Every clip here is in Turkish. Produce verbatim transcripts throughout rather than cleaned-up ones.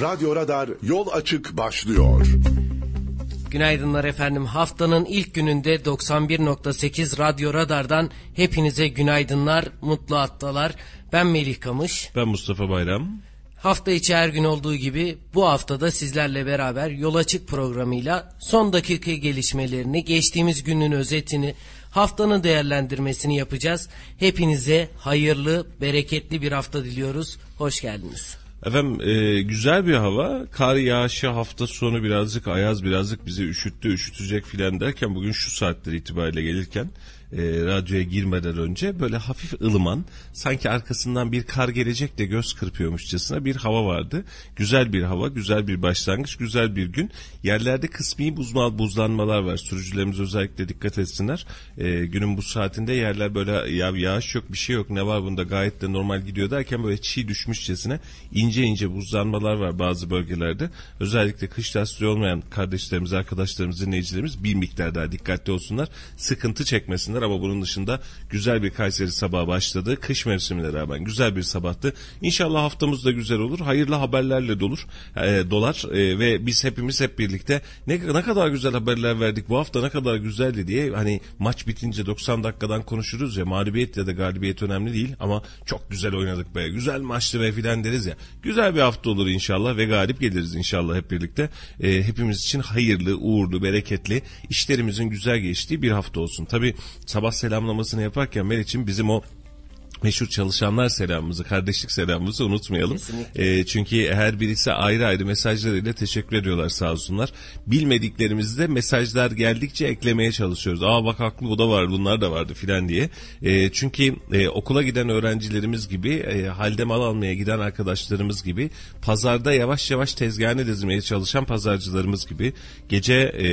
Radyo Radar Yol Açık başlıyor. Günaydınlar efendim. Haftanın ilk gününde doksan bir nokta sekiz Radyo Radar'dan hepinize günaydınlar, mutlu haftalar. Ben Melih Kamış. Ben Mustafa Bayram. Hafta içi her gün olduğu gibi bu haftada sizlerle beraber Yol Açık programıyla son dakika gelişmelerini, geçtiğimiz günün özetini, haftanın değerlendirmesini yapacağız. Hepinize hayırlı, bereketli bir hafta diliyoruz. Hoş geldiniz. Efendim e, güzel bir hava, kar yağışı hafta sonu birazcık ayaz birazcık bizi üşüttü, üşütecek filan derken bugün şu saatler itibariyle gelirken e, radyoya girmeden önce böyle hafif ılıman, sanki arkasından bir kar gelecek de göz kırpıyormuşçasına bir hava vardı. Güzel bir hava, güzel bir başlangıç, güzel bir gün. Yerlerde kısmi buzma, buzlanmalar var, sürücülerimiz özellikle dikkat etsinler. E, günün bu saatinde yerler böyle ya yağış yok, bir şey yok, ne var bunda, gayet de normal gidiyor derken böyle çiğ düşmüşçesine ince İnce ince buzlanmalar var bazı bölgelerde. Özellikle kış lastiği olmayan kardeşlerimiz, arkadaşlarımız, dinleyicilerimiz bir miktar daha dikkatli olsunlar. Sıkıntı çekmesinler ama bunun dışında güzel bir Kayseri sabahı başladı. Kış mevsimine rağmen güzel bir sabahtı. İnşallah haftamız da güzel olur. Hayırlı haberlerle dolur, e, dolar e, ve biz hepimiz hep birlikte ne, ne kadar güzel haberler verdik bu hafta, ne kadar güzeldi diye hani maç bitince doksan dakikadan konuşuruz ya, mağlubiyet ya da galibiyet önemli değil ama çok güzel oynadık be, güzel maçtı be filan deriz ya. Güzel bir hafta olur inşallah ve galip geliriz inşallah hep birlikte. E, hepimiz için hayırlı, uğurlu, bereketli, işlerimizin güzel geçtiği bir hafta olsun. Tabii sabah selamlamasını yaparken Meriç'in bizim o meşhur çalışanlar selamımızı, kardeşlik selamımızı unutmayalım. E, çünkü her birisi ayrı ayrı mesajlarıyla teşekkür ediyorlar sağ olsunlar. Bilmediklerimizi de mesajlar geldikçe eklemeye çalışıyoruz. Aa bak haklı, bu da var, bunlar da vardı filan diye. E, çünkü e, okula giden öğrencilerimiz gibi, e, halde mal almaya giden arkadaşlarımız gibi, pazarda yavaş yavaş tezgahını dizmeye çalışan pazarcılarımız gibi, gece e,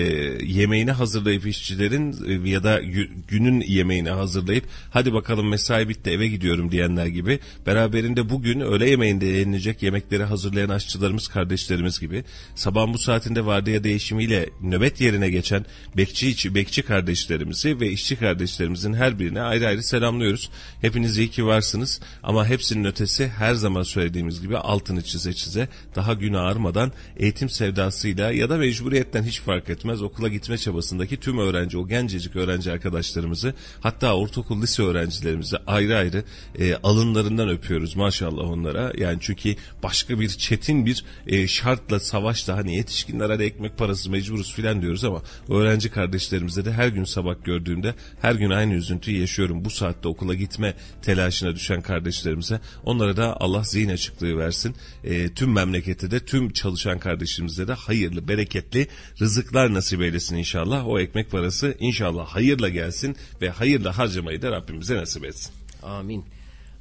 yemeğini hazırlayıp işçilerin e, ya da günün yemeğini hazırlayıp hadi bakalım mesai bitti eve gidiyorum diyenler gibi, beraberinde bugün öğle yemeğinde yenilecek yemekleri hazırlayan aşçılarımız, kardeşlerimiz gibi, sabahın bu saatinde vardiya değişimiyle nöbet yerine geçen bekçi bekçi kardeşlerimizi ve işçi kardeşlerimizin her birine ayrı ayrı selamlıyoruz. Hepiniz iyi ki varsınız ama hepsinin ötesi her zaman söylediğimiz gibi altını çize çize, daha gün ağarmadan eğitim sevdasıyla ya da mecburiyetten hiç fark etmez okula gitme çabasındaki tüm öğrenci, o gencecik öğrenci arkadaşlarımızı, hatta ortaokul, lise öğrencilerimizi ayrı ayrı E, alınlarından öpüyoruz maşallah onlara. Yani çünkü başka bir çetin bir e, şartla, savaşla, hani yetişkinler hadi ekmek parası mecburuz filan diyoruz ama öğrenci kardeşlerimize de her gün sabah gördüğümde her gün aynı üzüntüyü yaşıyorum. Bu saatte okula gitme telaşına düşen kardeşlerimize, onlara da Allah zihin açıklığı versin. E, tüm memlekete de, tüm çalışan kardeşlerimize de hayırlı, bereketli rızıklar nasip eylesin inşallah. O ekmek parası inşallah hayırla gelsin ve hayırla harcamayı da Rabbimize nasip etsin. Amin.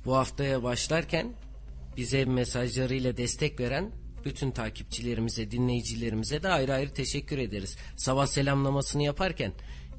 Bu haftaya başlarken bize mesajlarıyla destek veren bütün takipçilerimize, dinleyicilerimize de ayrı ayrı teşekkür ederiz. Sabah selamlamasını yaparken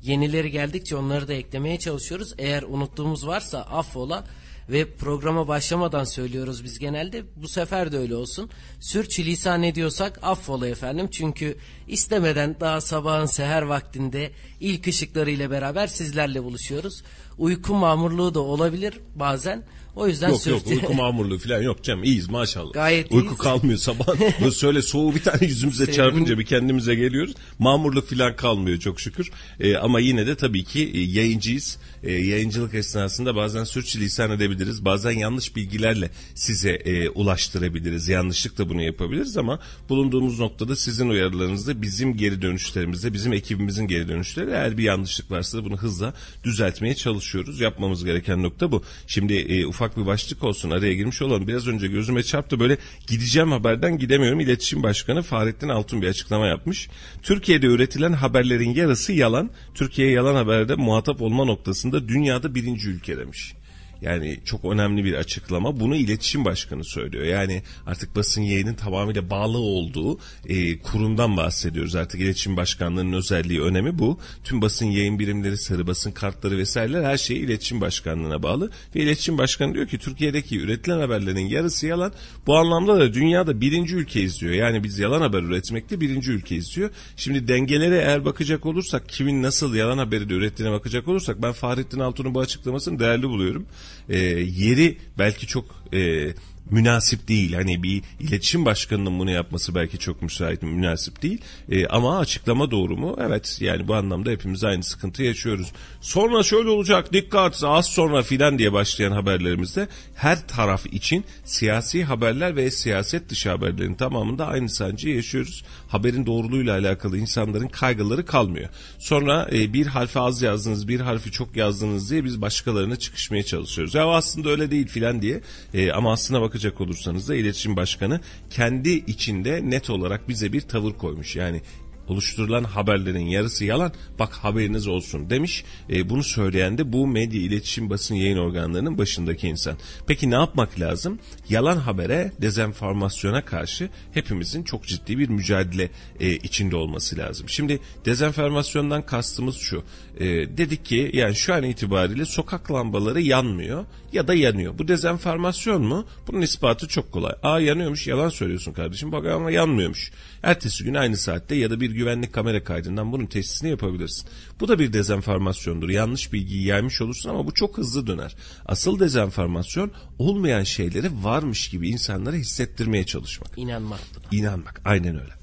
yenileri geldikçe onları da eklemeye çalışıyoruz. Eğer unuttuğumuz varsa affola ve programa başlamadan söylüyoruz biz genelde. Bu sefer de öyle olsun. Sürçülisan ediyorsak affola efendim. Çünkü istemeden daha sabahın seher vaktinde ilk ışıklarıyla beraber sizlerle buluşuyoruz. Uyku mamurluğu da olabilir bazen. O yüzden yok sürçü... yok uyku mamurluğu falan yok canım, iyiyiz maşallah. Gayet uyku iyiyiz. Kalmıyor sabah. Böyle söyle soğuğu bir tane yüzümüze çarpınca bir kendimize geliyoruz. Mamurluk falan kalmıyor çok şükür. Ee, ama yine de tabii ki yayıncıyız. Ee, yayıncılık esnasında bazen sürçülisan edebiliriz. Bazen yanlış bilgilerle size e, ulaştırabiliriz. Yanlışlıkla bunu yapabiliriz ama bulunduğumuz noktada sizin uyarılarınızda, bizim geri dönüşlerimizde, bizim ekibimizin geri dönüşleri, eğer bir yanlışlık varsa da bunu hızla düzeltmeye çalışıyoruz. Yapmamız gereken nokta bu. Şimdi e, ufak bir başlık olsun, araya girmiş olan, biraz önce gözüme çarptı böyle, gideceğim haberden gidemiyorum. İletişim Başkanı Fahrettin Altun bir açıklama yapmış. Türkiye'de üretilen haberlerin yarısı yalan. Türkiye yalan haberde muhatap olma noktasında dünyada birinci ülke demiş. Yani çok önemli bir açıklama. Bunu İletişim Başkanı söylüyor. Yani artık basın yayının tamamıyla bağlı olduğu e, kurumdan bahsediyoruz. Artık İletişim Başkanlığı'nın özelliği, önemi bu. Tüm basın yayın birimleri, sarı basın kartları vesaireler, her şey İletişim Başkanlığı'na bağlı. Ve İletişim Başkanı diyor ki Türkiye'deki üretilen haberlerin yarısı yalan. Bu anlamda da dünyada birinci ülkeyiz diyor. Yani biz yalan haber üretmekte birinci ülkeyiz diyor. Şimdi dengelere eğer bakacak olursak, kimin nasıl yalan haberi de ürettiğine bakacak olursak, ben Fahrettin Altun'un bu açıklamasını değerli buluyorum. E, yeri belki çok e, münasip değil. Hani bir iletişim başkanının bunu yapması belki çok müsait, münasip değil. E, ama açıklama doğru mu? Evet, yani bu anlamda hepimiz aynı sıkıntı yaşıyoruz. Sonra şöyle olacak, dikkat, az sonra filan diye başlayan haberlerimizde her taraf için siyasi haberler ve siyaset dışı haberlerin tamamında aynı sancıyı yaşıyoruz. Haberin doğruluğuyla alakalı insanların kaygıları kalmıyor. Sonra e, bir harfi az yazdınız, bir harfi çok yazdınız diye biz başkalarına çıkışmaya çalışıyoruz. Ya aslında öyle değil filan diye. E, ama aslına bakacak olursanız da İletişim Başkanı kendi içinde net olarak bize bir tavır koymuş. Yani oluşturulan haberlerin yarısı yalan, bak haberiniz olsun demiş. E, bunu söyleyen de bu medya, iletişim, basın yayın organlarının başındaki insan. Peki ne yapmak lazım? Yalan habere, dezenformasyona karşı hepimizin çok ciddi bir mücadele e, içinde olması lazım. Şimdi dezenformasyondan kastımız şu. E, dedik ki yani şu an itibariyle sokak lambaları yanmıyor ya da yanıyor. Bu dezenformasyon mu? Bunun ispatı çok kolay. Aa yanıyormuş, yalan söylüyorsun kardeşim, bak ama yanmıyormuş. Ertesi gün aynı saatte ya da bir güvenlik kamera kaydından bunun testini yapabilirsin. Bu da bir dezenformasyondur. Yanlış bilgiyi yaymış olursun ama bu çok hızlı döner. Asıl dezenformasyon olmayan şeyleri varmış gibi insanlara hissettirmeye çalışmak. İnanmak. İnanmak, aynen öyle.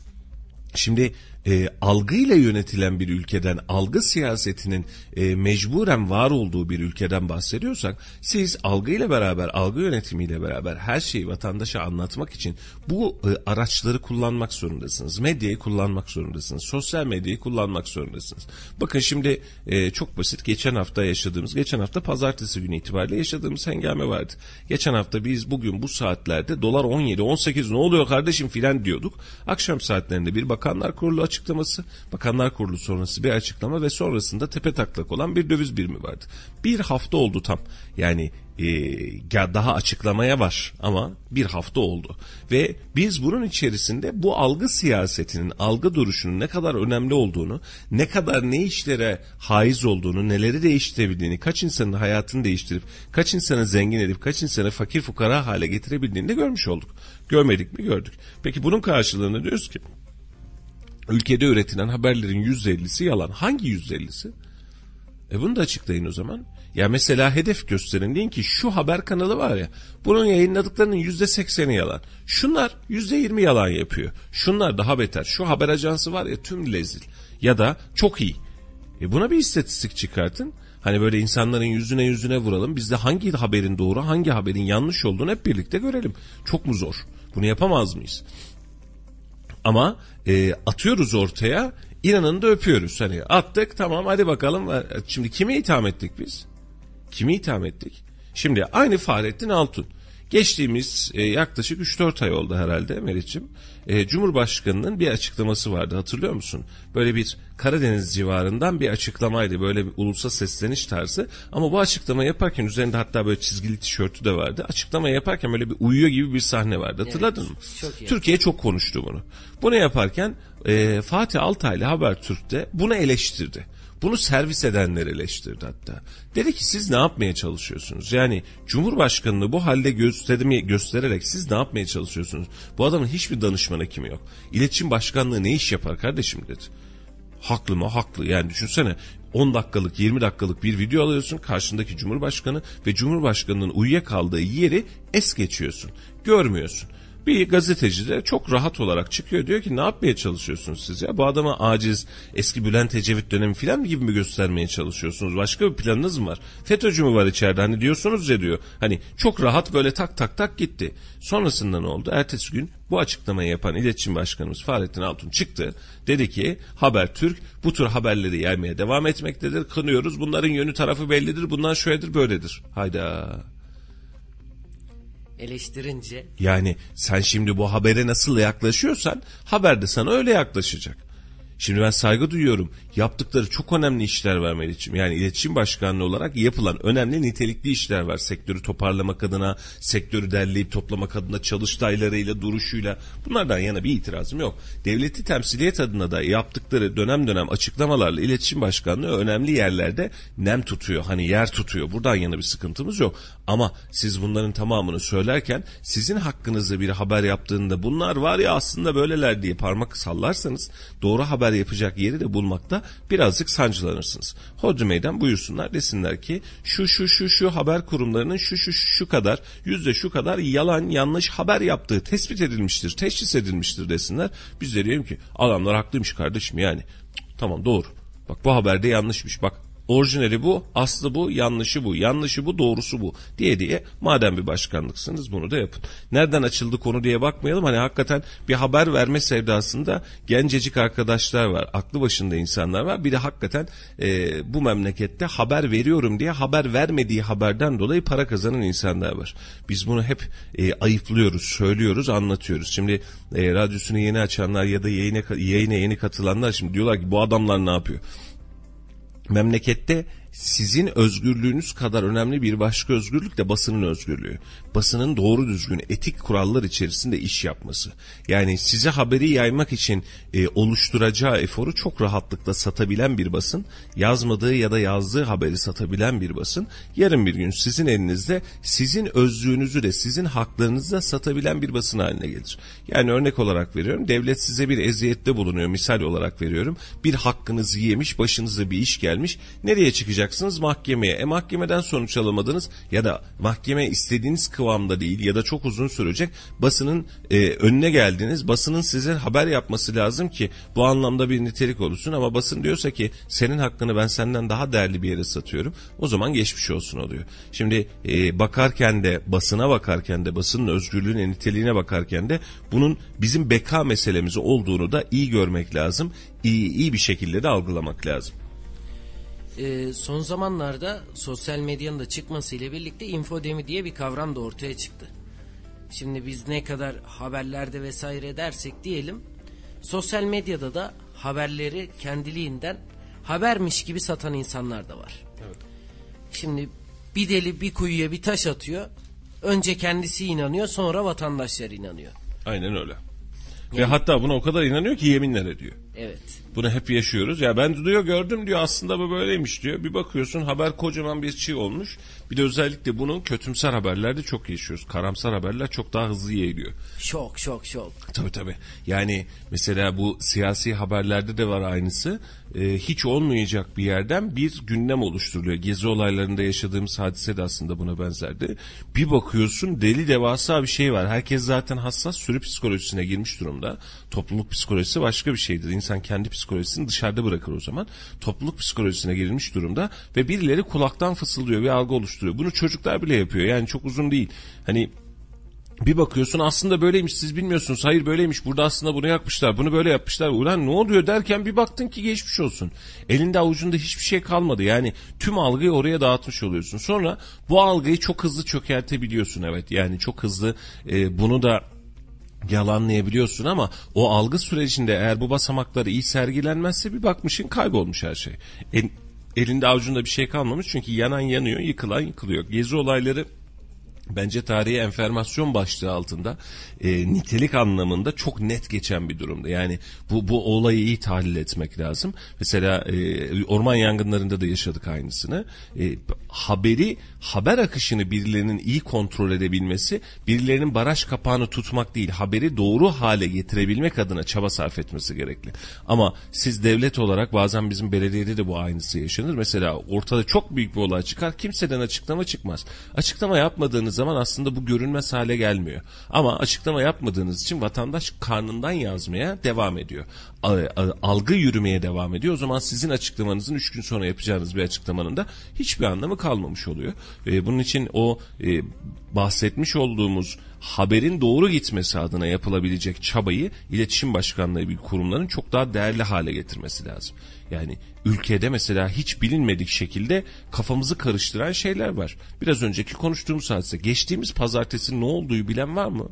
Şimdi e, algıyla yönetilen bir ülkeden, algı siyasetinin e, mecburen var olduğu bir ülkeden bahsediyorsak, siz algıyla beraber, algı yönetimiyle beraber her şeyi vatandaşa anlatmak için bu e, araçları kullanmak zorundasınız. Medyayı kullanmak zorundasınız. Sosyal medyayı kullanmak zorundasınız. Bakın şimdi e, çok basit, geçen hafta yaşadığımız, geçen hafta pazartesi günü itibariyle yaşadığımız hengame vardı. Geçen hafta biz bugün bu saatlerde dolar on yedi on sekiz ne oluyor kardeşim filan diyorduk. Akşam saatlerinde bir Bakanlar Kurulu açıklaması, Bakanlar Kurulu sonrası bir açıklama ve sonrasında tepe taklak olan bir döviz birimi vardı. Bir hafta oldu tam, yani e, daha açıklamaya var ama bir hafta oldu ve biz bunun içerisinde bu algı siyasetinin, algı duruşunun ne kadar önemli olduğunu, ne kadar ne işlere haiz olduğunu, neleri değiştirebildiğini, kaç insanın hayatını değiştirip, kaç insanı zengin edip, kaç insanı fakir fukara hale getirebildiğini de görmüş olduk. Görmedik mi? Gördük. Peki bunun karşılığında diyoruz ki ülkede üretilen haberlerin yüzde ellisi yalan. Hangi yüzde ellisi? E bunu da açıklayın o zaman. Ya mesela hedef gösterin. Deyin ki şu haber kanalı var ya, bunun yayınladıklarının yüzde sekseni yalan. Şunlar yüzde yirmi yalan yapıyor. Şunlar daha beter. Şu haber ajansı var ya tüm lezil. Ya da çok iyi. E buna bir istatistik çıkartın. Hani böyle insanların yüzüne yüzüne vuralım. Biz de hangi haberin doğru, hangi haberin yanlış olduğunu hep birlikte görelim. Çok mu zor? Bunu yapamaz mıyız? Ama e, atıyoruz ortaya, inanın da öpüyoruz. Hani attık, tamam hadi bakalım. Şimdi kimi itham ettik biz? Kimi itham ettik? Şimdi aynı Fahrettin Altun. Geçtiğimiz e, yaklaşık üç dört ay oldu herhalde Meriç'im. E, Cumhurbaşkanı'nın bir açıklaması vardı, hatırlıyor musun? Böyle bir Karadeniz civarından bir açıklamaydı. Böyle bir ulusa sesleniş tarzı. Ama bu açıklama yaparken üzerinde hatta böyle çizgili tişörtü de vardı. Açıklama yaparken böyle bir uyuyor gibi bir sahne vardı. Hatırladın evet, mı? Çok Türkiye çok konuştu bunu. Bunu yaparken e, Fatih Altaylı Habertürk'te bunu eleştirdi. Bunu servis edenler eleştirdi hatta. Dedi ki siz ne yapmaya çalışıyorsunuz? Yani Cumhurbaşkanı'nı bu halde gösterimi göstererek siz ne yapmaya çalışıyorsunuz? Bu adamın hiçbir danışman hekimi yok. İletişim Başkanlığı ne iş yapar kardeşim dedi. Haklı mı? Haklı. Yani düşünsene on dakikalık yirmi dakikalık bir video alıyorsun, karşındaki Cumhurbaşkanı ve Cumhurbaşkanı'nın uyuyakaldığı yeri es geçiyorsun. Görmüyorsun. Bir gazeteci de çok rahat olarak çıkıyor, diyor ki ne yapmaya çalışıyorsunuz siz ya, bu adama aciz, eski Bülent Ecevit dönemi filan gibi mi göstermeye çalışıyorsunuz, başka bir planınız mı var, FETÖ'cü mü var içeride hani diyorsunuz ya diyor, hani çok rahat böyle tak tak tak gitti. Sonrasında ne oldu? Ertesi gün bu açıklamayı yapan İletişim Başkanımız Fahrettin Altun çıktı, dedi ki Habertürk bu tür haberleri yaymaya devam etmektedir, kınıyoruz, bunların yönü tarafı bellidir, bundan şöyledir böyledir. Hayda. Eleştirince. Yani sen şimdi bu habere nasıl yaklaşıyorsan haber de sana öyle yaklaşacak. Şimdi ben saygı duyuyorum. Yaptıkları çok önemli işler var Melih'ciğim. Yani iletişim başkanlığı olarak yapılan önemli nitelikli işler var. Sektörü toparlamak adına, sektörü derleyip toplamak adına, çalıştaylarıyla, duruşuyla. Bunlardan yana bir itirazım yok. Devleti temsiliyet adına da yaptıkları dönem dönem açıklamalarla iletişim başkanlığı önemli yerlerde nem tutuyor. Hani yer tutuyor. Buradan yana bir sıkıntımız yok. Ama siz bunların tamamını söylerken sizin hakkınızda bir haber yaptığında bunlar var ya aslında böyleler diye parmak sallarsanız, doğru haber işler yapacak yeri de bulmakta birazcık sancılanırsınız. Hodri meydan buyursunlar, desinler ki şu şu şu şu haber kurumlarının şu şu şu kadar yüzde şu kadar yalan yanlış haber yaptığı tespit edilmiştir, teşhis edilmiştir desinler. Biz de diyelim ki adamlar haklıymış kardeşim yani. Tamam, doğru. Bak bu haberde yanlışmış, bak orijinali bu, aslı bu, yanlışı bu, yanlışı bu, doğrusu bu diye diye madem bir başkanlıksınız bunu da yapın. Nereden açıldı konu diye bakmayalım. Hani hakikaten bir haber verme sevdasında gencecik arkadaşlar var, aklı başında insanlar var. Bir de hakikaten e, bu memlekette haber veriyorum diye haber vermediği haberden dolayı para kazanan insanlar var. Biz bunu hep e, ayıplıyoruz, söylüyoruz, anlatıyoruz. Şimdi e, radyosunu yeni açanlar ya da yayına, yayına yeni katılanlar şimdi diyorlar ki bu adamlar ne yapıyor? Memlekette sizin özgürlüğünüz kadar önemli bir başka özgürlük de basının özgürlüğü. Basının doğru düzgün etik kurallar içerisinde iş yapması. Yani size haberi yaymak için e, oluşturacağı eforu çok rahatlıkla satabilen bir basın, yazmadığı ya da yazdığı haberi satabilen bir basın, yarın bir gün sizin elinizde sizin özlüğünüzü de sizin haklarınızı da satabilen bir basın haline gelir. Yani örnek olarak veriyorum, devlet size bir eziyette bulunuyor, misal olarak veriyorum, bir hakkınızı yemiş, başınıza bir iş gelmiş, nereye çıkacak? Mahkemeye. E mahkemeden sonuç alamadınız ya da mahkeme istediğiniz kıvamda değil ya da çok uzun sürecek, basının e, önüne geldiniz, basının size haber yapması lazım ki bu anlamda bir nitelik olursun, ama basın diyorsa ki senin hakkını ben senden daha değerli bir yere satıyorum, o zaman geçmiş olsun oluyor. Şimdi e, bakarken de basına bakarken de basının özgürlüğüne, niteliğine bakarken de bunun bizim beka meselemiz olduğunu da iyi görmek lazım, iyi, iyi bir şekilde de algılamak lazım. Ee, son zamanlarda sosyal medyanın da çıkmasıyla birlikte infodemi diye bir kavram da ortaya çıktı. Şimdi biz ne kadar haberlerde vesaire dersek diyelim, sosyal medyada da haberleri kendiliğinden habermiş gibi satan insanlar da var. Evet. Şimdi bir deli bir kuyuya bir taş atıyor, önce kendisi inanıyor, sonra vatandaşlar inanıyor. Aynen öyle. Ve yani, hatta buna o kadar inanıyor ki yeminler ediyor. Evet. Bunu hep yaşıyoruz. Ya ben diyor gördüm diyor, aslında bu böyleymiş diyor. Bir bakıyorsun haber kocaman bir çığ olmuş. Bir de özellikle bunu kötümser haberlerde çok yaşıyoruz. Karamsar haberler çok daha hızlı yayılıyor. Şok şok şok. Tabii tabii. Yani mesela bu siyasi haberlerde de var aynısı. Ee, hiç olmayacak bir yerden bir gündem oluşturuluyor. Gezi olaylarında yaşadığımız hadise de aslında buna benzerdi. Bir bakıyorsun deli devasa bir şey var. Herkes zaten hassas sürü psikolojisine girmiş durumda. Topluluk psikolojisi başka bir şeydir. İnsan kendi psikolojisini dışarıda bırakır o zaman. Topluluk psikolojisine girilmiş durumda ve birileri kulaktan fısıldıyor, bir algı oluşturuyor. Bunu çocuklar bile yapıyor. Yani çok uzun değil. Hani bir bakıyorsun aslında böyleymiş, siz bilmiyorsunuz, hayır böyleymiş, burada aslında bunu yakmışlar, bunu böyle yapmışlar, ulan ne oluyor derken bir baktın ki geçmiş olsun, elinde avucunda hiçbir şey kalmadı. Yani tüm algıyı oraya dağıtmış oluyorsun. Sonra bu algıyı çok hızlı çökertebiliyorsun, evet yani çok hızlı e, bunu da yalanlayabiliyorsun, ama o algı sürecinde eğer bu basamakları iyi sergilenmezse bir bakmışın kaybolmuş her şey, El, elinde avucunda bir şey kalmamış, çünkü yanan yanıyor, yıkılan yıkılıyor. Gezi olayları bence tarihi enformasyon başlığı altında e, nitelik anlamında çok net geçen bir durumda. Yani bu bu olayı iyi tahlil etmek lazım. Mesela e, orman yangınlarında da yaşadık aynısını. E, haberi, haber akışını birilerinin iyi kontrol edebilmesi, birilerinin baraj kapağını tutmak değil, haberi doğru hale getirebilmek adına çaba sarf etmesi gerekli. Ama siz devlet olarak, bazen bizim belediyede de bu aynısı yaşanır. Mesela ortada çok büyük bir olay çıkar, kimseden açıklama çıkmaz. Açıklama yapmadığınız zaman aslında bu görünmez hale gelmiyor. Ama açıklama yapmadığınız için vatandaş karnından yazmaya devam ediyor. Algı yürümeye devam ediyor. O zaman sizin açıklamanızın üç gün sonra yapacağınız bir açıklamanın da hiçbir anlamı kalmamış oluyor. Bunun için o bahsetmiş olduğumuz haberin doğru gitmesi adına yapılabilecek çabayı İletişim Başkanlığı gibi kurumların çok daha değerli hale getirmesi lazım. Yani ülkede mesela hiç bilinmedik şekilde kafamızı karıştıran şeyler var. Biraz önceki konuştuğumuz hadise, geçtiğimiz pazartesi ne olduğu bilen var mı?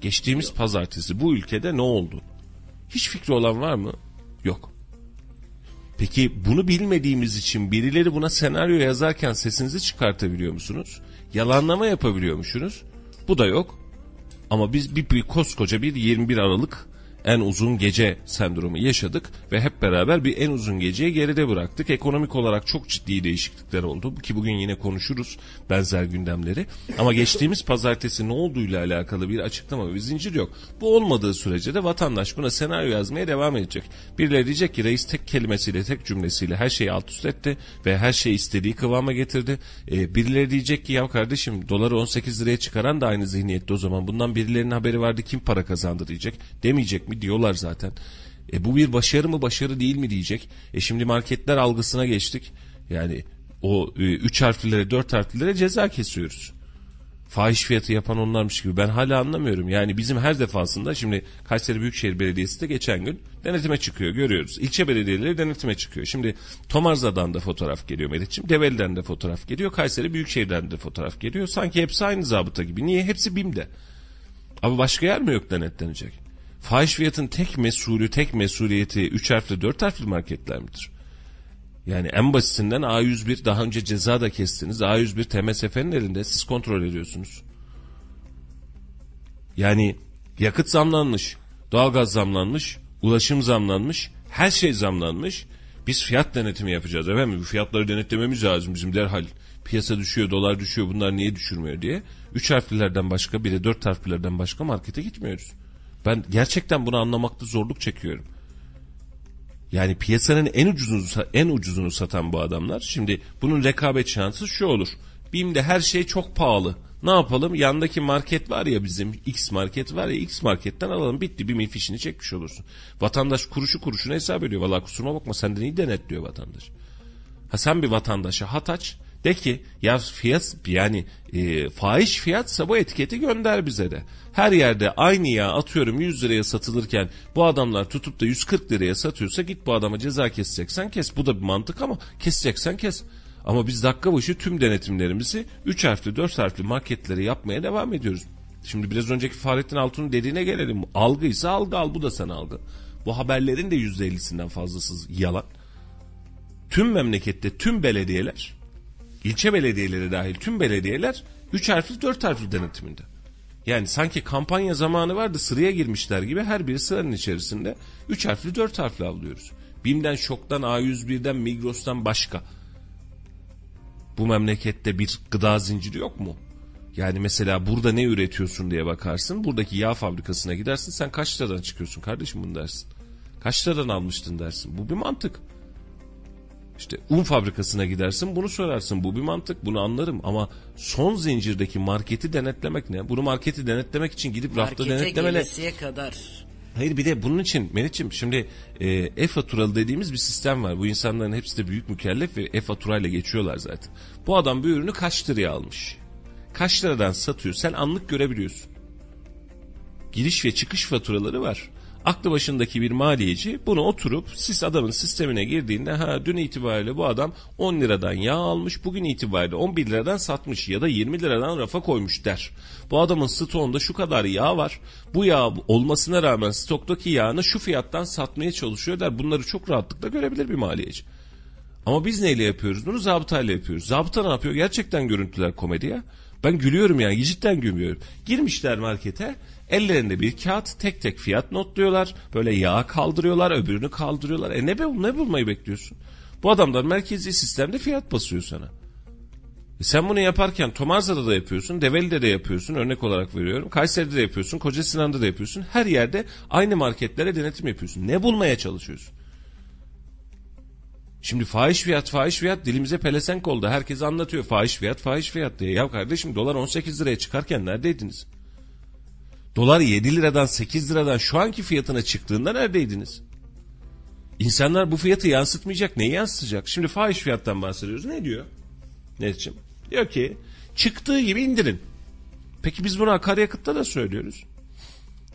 Geçtiğimiz Yok. Pazartesi bu ülkede ne oldu? Hiç fikri olan var mı? Yok. Peki bunu bilmediğimiz için birileri buna senaryo yazarken sesinizi çıkartabiliyor musunuz? Yalanlama yapabiliyor musunuz? Bu da yok. Ama biz bir, bir koskoca bir yirmi bir Aralık en uzun gece sendromu yaşadık ve hep beraber bir en uzun geceyi geride bıraktık. Ekonomik olarak çok ciddi değişiklikler oldu ki bugün yine konuşuruz benzer gündemleri. Ama geçtiğimiz pazartesi ne olduğuyla alakalı bir açıklama ve zincir yok. Bu olmadığı sürece de vatandaş buna senaryo yazmaya devam edecek. Birileri diyecek ki reis tek kelimesiyle, tek cümlesiyle her şeyi alt üst etti ve her şeyi istediği kıvama getirdi. E, birileri diyecek ki ya kardeşim doları on sekiz liraya çıkaran da aynı zihniyette o zaman. Bundan birilerinin haberi vardı, kim para kazandı diyecek. Demeyecek mi? Diyorlar zaten. E bu bir başarı mı başarı değil mi diyecek. E şimdi marketler algısına geçtik. Yani o e, üç harflilere, dört harflilere ceza kesiyoruz. Fahiş fiyatı yapan onlarmış gibi. Ben hala anlamıyorum. Yani bizim her defasında şimdi Kayseri Büyükşehir Belediyesi de geçen gün denetime çıkıyor, görüyoruz. İlçe belediyeleri denetime çıkıyor. Şimdi Tomarza'dan da fotoğraf geliyor Meriç'ciğim. Develi'den de fotoğraf geliyor. Kayseri Büyükşehir'den de fotoğraf geliyor. Sanki hepsi aynı zabıta gibi. Niye? Hepsi BİM'de. Ama başka yer mi yok denetlenecek? Fahiş fiyatın tek mesulü, tek mesuliyeti üç harfli, dört harfli marketler midir? Yani en basitinden A yüz bir, daha önce ceza da kestiniz. A yüz bir T M S F'nin elinde, siz kontrol ediyorsunuz. Yani yakıt zamlanmış, doğalgaz zamlanmış, ulaşım zamlanmış, her şey zamlanmış. Biz fiyat denetimi yapacağız efendim. Bu fiyatları denetlememiz lazım bizim derhal. Piyasa düşüyor, dolar düşüyor, bunlar niye düşürmüyor diye. Üç harflilerden başka, bir de dört harflilerden başka markete gitmiyoruz. Ben gerçekten bunu anlamakta zorluk çekiyorum. Yani piyasanın en ucuzunu, en ucuzunu satan bu adamlar. Şimdi bunun rekabet şansı şu olur. BİM'de her şey çok pahalı. Ne yapalım? Yandaki market var ya bizim, X market var ya, X marketten alalım. Bitti, BİM'in fişini çekmiş olursun. Vatandaş kuruşu kuruşuna hesap ediyor. Vallahi kusuruma bakma, senden iyi denetliyor vatandaş. Ha sen bir vatandaşa hat aç. De ki ya fiyat yani e, fahiş fiyatsa bu etiketi gönder bize de. Her yerde aynı yağ atıyorum yüz liraya satılırken bu adamlar tutup da yüz kırk liraya satıyorsa git bu adama ceza keseceksen kes. Bu da bir mantık ama keseceksen kes. Ama biz dakika başı tüm denetimlerimizi üç harfli dört harfli marketlere yapmaya devam ediyoruz. Şimdi biraz önceki Fahrettin Altun'un dediğine gelelim. Algıysa algı al, bu da sana algı. Bu haberlerin de yüzde ellisinden fazlası yalan. Tüm memlekette tüm belediyeler, İlçe belediyeleri dahil tüm belediyeler üç harfli dört harfli denetiminde. Yani sanki kampanya zamanı vardı, sıraya girmişler gibi her biri sıranın içerisinde üç harfli dört harfli avlıyoruz. BİM'den, ŞOK'tan, A yüz birden, Migros'tan başka bu memlekette bir gıda zinciri yok mu? Yani mesela burada ne üretiyorsun diye bakarsın, buradaki yağ fabrikasına gidersin, sen kaç liradan çıkıyorsun kardeşim bunu dersin. Kaç liradan almıştın dersin, bu bir mantık. İşte un fabrikasına gidersin, bunu sorarsın, bu bir mantık, bunu anlarım. Ama son zincirdeki marketi denetlemek ne? Bunu marketi denetlemek için gidip markete rafta denetlemene... Markete gelesiye kadar. Hayır, bir de bunun için Meriç'im şimdi e, e-faturalı dediğimiz bir sistem var. Bu insanların hepsi de büyük mükellef ve e-faturayla geçiyorlar zaten. Bu adam bir ürünü kaç liraya almış? Kaç liradan satıyor? Sen anlık görebiliyorsun. Giriş ve çıkış faturaları var. Aklı başındaki bir maliyeci bunu oturup siz adamın sistemine girdiğinde ha dün itibariyle bu adam on liradan yağ almış, bugün itibariyle on bir liradan satmış ya da yirmi liradan rafa koymuş der. Bu adamın stoğunda şu kadar yağ var, bu yağ olmasına rağmen stoktaki yağını şu fiyattan satmaya çalışıyor der. Bunları çok rahatlıkla görebilir bir maliyeci. Ama biz neyle yapıyoruz bunu? Zabıtayla yapıyoruz. Zabıta ne yapıyor? Gerçekten görüntüler komediye. Ben gülüyorum yani, cidden gülmüyorum. Girmişler markete, ellerinde bir kağıt, tek tek fiyat notluyorlar. Böyle yağı kaldırıyorlar, öbürünü kaldırıyorlar. E ne, ne bulmayı bekliyorsun? Bu adamlar merkezi sistemde fiyat basıyor sana. E sen bunu yaparken Tomarza'da da yapıyorsun, Develi'de de yapıyorsun, örnek olarak veriyorum. Kayseri'de de yapıyorsun, Kocasinan'da da yapıyorsun. Her yerde aynı marketlere denetim yapıyorsun. Ne bulmaya çalışıyorsun? Şimdi fahiş fiyat fahiş fiyat dilimize pelesenk oldu. Herkes anlatıyor fahiş fiyat fahiş fiyat diye. Ya kardeşim dolar on sekiz liraya çıkarken neredeydiniz? Dolar yedi liradan sekiz liradan şu anki fiyatına çıktığında neredeydiniz? İnsanlar bu fiyatı yansıtmayacak. Neyi yansıtacak? Şimdi fahiş fiyattan bahsediyoruz. Ne diyor? Neticim? Diyor ki çıktığı gibi indirin. Peki biz bunu akaryakıtta da söylüyoruz.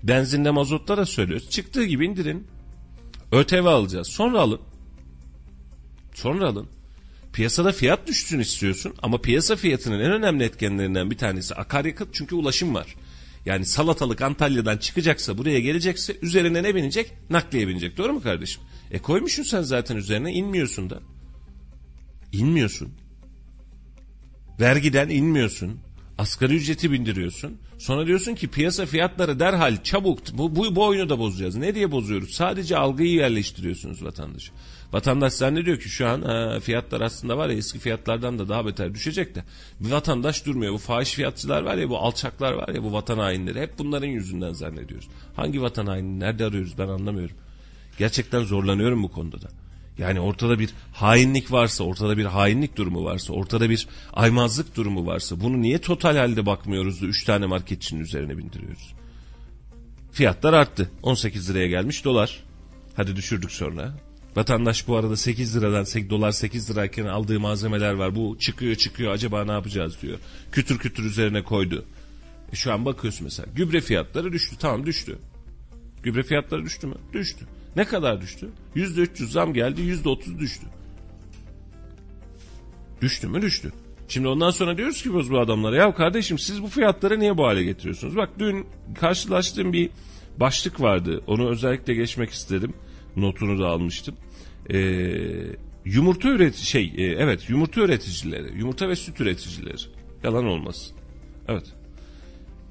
Benzinde, mazotta da söylüyoruz. Çıktığı gibi indirin. ÖTV alacağız. Sonra alın. Sonra alın. Piyasada fiyat düşsün istiyorsun ama piyasa fiyatının en önemli etkenlerinden bir tanesi akaryakıt, çünkü ulaşım var. Yani salatalık Antalya'dan çıkacaksa, buraya gelecekse üzerine ne binecek? Nakliye binecek. Doğru mu kardeşim? E koymuşsun sen zaten üzerine, inmiyorsun da. İnmiyorsun. Vergiden inmiyorsun. Asgari ücreti bindiriyorsun. Sonra diyorsun ki piyasa fiyatları derhal çabuk bu, bu, bu oyunu da bozacağız. Ne diye bozuyoruz? Sadece algıyı yerleştiriyorsunuz vatandaşa. Vatandaş zannediyor ki şu an ha, fiyatlar aslında var ya eski fiyatlardan da daha beter düşecek de. Vatandaş durmuyor. Bu fahiş fiyatçılar var ya, bu alçaklar var ya, bu vatan hainleri. Hep bunların yüzünden zannediyoruz. Hangi vatan hainini nerede arıyoruz ben anlamıyorum. Gerçekten zorlanıyorum bu konuda da. Yani ortada bir hainlik varsa, ortada bir hainlik durumu varsa, ortada bir aymazlık durumu varsa bunu niye total halde bakmıyoruz da üç tane marketçinin üzerine bindiriyoruz? Fiyatlar arttı. on sekiz liraya gelmiş dolar. Hadi düşürdük sonra. Vatandaş bu arada sekiz liradan dolar sekiz lirayken aldığı malzemeler var. Bu çıkıyor çıkıyor acaba ne yapacağız diyor. Kütür kütür üzerine koydu. E şu an bakıyorsun mesela gübre fiyatları düştü. Tamam düştü. Gübre fiyatları düştü mü? Düştü. Ne kadar düştü? yüzde üç yüz zam geldi, yüzde otuz düştü. Düştü mü? Düştü. Şimdi ondan sonra diyoruz ki biz bu adamlara, ya kardeşim siz bu fiyatları niye bu hale getiriyorsunuz? Bak dün karşılaştığım bir başlık vardı. Onu özellikle geçmek istedim. Notunu da almıştım. Ee, yumurta üretici şey, e, evet yumurta üreticileri, yumurta ve süt üreticileri. Yalan olmasın. Evet.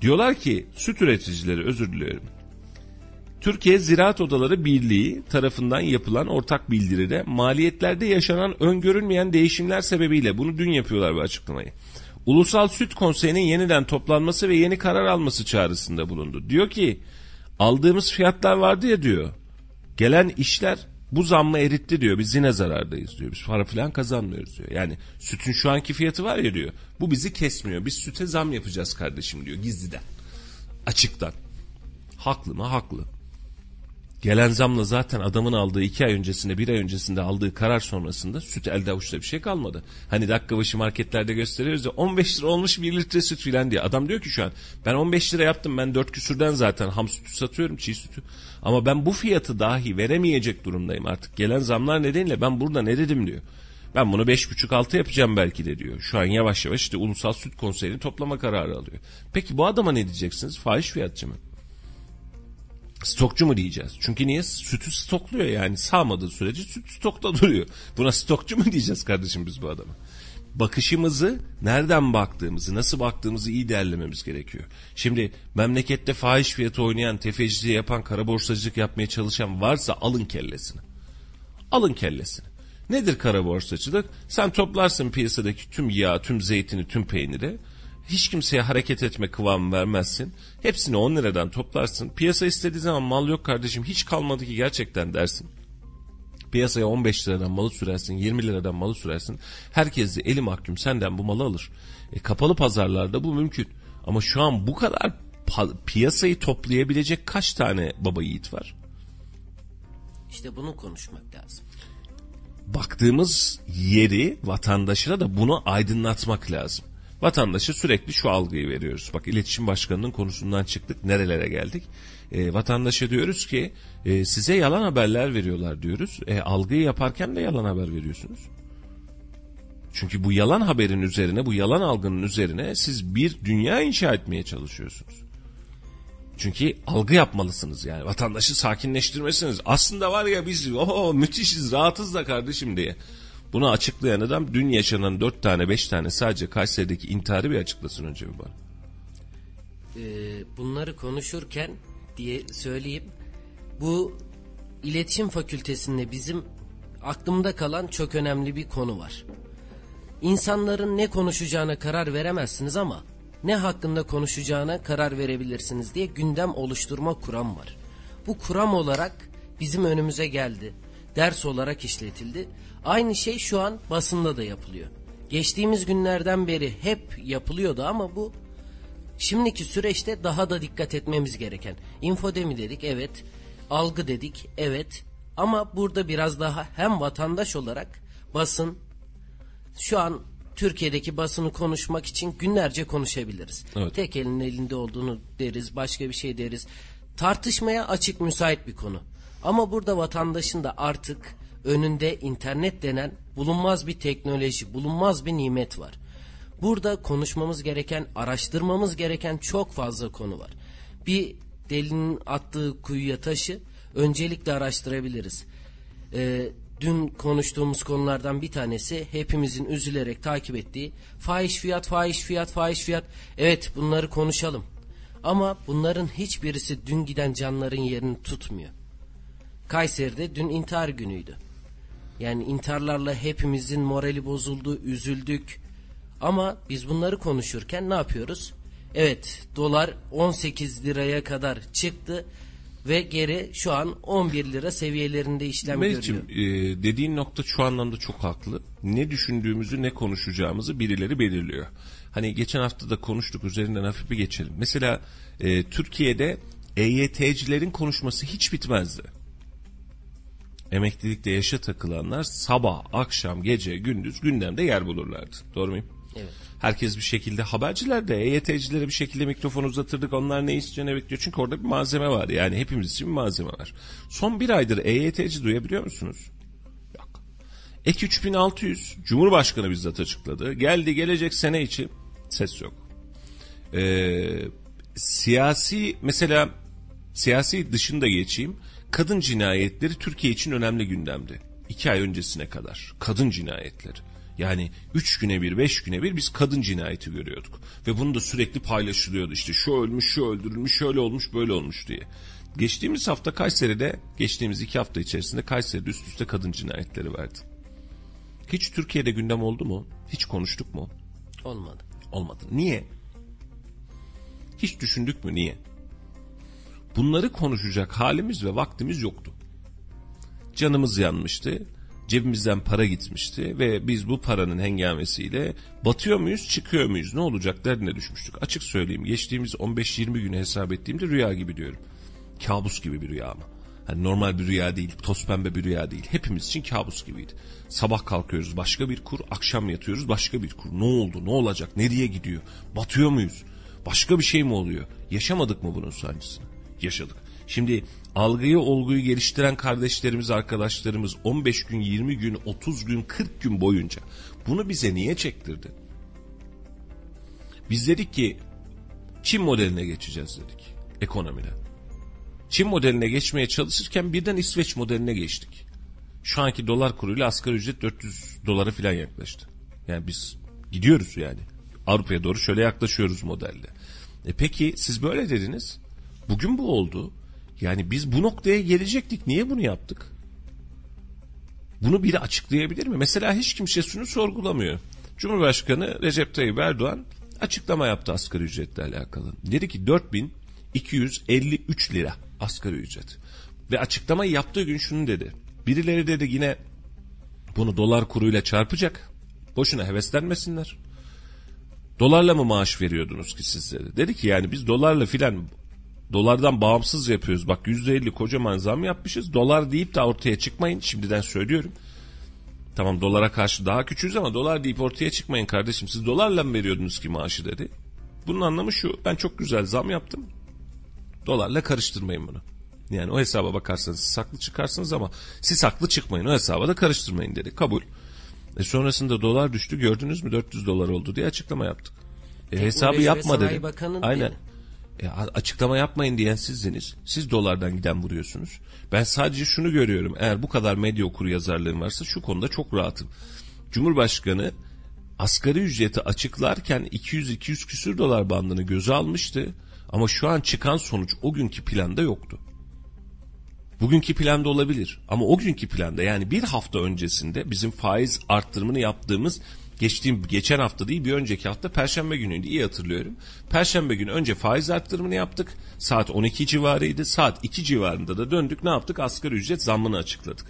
Diyorlar ki süt üreticileri, özür dilerim. Türkiye Ziraat Odaları Birliği tarafından yapılan ortak bildiride maliyetlerde yaşanan öngörülmeyen değişimler sebebiyle, bunu dün yapıyorlar bu açıklamayı, Ulusal Süt Konseyi'nin yeniden toplanması ve yeni karar alması çağrısında bulundu. Diyor ki aldığımız fiyatlar vardı ya diyor, gelen işler bu zammı eritti diyor, biz yine zarardayız diyor, biz para falan kazanmıyoruz diyor. Yani sütün şu anki fiyatı var ya diyor, bu bizi kesmiyor, biz süte zam yapacağız kardeşim diyor, gizliden açıktan. Haklı mı? Haklı. Gelen zamla zaten adamın aldığı iki ay öncesinde, bir ay öncesinde aldığı karar sonrasında süt elde avuçta bir şey kalmadı. Hani dakika başı marketlerde gösteriyoruz ya on beş lira olmuş bir litre süt filan diye. Adam diyor ki şu an ben on beş lira yaptım, ben dört küsürden zaten ham sütü satıyorum, çiğ sütü. Ama ben bu fiyatı dahi veremeyecek durumdayım artık. Gelen zamlar nedeniyle ben burada ne dedim diyor. Ben bunu beş buçuk altı yapacağım belki de diyor. Şu an yavaş yavaş işte Ulusal Süt Konseyi'ni toplama kararı alıyor. Peki bu adama ne diyeceksiniz? Fahiş fiyatçı mı? Stokçu mu diyeceğiz? Çünkü niye? Sütü stokluyor yani. Sağmadığı sürece süt stokta duruyor. Buna stokçu mu diyeceğiz kardeşim biz bu adama? Bakışımızı, nereden baktığımızı, nasıl baktığımızı iyi değerlememiz gerekiyor. Şimdi memlekette fahiş fiyatı oynayan, tefeciliği yapan, kara borsacılık yapmaya çalışan varsa alın kellesini. Alın kellesini. Nedir kara borsacılık? Sen toplarsın piyasadaki tüm yağı, tüm zeytini, tüm peyniri. Hiç kimseye hareket etme kıvamı vermezsin. Hepsini on liradan toplarsın. Piyasa istediği zaman mal yok kardeşim hiç kalmadı ki gerçekten dersin. Piyasaya on beş liradan malı sürersin, yirmi liradan malı sürersin. Herkes de eli mahkum senden bu malı alır. E, kapalı pazarlarda bu mümkün. Ama şu an bu kadar pa- piyasayı toplayabilecek kaç tane baba yiğit var? İşte bunu konuşmak lazım. Baktığımız yeri vatandaşına da bunu aydınlatmak lazım. Vatandaşa sürekli şu algıyı veriyoruz. Bak İletişim Başkanı'nın konusundan çıktık, nerelere geldik. E, vatandaşa diyoruz ki e, size yalan haberler veriyorlar diyoruz. E, algıyı yaparken de yalan haber veriyorsunuz. Çünkü bu yalan haberin üzerine, bu yalan algının üzerine siz bir dünya inşa etmeye çalışıyorsunuz. Çünkü algı yapmalısınız yani. Vatandaşı sakinleştirmesiniz. Aslında var ya biz oho, müthişiz, rahatız da kardeşim diye. Bunu açıklayan adam dün yaşanan dört tane beş tane sadece Kayseri'deki intiharı bir açıklasın önce bir bana. Ee, bunları konuşurken diye söyleyeyim, bu iletişim fakültesinde bizim aklımda kalan çok önemli bir konu var. İnsanların ne konuşacağına karar veremezsiniz ama ne hakkında konuşacağına karar verebilirsiniz diye gündem oluşturma kuram var. Bu kuram olarak bizim önümüze geldi. Ders olarak işletildi. Aynı şey şu an basında da yapılıyor. Geçtiğimiz günlerden beri hep yapılıyordu ama bu şimdiki süreçte daha da dikkat etmemiz gereken. İnfodemi dedik, evet. Algı dedik, evet. Ama burada biraz daha hem vatandaş olarak basın, şu an Türkiye'deki basını konuşmak için günlerce konuşabiliriz. Evet. Tek elin elinde olduğunu deriz, başka bir şey deriz. Tartışmaya açık, müsait bir konu. Ama burada vatandaşın da artık önünde internet denen bulunmaz bir teknoloji, bulunmaz bir nimet var. Burada konuşmamız gereken, araştırmamız gereken çok fazla konu var. Bir delinin attığı kuyuya taşı öncelikle araştırabiliriz. Ee, dün konuştuğumuz konulardan bir tanesi hepimizin üzülerek takip ettiği fahiş fiyat, fahiş fiyat, fahiş fiyat. Evet, bunları konuşalım. Ama bunların hiçbirisi dün giden canların yerini tutmuyor. Kayseri'de dün intihar günüydü. Yani intiharlarla hepimizin morali bozuldu, üzüldük. Ama biz bunları konuşurken ne yapıyoruz? Evet, dolar on sekiz liraya kadar çıktı ve geri şu an on bir lira seviyelerinde işlem Meriç'im, görüyor. Meriç'im, dediğin nokta şu anlamda çok haklı. Ne düşündüğümüzü, ne konuşacağımızı birileri belirliyor. Hani geçen hafta da konuştuk, üzerinden hafif bir geçelim. Mesela e, Türkiye'de E Y T'cilerin konuşması hiç bitmezdi. Emeklilikte yaşa takılanlar sabah, akşam, gece, gündüz gündemde yer bulurlardı. Doğru muyum? Evet. Herkes bir şekilde, haberciler de E Y T'cilere bir şekilde mikrofon uzatırdık. Onlar ne istiyor, ne bekliyor? Çünkü orada bir malzeme var. Yani hepimiz için bir malzeme var. Son bir aydır E Y T'ci duyabiliyor musunuz? Yok. Ek üç bin altı yüz Cumhurbaşkanı bizzat açıkladı. Geldi gelecek sene için ses yok. Ee, siyasi mesela siyasi dışında geçeyim. Kadın cinayetleri Türkiye için önemli gündemdi. İki ay öncesine kadar. Kadın cinayetleri. Yani üç güne bir, beş güne bir biz kadın cinayeti görüyorduk. Ve bunu da sürekli paylaşılıyordu. İşte şu ölmüş, şu öldürülmüş, şöyle olmuş, böyle olmuş diye. Geçtiğimiz hafta Kayseri'de, geçtiğimiz iki hafta içerisinde Kayseri'de üst üste kadın cinayetleri vardı. Hiç Türkiye'de gündem oldu mu? Hiç konuştuk mu? Olmadı. Olmadı. Niye? Hiç düşündük mü? Niye? Bunları konuşacak halimiz ve vaktimiz yoktu. Canımız yanmıştı. Cebimizden para gitmişti ve biz bu paranın hengamesiyle batıyor muyuz, çıkıyor muyuz, ne olacak derdine düşmüştük. Açık söyleyeyim, geçtiğimiz on beş yirmi güne hesap ettiğimde rüya gibi diyorum. Kabus gibi bir rüya ama. Hani normal bir rüya değil, toz pembe bir rüya değil. Hepimiz için kabus gibiydi. Sabah kalkıyoruz başka bir kur, akşam yatıyoruz başka bir kur. Ne oldu, ne olacak, nereye gidiyor, batıyor muyuz, başka bir şey mi oluyor? Yaşamadık mı bunun sancısını? Yaşadık. Şimdi algıyı, olguyu geliştiren kardeşlerimiz, arkadaşlarımız on beş gün, yirmi gün, otuz gün, kırk gün boyunca bunu bize niye çektirdi? Biz dedik ki Çin modeline geçeceğiz dedik ekonomide. Çin modeline geçmeye çalışırken birden İsveç modeline geçtik. Şu anki dolar kuruyla asgari ücret dört yüz dolara falan yaklaştı. Yani biz gidiyoruz yani. Avrupa'ya doğru şöyle yaklaşıyoruz modelde. E peki siz böyle dediniz. Bugün bu oldu. Yani biz bu noktaya gelecektik. Niye bunu yaptık? Bunu biri açıklayabilir mi? Mesela hiç kimse şunu sorgulamıyor. Cumhurbaşkanı Recep Tayyip Erdoğan açıklama yaptı asgari ücretle alakalı. Dedi ki dört bin iki yüz elli üç lira asgari ücret. Ve açıklamayı yaptığı gün şunu dedi. Birileri dedi yine bunu dolar kuruyla çarpacak. Boşuna heveslenmesinler. Dolarla mı maaş veriyordunuz ki siz dedi. Dedi ki yani biz dolarla filan... Dolardan bağımsız yapıyoruz. Bak yüzde elli kocaman zam yapmışız. Dolar deyip de ortaya çıkmayın. Şimdiden söylüyorum. Tamam dolara karşı daha küçüğüz ama dolar deyip ortaya çıkmayın kardeşim. Siz dolarla mı veriyordunuz ki maaşı dedi. Bunun anlamı şu. Ben çok güzel zam yaptım. Dolarla karıştırmayın bunu. Yani o hesaba bakarsanız siz haklı çıkarsınız ama siz haklı çıkmayın. O hesaba da karıştırmayın dedi. Kabul. E sonrasında dolar düştü. Gördünüz mü dört yüz dolar oldu diye açıklama yaptık. E hesabı yapma dedi. Aynen. E, açıklama yapmayın diyen sizdiniz. Siz dolardan giden vuruyorsunuz. Ben sadece şunu görüyorum. Eğer bu kadar medya okur yazarlığım varsa şu konuda çok rahatım. Cumhurbaşkanı asgari ücreti açıklarken iki yüz iki yüz küsür dolar bandını göze almıştı. Ama şu an çıkan sonuç o günkü planda yoktu. Bugünkü planda olabilir. Ama o günkü planda, yani bir hafta öncesinde bizim faiz arttırımını yaptığımız... Geçtiğim, geçen hafta değil bir önceki hafta Perşembe günüydü, iyi hatırlıyorum. Perşembe günü önce faiz arttırımını yaptık. Saat on iki civarıydı. Saat iki civarında da döndük. Ne yaptık? Asgari ücret zammını açıkladık.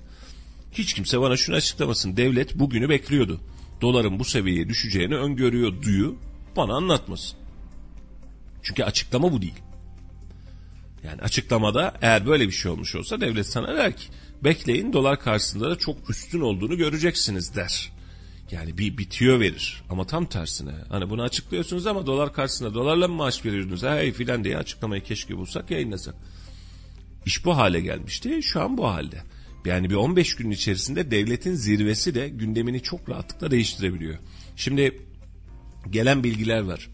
Hiç kimse bana şunu açıklamasın. Devlet bugünü bekliyordu. Doların bu seviyeye düşeceğini öngörüyor duyu bana anlatmasın. Çünkü açıklama bu değil. Yani açıklamada eğer böyle bir şey olmuş olsa devlet sana der ki bekleyin, dolar karşısında da çok üstün olduğunu göreceksiniz der. Yani bir bitiyor verir ama tam tersine hani bunu açıklıyorsunuz ama dolar karşısında dolarla mı maaş veriyorsunuz hey filan diye açıklamayı keşke bulsak, yayınlasak. İş bu hale gelmişti, şu an bu halde. Yani bir on beş günün içerisinde devletin zirvesi de gündemini çok rahatlıkla değiştirebiliyor. Şimdi gelen bilgiler var.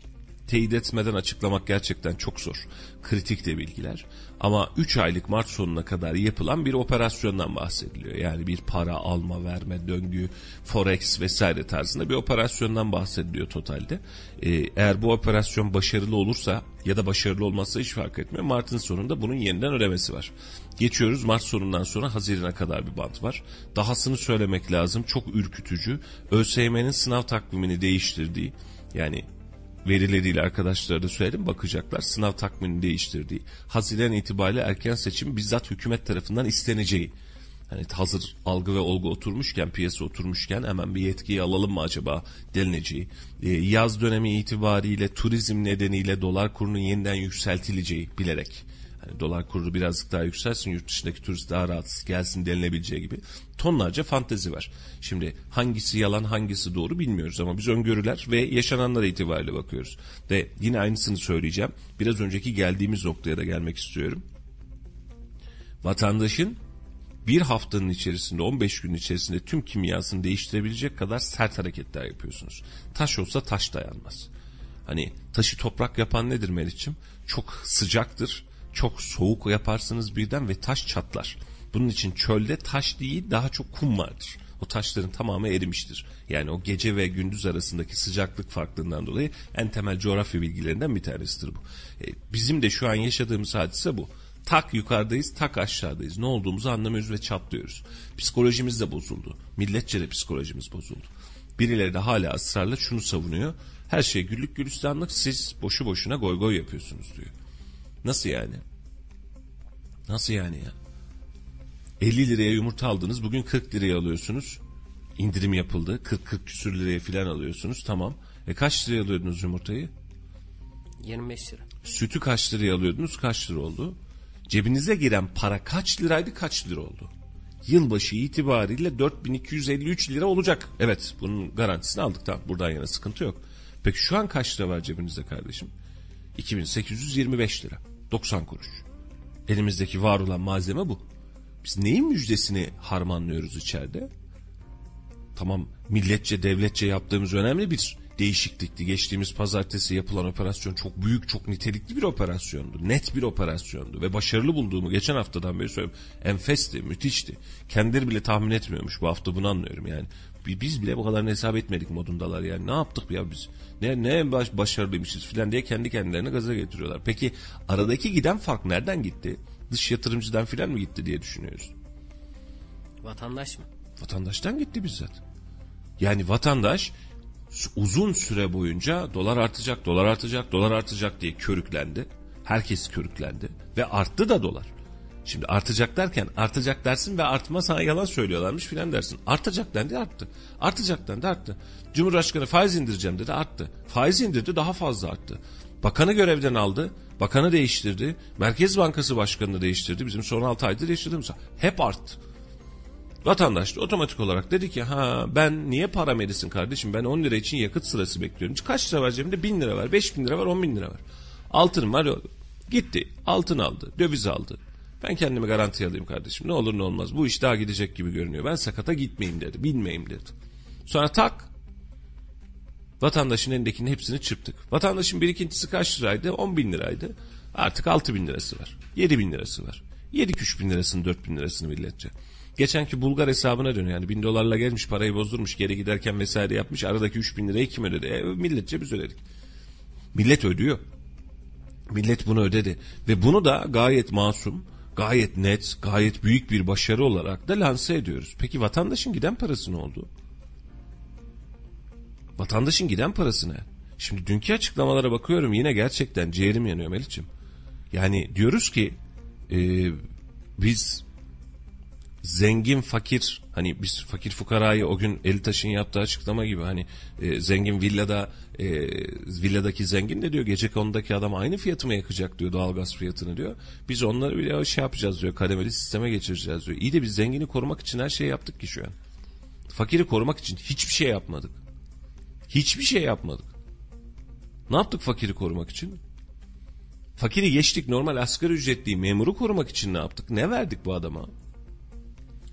teyit etmeden açıklamak gerçekten çok zor. Kritik de bilgiler. Ama üç aylık Mart sonuna kadar yapılan bir operasyondan bahsediliyor. Yani bir para alma, verme, döngü, forex vesaire tarzında bir operasyondan bahsediliyor totalde. Ee, eğer bu operasyon başarılı olursa ya da başarılı olmazsa hiç fark etmiyor. Mart'ın sonunda bunun yeniden ödemesi var. Geçiyoruz, Mart sonundan sonra Haziran'a kadar bir bant var. Dahasını söylemek lazım, çok ürkütücü. ÖSYM'nin sınav takvimini değiştirdiği, yani verileriyle arkadaşlara da söyledim, bakacaklar, sınav takvimini değiştirdiği, Haziran itibariyle erken seçim bizzat hükümet tarafından isteneceği. Hani hazır algı ve olgu oturmuşken, piyasa oturmuşken hemen bir yetkiyi alalım mı acaba denileceği. Ee, yaz dönemi itibariyle turizm nedeniyle dolar kurunun yeniden yükseltileceği bilerek. Hani dolar kuru birazcık daha yükselsin, yurt dışındaki turist daha rahatsız gelsin denilebileceği gibi tonlarca fantezi var. Şimdi hangisi yalan, hangisi doğru bilmiyoruz ama biz öngörüler ve yaşananlara itibariyle bakıyoruz. Ve yine aynısını söyleyeceğim. Biraz önceki geldiğimiz noktaya da gelmek istiyorum. Vatandaşın bir haftanın içerisinde, on beş günün içerisinde tüm kimyasını değiştirebilecek kadar sert hareketler yapıyorsunuz. Taş olsa taş dayanmaz. Hani taşı toprak yapan nedir Meriç'im? Çok sıcaktır. Çok soğuk yaparsınız birden ve taş çatlar. Bunun için çölde taş değil, daha çok kum vardır. O taşların tamamı erimiştir. Yani o gece ve gündüz arasındaki sıcaklık farklılığından dolayı en temel coğrafya bilgilerinden bir tanesidir bu. Bizim de şu an yaşadığımız hadise bu. Tak yukarıdayız, tak aşağıdayız. Ne olduğumuzu anlamıyoruz ve çatlıyoruz. Psikolojimiz de bozuldu. Milletçe de psikolojimiz bozuldu. Birileri de hala ısrarla şunu savunuyor. Her şey güllük gülistanlık, siz boşu boşuna goy goy yapıyorsunuz diyor. Nasıl yani? Nasıl yani ya? elli liraya yumurta aldınız, bugün kırk liraya alıyorsunuz. İndirim yapıldı. kırk kırk küsür liraya filan alıyorsunuz. Tamam. E kaç liraya alıyordunuz yumurtayı? yirmi beş lira. Sütü kaç liraya alıyordunuz? Kaç lira oldu? Cebinize giren para kaç liraydı? Kaç lira oldu? Yılbaşı itibariyle dört bin iki yüz elli üç lira olacak. Evet, bunun garantisini aldık. Tamam, buradan yana sıkıntı yok. Peki şu an kaç lira var cebinizde kardeşim? iki bin sekiz yüz yirmi beş lira. doksan kuruş. Elimizdeki var olan malzeme bu. Biz neyin müjdesini harmanlıyoruz içeride? Tamam, milletçe, devletçe yaptığımız önemli bir değişiklikti. Geçtiğimiz pazartesi yapılan operasyon çok büyük, çok nitelikli bir operasyondu. Net bir operasyondu ve başarılı bulduğumu geçen haftadan beri söylüyorum. Enfesti, müthişti. Kendileri bile tahmin etmiyormuş. Bu hafta bunu anlıyorum yani. Biz bile bu kadarını hesap etmedik modundalar yani. Ne yaptık ya biz? Ne, ne baş, başarılıymışız filan diye kendi kendilerine gaza getiriyorlar. Peki aradaki giden fark nereden gitti? Dış yatırımcıdan filan mı gitti diye düşünüyoruz. Vatandaş mı? Vatandaştan gitti bizzat. Yani vatandaş uzun süre boyunca dolar artacak, dolar artacak, dolar artacak diye körüklendi. Herkes körüklendi ve arttı da dolar. Şimdi artacak derken artacak dersin ve artma sana yalan söylüyorlarmış filan dersin. Artacak dendi, arttı. Artacak dendi, arttı. Cumhurbaşkanı faiz indireceğim dedi, arttı. Faiz indirdi, daha fazla arttı. Bakanı görevden aldı, bakanı değiştirdi. Merkez Bankası Başkanı'nı değiştirdi. Bizim son altı aydır yaşadığımız hep arttı. Vatandaş da otomatik olarak dedi ki ha ben niye param erisin kardeşim, ben on lira için yakıt sırası bekliyorum. Kaç lira var cebimde? bin lira var, beş bin lira var, on bin lira var. Altınım var, gitti altın aldı, döviz aldı. Ben kendimi garantiye alayım kardeşim, ne olur ne olmaz bu iş daha gidecek gibi görünüyor, ben sakata gitmeyeyim dedi, bilmeyeyim dedi. Sonra tak vatandaşın elindekinin hepsini çırptık. Vatandaşın birikintisi kaç liraydı? on bin liraydı, artık altı bin lirası var, yedi bin lirası var, yedi üç bin lirasını, dört bin lirasını milletçe. Geçenki Bulgar hesabına dönüyor yani, bin dolarla gelmiş parayı bozdurmuş, geri giderken vesaire yapmış, aradaki üç bin lirayı kim ödedi? E, milletçe biz ödedik. Millet ödüyor, millet bunu ödedi ve bunu da gayet masum, gayet net, gayet büyük bir başarı olarak da lanse ediyoruz. Peki vatandaşın giden parası ne oldu? Vatandaşın giden parası ne? Şimdi dünkü açıklamalara bakıyorum, yine gerçekten ciğerim yanıyor Melih'ciğim. Yani diyoruz ki e, biz zengin fakir, hani biz fakir fukarayı, o gün Elitaş'ın yaptığı açıklama gibi hani e, zengin villada e, villadaki zengin de diyor gecekonudaki adam aynı fiyatı mı yakacak diyor, doğalgaz fiyatını diyor. Biz onları bile şey yapacağız diyor, kademeli sisteme geçireceğiz diyor. İyi de biz zengini korumak için her şeyi yaptık ki şu an. Fakiri korumak için hiçbir şey yapmadık. Hiçbir şey yapmadık. Ne yaptık fakiri korumak için? Fakiri geçtik, normal asgari ücretli memuru korumak için ne yaptık? Ne verdik bu adama?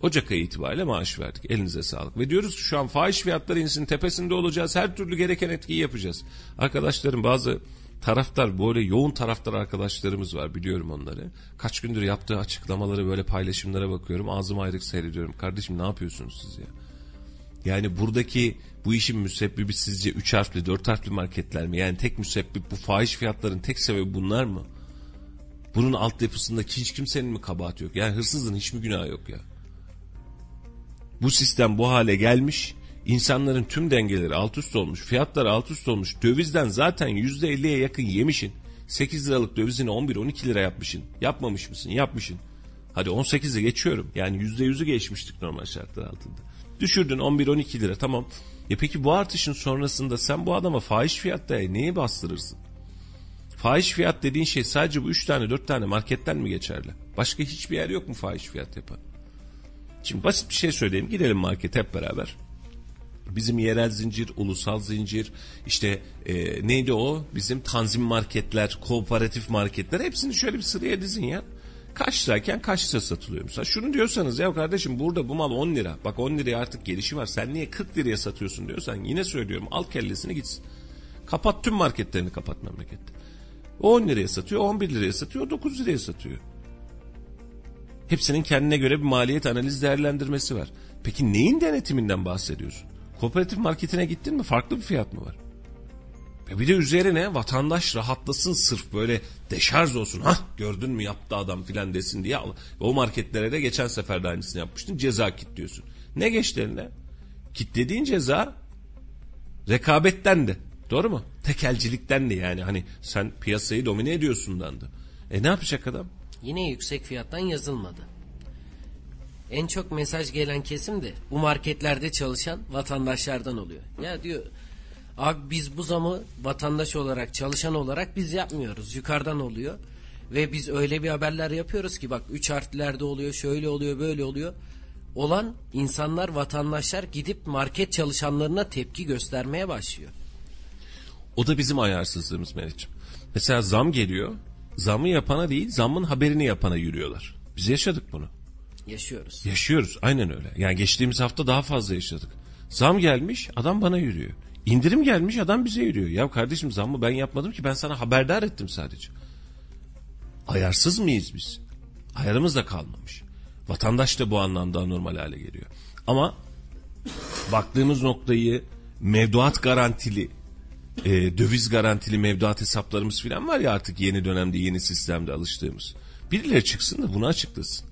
Ocak ayı itibariyle maaş verdik. Elinize sağlık. Ve diyoruz ki şu an fahiş fiyatlar insin, tepesinde olacağız. Her türlü gereken etkiyi yapacağız. Arkadaşlarım bazı taraftar, böyle yoğun taraftar arkadaşlarımız var, biliyorum onları. Kaç gündür yaptığı açıklamaları, böyle paylaşımlara bakıyorum, ağzım ayrık seyrediyorum. Kardeşim ne yapıyorsunuz siz ya? Yani buradaki bu işin müsebbibi sizce üç harfli dört harfli marketler mi? Yani tek müsebbip bu fahiş fiyatların tek sebebi bunlar mı? Bunun altyapısında hiç kimsenin mi kabahati yok? Yani hırsızın hiç mi günahı yok ya? Bu sistem bu hale gelmiş. İnsanların tüm dengeleri alt üst olmuş. Fiyatlar alt üst olmuş. Dövizden zaten yüzde elliye yakın yemişin. sekiz liralık dövizini on bir on iki lira yapmışın. Yapmamış mısın? Yapmışın. Hadi on sekize geçiyorum. Yani yüzde yüzü geçmiştik normal şartlar altında. Düşürdün on bir on iki lira, tamam. E peki bu artışın sonrasında sen bu adama fahiş fiyatta neyi bastırırsın? Fahiş fiyat dediğin şey sadece bu üç tane dört tane marketten mi geçerli? Başka hiçbir yer yok mu fahiş fiyat yapan? Şimdi basit bir şey söyleyeyim. Gidelim markete hep beraber. Bizim yerel zincir, ulusal zincir, işte e, neydi o? Bizim tanzim marketler, kooperatif marketler, hepsini şöyle bir sıraya dizin ya. Kaç lirayken kaç lira satılıyor mesela? Şunu diyorsanız ya kardeşim burada bu mal on lira. Bak on liraya artık gelişi var. Sen niye kırk liraya satıyorsun diyorsan yine söylüyorum, al kellesini gitsin. Kapat tüm marketlerini, kapat memlekette. O on liraya satıyor, on bir liraya satıyor, dokuz liraya satıyor. Hepsinin kendine göre bir maliyet analiz değerlendirmesi var. Peki neyin denetiminden bahsediyorsun? Kooperatif marketine gittin mi? Farklı bir fiyat mı var? E bir de üzerine vatandaş rahatlasın, sırf böyle deşarj olsun. Hah gördün mü yaptı adam filan desin diye. O marketlere de geçen sefer de aynısını yapmıştın. Ceza kilitliyorsun. Ne geçti eline? Kilitlediğin ceza rekabetten de. Doğru mu? Tekelcilikten de, yani hani sen piyasayı domine ediyorsundan da. E ne yapacak adam? Yine yüksek fiyattan yazılmadı. En çok mesaj gelen kesim de bu marketlerde çalışan vatandaşlardan oluyor. Ya diyor abi biz bu zamı vatandaş olarak, çalışan olarak biz yapmıyoruz. Yukarıdan oluyor. Ve biz öyle bir haberler yapıyoruz ki bak üç harflerde oluyor, şöyle oluyor, böyle oluyor. Olan insanlar, vatandaşlar gidip market çalışanlarına tepki göstermeye başlıyor. O da bizim ayarsızlığımız Meriç'im. Mesela zam geliyor. Zamı yapana değil, zamın haberini yapana yürüyorlar. Biz yaşadık bunu. Yaşıyoruz. Yaşıyoruz, aynen öyle. Yani geçtiğimiz hafta daha fazla yaşadık. Zam gelmiş, adam bana yürüyor. İndirim gelmiş, adam bize yürüyor. Ya kardeşim zammı ben yapmadım ki, ben sana haberdar ettim sadece. Ayarsız mıyız biz? Ayarımız da kalmamış. Vatandaş da bu anlamda normal hale geliyor. Ama baktığımız noktayı mevduat garantili, e, döviz garantili mevduat hesaplarımız falan var ya artık yeni dönemde, yeni sistemde alıştığımız. Birileri çıksın da bunu açıklasın.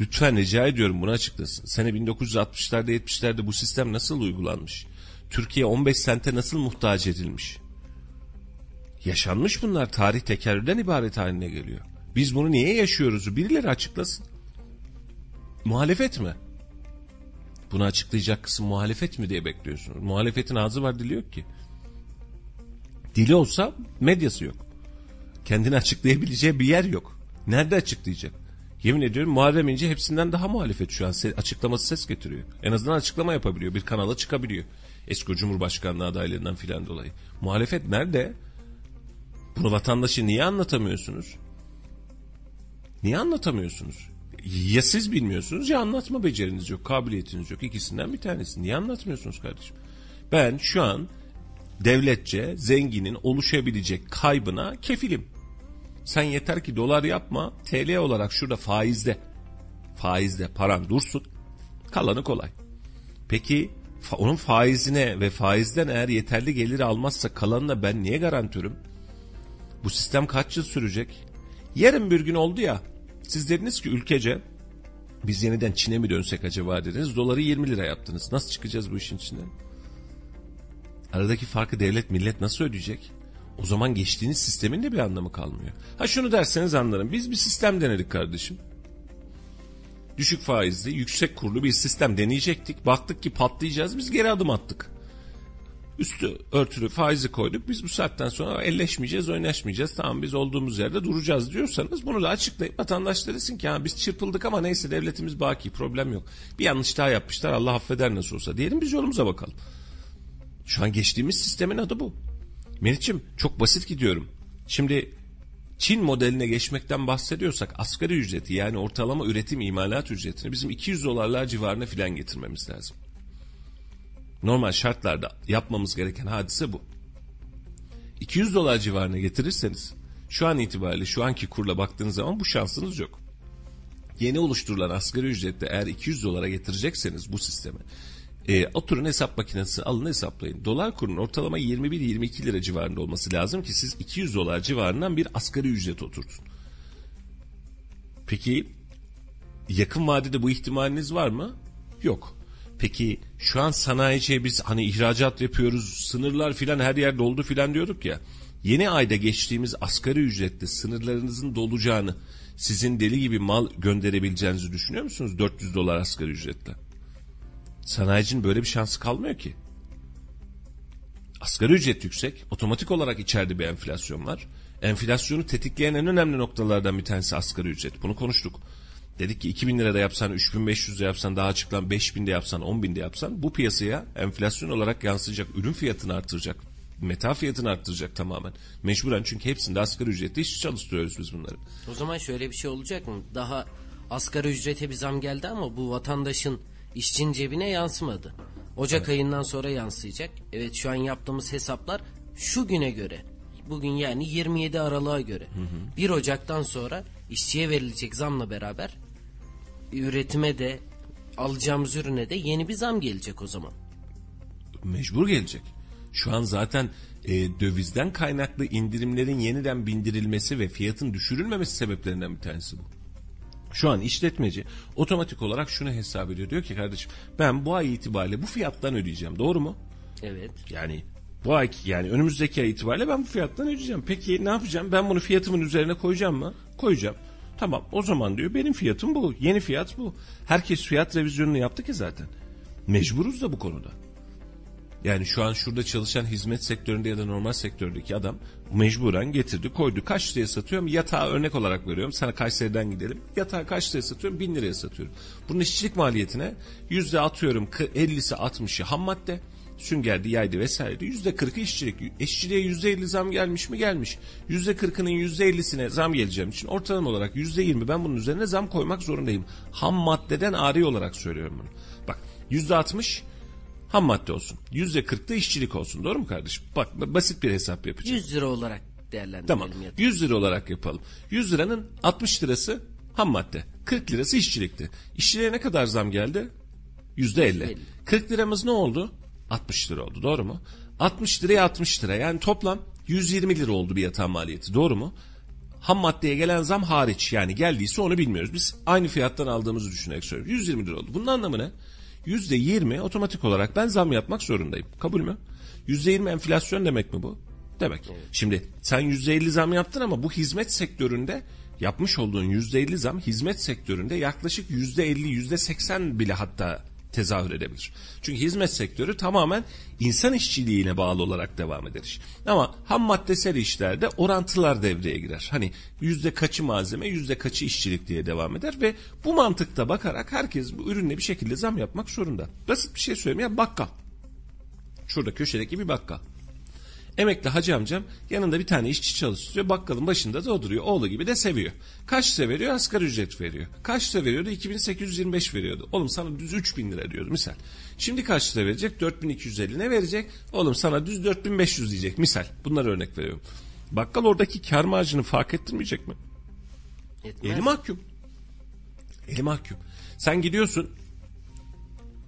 Lütfen rica ediyorum, bunu açıklasın. Sene bin dokuz yüz altmışlarda yetmişlerde bu sistem nasıl uygulanmış? Türkiye on beş sente nasıl muhtaç edilmiş? Yaşanmış bunlar. Tarih tekerrürden ibaret haline geliyor. Biz bunu niye yaşıyoruzu birileri açıklasın. Muhalefet mi? Bunu açıklayacak kısım muhalefet mi diye bekliyorsunuz. Muhalefetin ağzı var, dili yok ki. Dili olsa medyası yok. Kendini açıklayabileceği bir yer yok. Nerede açıklayacak? Yemin ediyorum Muharrem İnce hepsinden daha muhalefet şu an. Açıklaması ses getiriyor. En azından açıklama yapabiliyor. Bir kanala çıkabiliyor. Eski Cumhurbaşkanlığı adaylarından filan dolayı. Muhalefet nerede? Bunu vatandaşı niye anlatamıyorsunuz? Niye anlatamıyorsunuz? Ya siz bilmiyorsunuz ya anlatma beceriniz yok, kabiliyetiniz yok. İkisinden bir tanesi. Niye anlatmıyorsunuz kardeşim? Ben şu an devletçe zenginin oluşabilecek kaybına kefilim. Sen yeter ki dolar yapma, T L olarak şurada faizde, faizde paran dursun, kalanı kolay. Peki onun faizine ve faizden eğer yeterli gelir almazsa kalanına ben niye garantörüm? Bu sistem kaç yıl sürecek? Yarın bir gün oldu ya, siz dediniz ki ülkece biz yeniden Çin'e mi dönsek acaba dediniz, doları yirmi lira yaptınız. Nasıl çıkacağız bu işin içinden? Aradaki farkı devlet millet nasıl ödeyecek? O zaman geçtiğiniz sistemin de bir anlamı kalmıyor. Ha şunu derseniz anlarım. Biz bir sistem denedik kardeşim. Düşük faizli, yüksek kurulu bir sistem deneyecektik. Baktık ki patlayacağız, biz geri adım attık. Üstü örtülü faizi koyduk. Biz bu saatten sonra elleşmeyeceğiz, oynaşmayacağız. Tamam biz olduğumuz yerde duracağız diyorsanız bunu da açıklayıp vatandaşlar desin ki ha, biz çırpıldık ama neyse devletimiz baki, problem yok. Bir yanlış daha yapmışlar, Allah affeder nasıl olsa diyelim, biz yolumuza bakalım. Şu an geçtiğimiz sistemin adı bu. Meriç'im çok basit gidiyorum. Şimdi Çin modeline geçmekten bahsediyorsak asgari ücreti, yani ortalama üretim imalat ücretini bizim iki yüz dolarlar civarına filan getirmemiz lazım. Normal şartlarda yapmamız gereken hadise bu. iki yüz dolar civarına getirirseniz şu an itibariyle şu anki kurla baktığınız zaman bu şansınız yok. Yeni oluşturulan asgari ücretle eğer iki yüz dolara getirecekseniz bu sisteme e, oturun hesap makinesi alın hesaplayın. Dolar kurunun ortalama yirmi bir yirmi iki lira civarında olması lazım ki siz iki yüz dolar civarından bir asgari ücret oturtun. Peki yakın vadede bu ihtimaliniz var mı? Yok. Peki şu an sanayiciye biz hani ihracat yapıyoruz, sınırlar filan her yer doldu filan diyorduk ya. Yeni ayda geçtiğimiz asgari ücretle sınırlarınızın dolacağını, sizin deli gibi mal gönderebileceğinizi düşünüyor musunuz dört yüz dolar asgari ücretle? Sanayicinin böyle bir şansı kalmıyor ki. Asgari ücret yüksek, otomatik olarak içeride bir enflasyon var. Enflasyonu tetikleyen en önemli noktalardan bir tanesi asgari ücret. Bunu konuştuk. Dedik ki iki bin lirada yapsan, üç bin beş yüzde yapsan, daha açıklan beş binde yapsan, on binde yapsan bu piyasaya enflasyon olarak yansıyacak, ürün fiyatını artıracak, meta fiyatını arttıracak tamamen. Mecburen, çünkü hepsinde asgari ücretle işçi çalıştırıyoruz biz bunları. O zaman şöyle bir şey olacak mı? Daha asgari ücrete bir zam geldi ama bu vatandaşın, işçinin cebine yansımadı. Ocak evet. ayından sonra yansıyacak. Evet, şu an yaptığımız hesaplar şu güne göre. Bugün yani yirmi yedi Aralık'a göre. Hı hı. bir Ocak'tan sonra işçiye verilecek zamla beraber üretime de, alacağımız ürüne de yeni bir zam gelecek o zaman. Mecbur gelecek. Şu an zaten e, dövizden kaynaklı indirimlerin yeniden bindirilmesi ve fiyatın düşürülmemesi sebeplerinden bir tanesi bu. Şu an işletmeci otomatik olarak şunu hesap ediyor. Diyor ki kardeşim ben bu ay itibariyle bu fiyattan ödeyeceğim. Doğru mu? Evet. Yani bu ay, yani önümüzdeki ay itibariyle ben bu fiyattan ödeyeceğim. Peki ne yapacağım? Ben bunu fiyatımın üzerine koyacağım mı? Koyacağım. Tamam, o zaman diyor benim fiyatım bu. Yeni fiyat bu. Herkes fiyat revizyonunu yaptı ki zaten. Mecburuz da bu konuda. Yani şu an şurada çalışan hizmet sektöründe ya da normal sektördeki adam mecburen getirdi, koydu. Kaç liraya satıyorum? Yatağı örnek olarak veriyorum. Sana Kayseri'den gidelim. Yatağı kaç liraya satıyorum? Bin liraya satıyorum. Bunun işçilik maliyetine yüzde atıyorum ellisi altmışı ham madde, süngerdi, yaydı vesaire. Yüzde kırkı işçilik. İşçiliğe yüzde elli zam gelmiş mi? Gelmiş. Yüzde kırkının yüzde ellisine zam geleceğim için ortalama olarak yüzde yirmi ben bunun üzerine zam koymak zorundayım. Ham maddeden ari olarak söylüyorum bunu. Bak, yüzde altmış ham madde olsun. yüzde kırkta işçilik olsun. Doğru mu kardeşim? Bak, basit bir hesap yapacağım. yüz lira olarak değerlendirelim. Tamam. yüz lira olarak yapalım. yüz liranın altmış lirası ham madde. kırk lirası işçilikti. İşçiliğe ne kadar zam geldi? yüzde elli. kırk liramız ne oldu? altmış lira oldu. Doğru mu? altmış liraya altmış lira. Yani toplam yüz yirmi lira oldu bir yatağın maliyeti. Doğru mu? Ham maddeye gelen zam hariç. Yani geldiyse onu bilmiyoruz. Biz aynı fiyattan aldığımızı düşünerek söylüyoruz. yüz yirmi lira oldu. Bunun anlamı ne? yüzde yirmi otomatik olarak ben zam yapmak zorundayım. Kabul mü? yüzde yirmi enflasyon demek mi bu? Demek. Evet. Şimdi sen yüzde elli zam yaptın ama bu hizmet sektöründe yapmış olduğun yüzde elli zam hizmet sektöründe yaklaşık yüzde elli yüzde seksen bile hatta tezahür edebilir. Çünkü hizmet sektörü tamamen insan işçiliğine bağlı olarak devam eder iş. Ama ham maddesel işlerde orantılar devreye girer. Hani yüzde kaçı malzeme, yüzde kaçı işçilik diye devam eder ve bu mantıkta bakarak herkes bu ürünle bir şekilde zam yapmak zorunda. Basit bir şey söyleyeyim ya, bakkal. Şurada köşedeki bir bakkal. Emekli hacı amcam yanında bir tane işçi çalıştırıyor. Bakkalın başında da o duruyor. Oğlu gibi de seviyor. Kaç lira veriyor? Asgari ücret veriyor. Kaç lira veriyordu? iki bin sekiz yüz yirmi beş veriyordu. Oğlum sana düz üç bin lira diyordu misal. Şimdi kaç lira verecek? dört bin iki yüz elli ne verecek? Oğlum sana düz dört bin beş yüz diyecek misal. Bunlara örnek veriyorum. Bakkal oradaki kar marjını fark ettirmeyecek mi? Etmez. Eli mahkum. Eli mahkum. Sen gidiyorsun,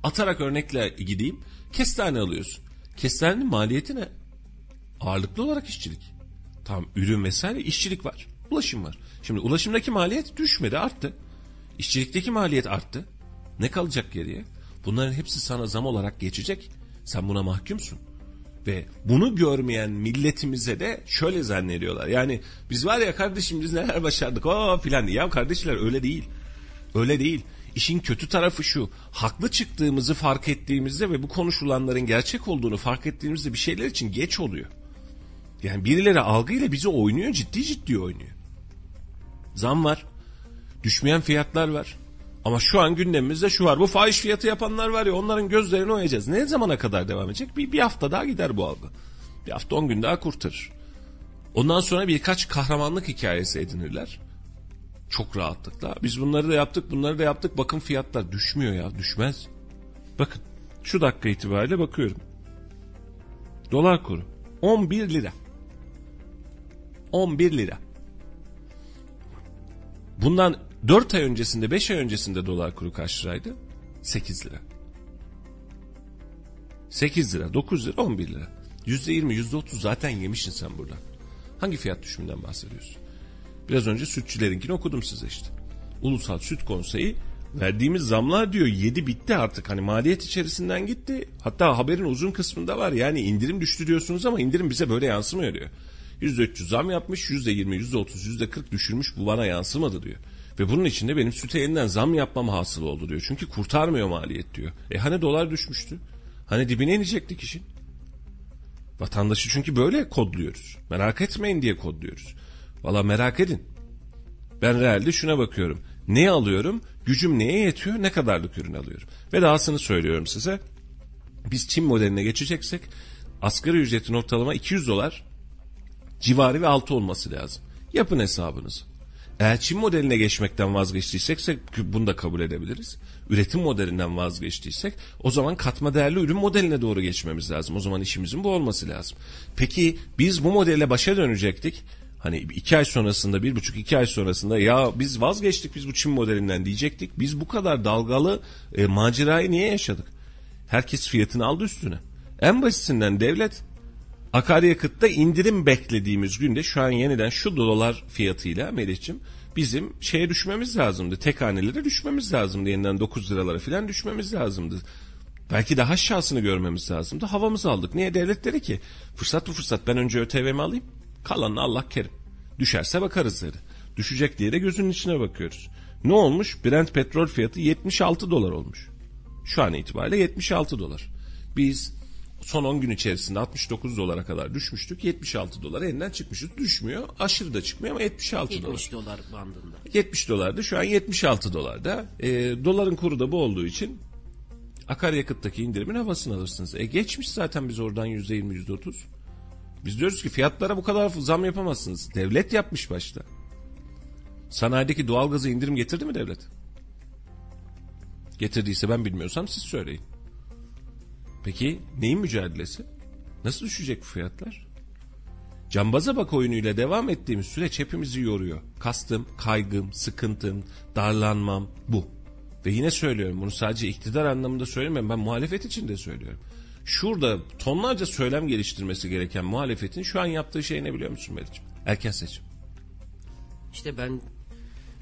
atarak örnekle gideyim, kestane alıyorsun. Kestanenin maliyeti ne? Ağırlıklı olarak işçilik. Tam ürün vesaire, işçilik var. Ulaşım var. Şimdi ulaşımdaki maliyet düşmedi, arttı. İşçilikteki maliyet arttı. Ne kalacak geriye? Bunların hepsi sana zam olarak geçecek. Sen buna mahkumsun. Ve bunu görmeyen milletimize de şöyle zannediyorlar. Yani biz var ya kardeşim biz neler başardık o filan diye. Ya kardeşler öyle değil. Öyle değil. İşin kötü tarafı şu, haklı çıktığımızı fark ettiğimizde ve bu konuşulanların gerçek olduğunu fark ettiğimizde bir şeyler için geç oluyor. Yani birileri algıyla bizi oynuyor, ciddi ciddi oynuyor. Zam var, düşmeyen fiyatlar var. Ama şu an gündemimizde şu var, bu fahiş fiyatı yapanlar var ya, onların gözlerini oyacağız. Ne zamana kadar devam edecek? Bir, bir hafta daha gider bu algı. Bir hafta on gün daha kurtarır. Ondan sonra birkaç kahramanlık hikayesi edinirler. Çok rahatlıkla. Biz bunları da yaptık, bunları da yaptık. Bakın fiyatlar düşmüyor ya, düşmez. Bakın, şu dakika itibariyle bakıyorum. Dolar kuru on bir lira. on bir lira. Bundan dört ay öncesinde, beş ay öncesinde dolar kuru kaç liraydı? sekiz lira. sekiz lira, dokuz lira, on bir lira. yüzde yirmi, yüzde otuz zaten yemişsin sen burada. Hangi fiyat düşümünden bahsediyorsun? Biraz önce sütçülerinkini okudum size işte. Ulusal Süt Konseyi verdiğimiz zamlar diyor yedi bitti artık. Hani maliyet içerisinden gitti. Hatta haberin uzun kısmında var. Yani indirim düştü diyorsunuz ama indirim bize böyle yansımıyor diyor. yüzde üç yüz zam yapmış, yüzde yirmi, yüzde otuz, yüzde kırk düşürmüş, bu bana yansımadı diyor. Ve bunun içinde benim süte yeniden zam yapmam hasıl oldu diyor. Çünkü kurtarmıyor maliyet diyor. E hani dolar düşmüştü? Hani dibine inecektik işin? Vatandaşı çünkü böyle kodluyoruz. Merak etmeyin diye kodluyoruz. Valla merak edin. Ben realde şuna bakıyorum. Ne alıyorum? Gücüm neye yetiyor? Ne kadarlık ürün alıyorum? Ve dahasını söylüyorum size. Biz Çin modeline geçeceksek asgari ücretin ortalama iki yüz dolar civarı ve altı olması lazım. Yapın hesabınızı. Eğer Çin modeline geçmekten vazgeçtiysek bunu da kabul edebiliriz. Üretim modelinden vazgeçtiysek o zaman katma değerli ürün modeline doğru geçmemiz lazım. O zaman işimizin bu olması lazım. Peki biz bu modelle başa dönecektik. Hani iki ay sonrasında, bir buçuk iki ay sonrasında ya biz vazgeçtik biz bu Çin modelinden diyecektik. Biz bu kadar dalgalı e, macerayı niye yaşadık? Herkes fiyatını aldı üstüne. En basitinden devlet akaryakıtta indirim beklediğimiz günde şu an yeniden şu dolar fiyatıyla Melih'ciğim bizim şeye düşmemiz lazımdı. Tek hanelere düşmemiz lazımdı. Yeniden dokuz liralara falan düşmemiz lazımdı. Belki daha aşağısını görmemiz lazımdı. Havamızı aldık. Niye? Devlet dedi ki fırsat bu fırsat, ben önce ÖTV'mi alayım. Kalanını Allah kerim. Düşerse bakarız dedi. Düşecek diye de gözünün içine bakıyoruz. Ne olmuş? Brent petrol fiyatı yetmiş altı dolar olmuş. Şu an itibariyle yetmiş altı dolar. Biz son on gün içerisinde altmış dokuz dolara kadar düşmüştük. yetmiş altı dolara elinden çıkmışız. Düşmüyor. Aşırı da çıkmıyor ama yetmiş altı dolar. yetmiş dolar bandında. yetmiş dolardı. Şu an yetmiş altı dolarda. E, doların kuru da bu olduğu için akaryakıttaki indirimin havasını alırsınız. E geçmiş zaten biz oradan yüzde yirmi, yüzde otuz. Biz diyoruz ki fiyatlara bu kadar zam yapamazsınız. Devlet yapmış başta. Sanayideki doğalgazı indirim getirdi mi devlet? Getirdiyse ben bilmiyorsam siz söyleyin. Peki neyin mücadelesi? Nasıl düşecek bu fiyatlar? Cambaza bak oyunuyla devam ettiğimiz süreç hepimizi yoruyor. Kastım, kaygım, sıkıntım, darlanmam bu. Ve yine söylüyorum, bunu sadece iktidar anlamında söylemiyorum, ben muhalefet için de söylüyorum. Şurada tonlarca söylem geliştirmesi gereken muhalefetin şu an yaptığı şey ne biliyor musun Meriç'im? Erken seçim. İşte ben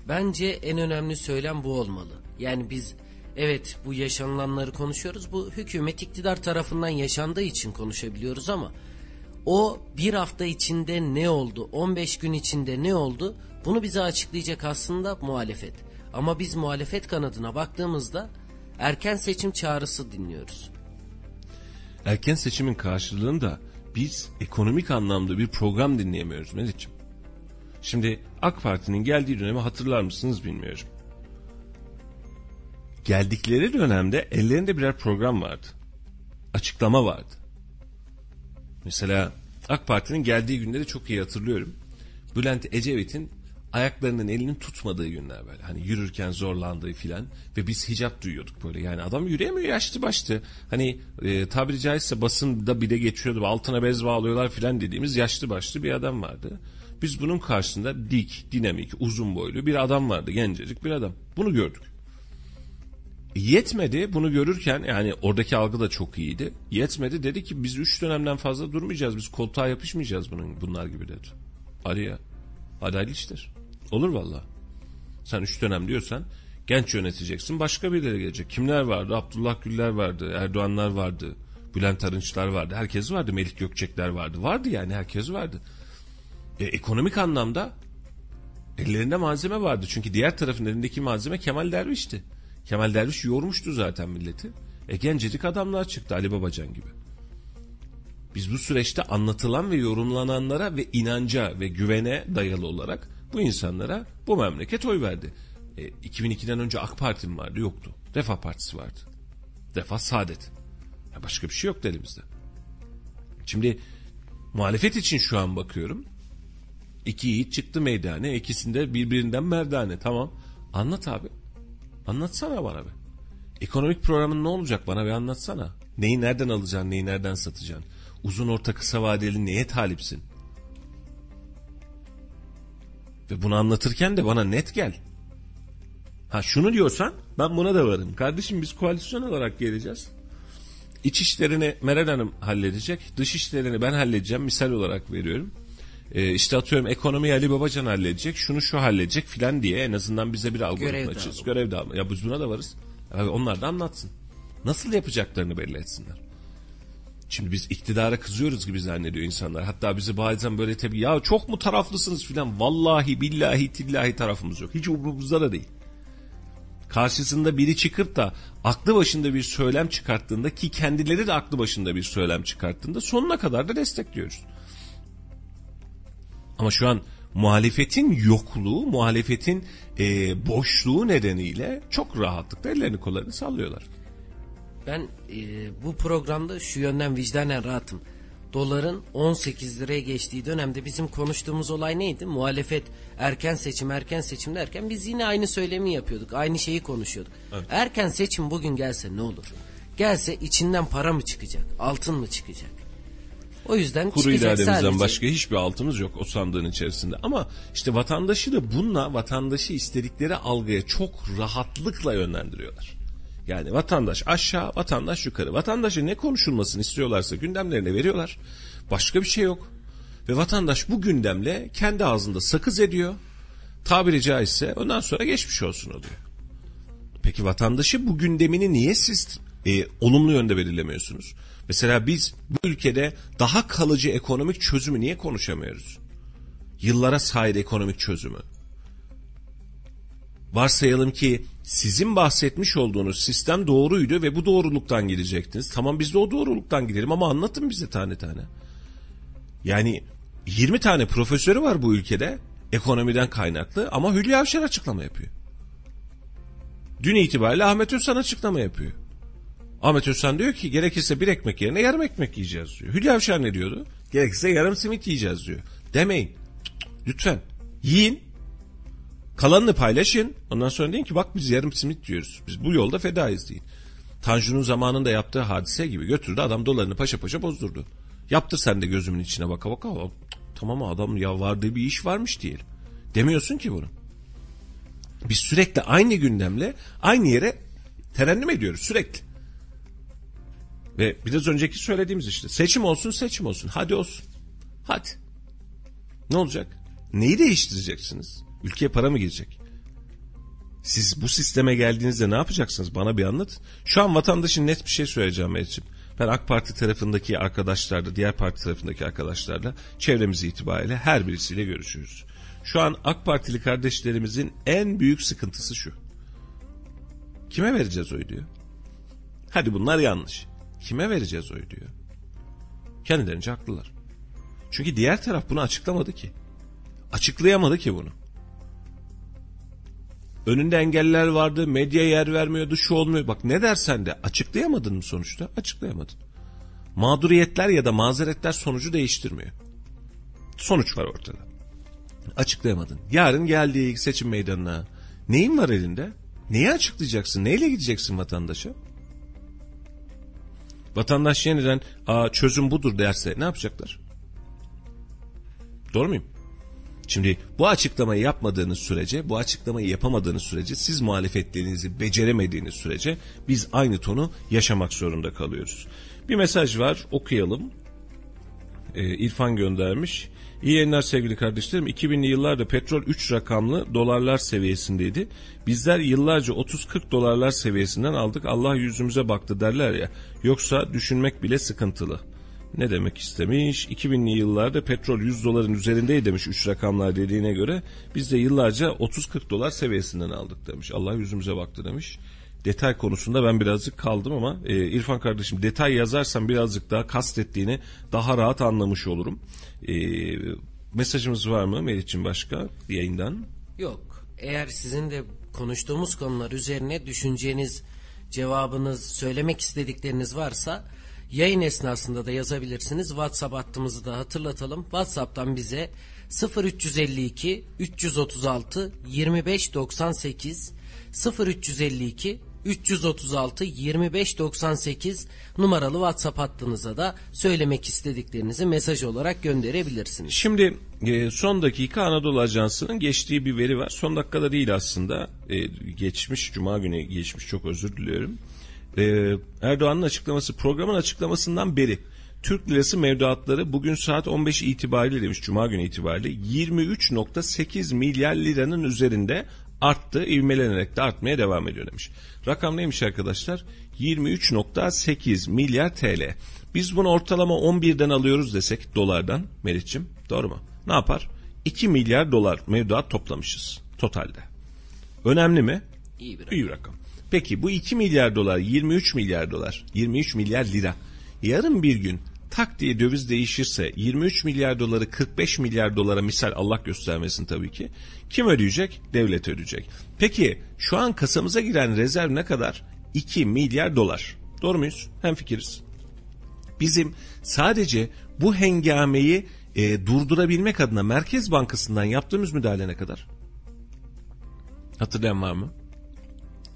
bence en önemli söylem bu olmalı. Yani biz evet bu yaşanılanları konuşuyoruz. Bu hükümet, iktidar tarafından yaşandığı için konuşabiliyoruz ama o bir hafta içinde ne oldu? on beş gün içinde ne oldu? Bunu bize açıklayacak aslında muhalefet. Ama biz muhalefet kanadına baktığımızda erken seçim çağrısı dinliyoruz. Erken seçimin karşılığında biz ekonomik anlamda bir program dinleyemiyoruz Meriç'ciğim. Şimdi AK Parti'nin geldiği dönemi hatırlar mısınız bilmiyorum. Geldikleri dönemde ellerinde birer program vardı. Açıklama vardı. Mesela AK Parti'nin geldiği günleri çok iyi hatırlıyorum. Bülent Ecevit'in ayaklarının elinin tutmadığı günler böyle. Hani yürürken zorlandığı filan ve biz hicap duyuyorduk böyle. Yani adam yürüyemiyor, yaşlı başlı. Hani e, tabiri caizse basında bile geçiyordu. Altına bez bağlıyorlar filan dediğimiz yaşlı başlı bir adam vardı. Biz bunun karşısında dik, dinamik, uzun boylu bir adam vardı. Gencecik bir adam. Bunu gördük. Yetmedi, bunu görürken yani oradaki algı da çok iyiydi. Yetmedi, dedi ki biz üç dönemden fazla durmayacağız. Biz koltuğa yapışmayacağız bunun, bunlar gibi dedi. Araya adaylıçtır. Olur valla. Sen üç dönem diyorsan genç yöneteceksin, başka birileri gelecek. Kimler vardı? Abdullah Güller vardı, Erdoğanlar vardı, Bülent Arınçlar vardı, herkes vardı, Melih Gökçekler vardı. Vardı yani, herkes vardı. E, ekonomik anlamda ellerinde malzeme vardı. Çünkü diğer tarafın elindeki malzeme Kemal Derviş'ti. Kemal Derviş yormuştu zaten milleti. E gencecik adamlar çıktı, Ali Babacan gibi. Biz bu süreçte anlatılan ve yorumlananlara ve inanca ve güvene dayalı olarak bu insanlara bu memleket oy verdi. E, iki bin ikiden önce AK Parti mi vardı? Yoktu. Refah Partisi vardı. Refah, Saadet. Ya başka bir şey yoktu elimizde. Şimdi muhalefet için şu an bakıyorum. İki yiğit çıktı meydana. İkisinde birbirinden merdane. Tamam. Anlat abi. Anlatsana bana be. Ekonomik programın ne olacak bana be, anlatsana. Neyi nereden alacaksın, neyi nereden satacaksın? Uzun orta kısa vadeli neye talipsin? Ve bunu anlatırken de bana net gel. Ha şunu diyorsan ben buna da varım. Kardeşim biz koalisyon olarak geleceğiz. İç işlerini Meral Hanım halledecek. Dış işlerini ben halledeceğim. Misal olarak veriyorum. Ee, işte atıyorum ekonomiyi Ali Babacan halledecek. Şunu şu halledecek filan diye en azından bize bir algoritma açacağız. Görev dağılımı. Ya biz buna da varız. Yani onlar da anlatsın. Nasıl yapacaklarını belli etsinler. Şimdi biz iktidara kızıyoruz gibi zannediyor insanlar. Hatta bizi bazen böyle tabii ya çok mu taraflısınız filan. Vallahi billahi tillahi tarafımız yok. Hiç umurumuzda da değil. Karşısında biri çıkıp da aklı başında bir söylem çıkarttığında ki kendileri de aklı başında bir söylem çıkarttığında sonuna kadar da destekliyoruz. Ama şu an muhalefetin yokluğu, muhalefetin e, boşluğu nedeniyle çok rahatlıkla ellerini kollarını sallıyorlar. Ben e, bu programda şu yönden vicdanen rahatım. Doların on sekiz liraya geçtiği dönemde bizim konuştuğumuz olay neydi? Muhalefet erken seçim erken seçim derken biz yine aynı söylemi yapıyorduk. Aynı şeyi konuşuyorduk. Evet. Erken seçim bugün gelse ne olur? Gelse içinden para mı çıkacak? Altın mı çıkacak? O yüzden kuru irademizden sadece... başka hiçbir altımız yok o sandığın içerisinde. Ama işte vatandaşı da bununla vatandaşı istedikleri algıya çok rahatlıkla yönlendiriyorlar. Yani vatandaş aşağı, vatandaş yukarı. Vatandaşa ne konuşulmasını istiyorlarsa gündemlerine veriyorlar. Başka bir şey yok. Ve vatandaş bu gündemle kendi ağzında sakız ediyor. Tabiri caizse ondan sonra geçmiş olsun oluyor. Peki vatandaşı bu gündemini niye siz e, olumlu yönde belirlemiyorsunuz? Mesela biz bu ülkede daha kalıcı ekonomik çözümü niye konuşamıyoruz? Yıllara sahip ekonomik çözümü. Varsayalım ki sizin bahsetmiş olduğunuz sistem doğruydu ve bu doğruluktan gidecektiniz. Tamam biz de o doğruluktan gidelim ama anlatın bize tane tane. Yani yirmi tane profesörü var bu ülkede ekonomiden kaynaklı ama Hülya Avşar açıklama yapıyor. Dün itibariyle Ahmet Ünsan açıklama yapıyor. Ahmet Ünsan diyor ki gerekirse bir ekmek yerine yarım ekmek yiyeceğiz diyor. Hülya Avşar ne diyordu? Gerekirse yarım simit yiyeceğiz diyor. Demeyin. Lütfen yiyin. Kalanını paylaşın. Ondan sonra deyin ki bak biz yarım simit diyoruz. Biz bu yolda fedayız deyin. Tanju'nun zamanında yaptığı hadise gibi götürdü. Adam dolarını paşa paşa bozdurdu. Yaptır sen de gözümün içine baka baka. Tamam adam ya vardı bir iş varmış diyelim. Demiyorsun ki bunu. Biz sürekli aynı gündemle aynı yere terennüm ediyoruz sürekli. Ve biraz önceki söylediğimiz işte seçim olsun seçim olsun. Hadi olsun. Hadi. Ne olacak? Neyi değiştireceksiniz? Ülkeye para mı girecek? Siz bu sisteme geldiğinizde ne yapacaksınız? Bana bir anlat. Şu an vatandaşın net bir şey söyleyeceğim Meriç'im. Ben AK Parti tarafındaki arkadaşlarla, diğer parti tarafındaki arkadaşlarla çevremiz itibariyle her birisiyle görüşüyoruz. Şu an AK Partili kardeşlerimizin en büyük sıkıntısı şu. Kime vereceğiz oyu diyor. Hadi bunlar yanlış. Kime vereceğiz oyu diyor. Kendilerince haklılar. Çünkü diğer taraf bunu açıklamadı ki. Açıklayamadı ki bunu. Önünde engeller vardı, medya yer vermiyordu, şu olmuyor. Bak ne dersen de açıklayamadın mı sonuçta? Açıklayamadın. Mağduriyetler ya da mazeretler sonucu değiştirmiyor. Sonuç var ortada. Açıklayamadın. Yarın geldik seçim meydanına. Neyin var elinde? Neyi açıklayacaksın? Neyle gideceksin vatandaşa? Vatandaş yeniden Aa, çözüm budur derse ne yapacaklar? Doğru muyum? Şimdi bu açıklamayı yapmadığınız sürece, bu açıklamayı yapamadığınız sürece, siz muhalefetlerinizi beceremediğiniz sürece biz aynı tonu yaşamak zorunda kalıyoruz. Bir mesaj var, okuyalım. Ee, İrfan göndermiş. İyi yayınlar sevgili kardeşlerim. iki binli yıllarda petrol üç rakamlı dolarlar seviyesindeydi. Bizler yıllarca otuz kırk dolarlar seviyesinden aldık. Allah yüzümüze baktı derler ya. Yoksa düşünmek bile sıkıntılı. Ne demek istemiş? iki binli yıllarda petrol yüz doların üzerindeydi demiş üç rakamlar dediğine göre. Biz de yıllarca otuz kırk dolar seviyesinden aldık demiş. Allah yüzümüze baktı demiş. Detay konusunda ben birazcık kaldım ama e, İrfan kardeşim detay yazarsam birazcık daha kastettiğini daha rahat anlamış olurum. E, mesajımız var mı Meriç'in başka yayından? Yok. Eğer sizin de konuştuğumuz konular üzerine düşünceniz, cevabınız, söylemek istedikleriniz varsa... Yayın esnasında da yazabilirsiniz. WhatsApp hattımızı da hatırlatalım. WhatsApp'tan bize sıfır üç yüz elli iki üç yüz otuz altı yirmi beş doksan sekiz, sıfır üç yüz elli iki üç yüz otuz altı yirmi beş doksan sekiz numaralı WhatsApp hattınıza da söylemek istediklerinizi mesaj olarak gönderebilirsiniz. Şimdi son dakika Anadolu Ajansı'nın geçtiği bir veri var. Son dakikada değil aslında. Geçmiş Cuma günü geçmiş, çok özür diliyorum. Erdoğan'ın açıklaması, programın açıklamasından beri Türk lirası mevduatları bugün saat on beş itibariyle demiş, Cuma günü itibariyle yirmi üç virgül sekiz milyar liranın üzerinde arttı, ivmelenerek de artmaya devam ediyor demiş. Rakam neymiş arkadaşlar? yirmi üç virgül sekiz milyar T L. Biz bunu ortalama on birden alıyoruz desek dolardan, Meriç'im, doğru mu? Ne yapar? iki milyar dolar mevduat toplamışız totalde. Önemli mi? İyi bir rakam. İyi bir rakam. Peki bu iki milyar dolar, yirmi üç milyar dolar, yirmi üç milyar lira. Yarın bir gün tak diye döviz değişirse yirmi üç milyar doları kırk beş milyar dolara, misal Allah göstermesin tabii ki, kim ödeyecek? Devlet ödeyecek. Peki şu an kasamıza giren rezerv ne kadar? iki milyar dolar. Doğru muyuz? Hemfikiriz. Bizim sadece bu hengameyi e, durdurabilmek adına Merkez Bankası'ndan yaptığımız müdahale ne kadar? Hatırlayan var mı?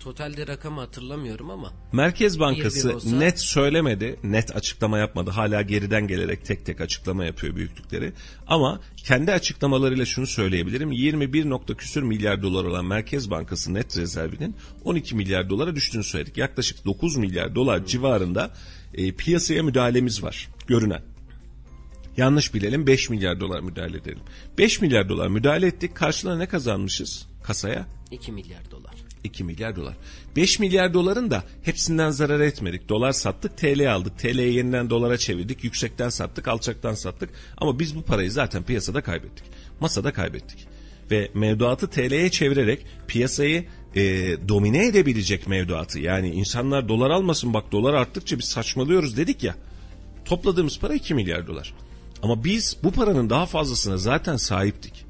Totalde rakamı hatırlamıyorum ama. Merkez Bankası olsa... net söylemedi, net açıklama yapmadı. Hala geriden gelerek tek tek açıklama yapıyor büyüklükleri. Ama kendi açıklamalarıyla şunu söyleyebilirim. yirmi bir nokta küsür milyar dolar olan Merkez Bankası net rezervinin on iki milyar dolara düştüğünü söyledik. Yaklaşık dokuz milyar dolar hmm. civarında e, piyasaya müdahalemiz var görünen. Yanlış bilelim, beş milyar dolar müdahale edelim. beş milyar dolar müdahale ettik. Karşılığında ne kazanmışız kasaya? iki milyar dolar. iki milyar dolar. beş milyar doların da hepsinden zarar etmedik. Dolar sattık, T L aldık. T L'yi yeniden dolara çevirdik. Yüksekten sattık, alçaktan sattık. Ama biz bu parayı zaten piyasada kaybettik. Masada kaybettik. Ve mevduatı T L'ye çevirerek piyasayı e, domine edebilecek mevduatı. Yani insanlar dolar almasın, bak dolar arttıkça biz saçmalıyoruz dedik ya. Topladığımız para iki milyar dolar. Ama biz bu paranın daha fazlasına zaten sahiptik.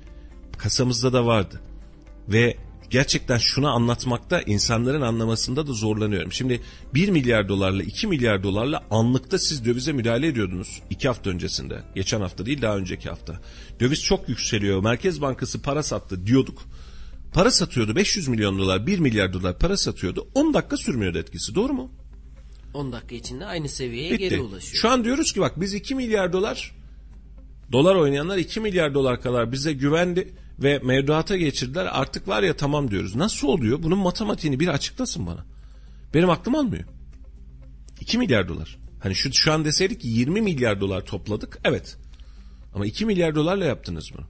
Kasamızda da vardı. Ve gerçekten şunu anlatmakta, insanların anlamasında da zorlanıyorum. Şimdi bir milyar dolarla iki milyar dolarla anlıkta siz dövize müdahale ediyordunuz. iki hafta öncesinde. Geçen hafta değil, daha önceki hafta. Döviz çok yükseliyor. Merkez Bankası para sattı diyorduk. Para satıyordu, beş yüz milyon dolar, bir milyar dolar para satıyordu. on dakika sürmüyordu etkisi, doğru mu? on dakika içinde aynı seviyeye bitti, geri ulaşıyor. Şu an diyoruz ki bak biz iki milyar dolar, dolar oynayanlar iki milyar dolar kadar bize güvendi ve mevduata geçirdiler, artık var ya tamam diyoruz. Nasıl oluyor? Bunun matematiğini bir açıklasın bana. Benim aklım almıyor. iki milyar dolar. Hani şu, şu an deseydik ki yirmi milyar dolar topladık. Evet. Ama iki milyar dolarla yaptınız mı?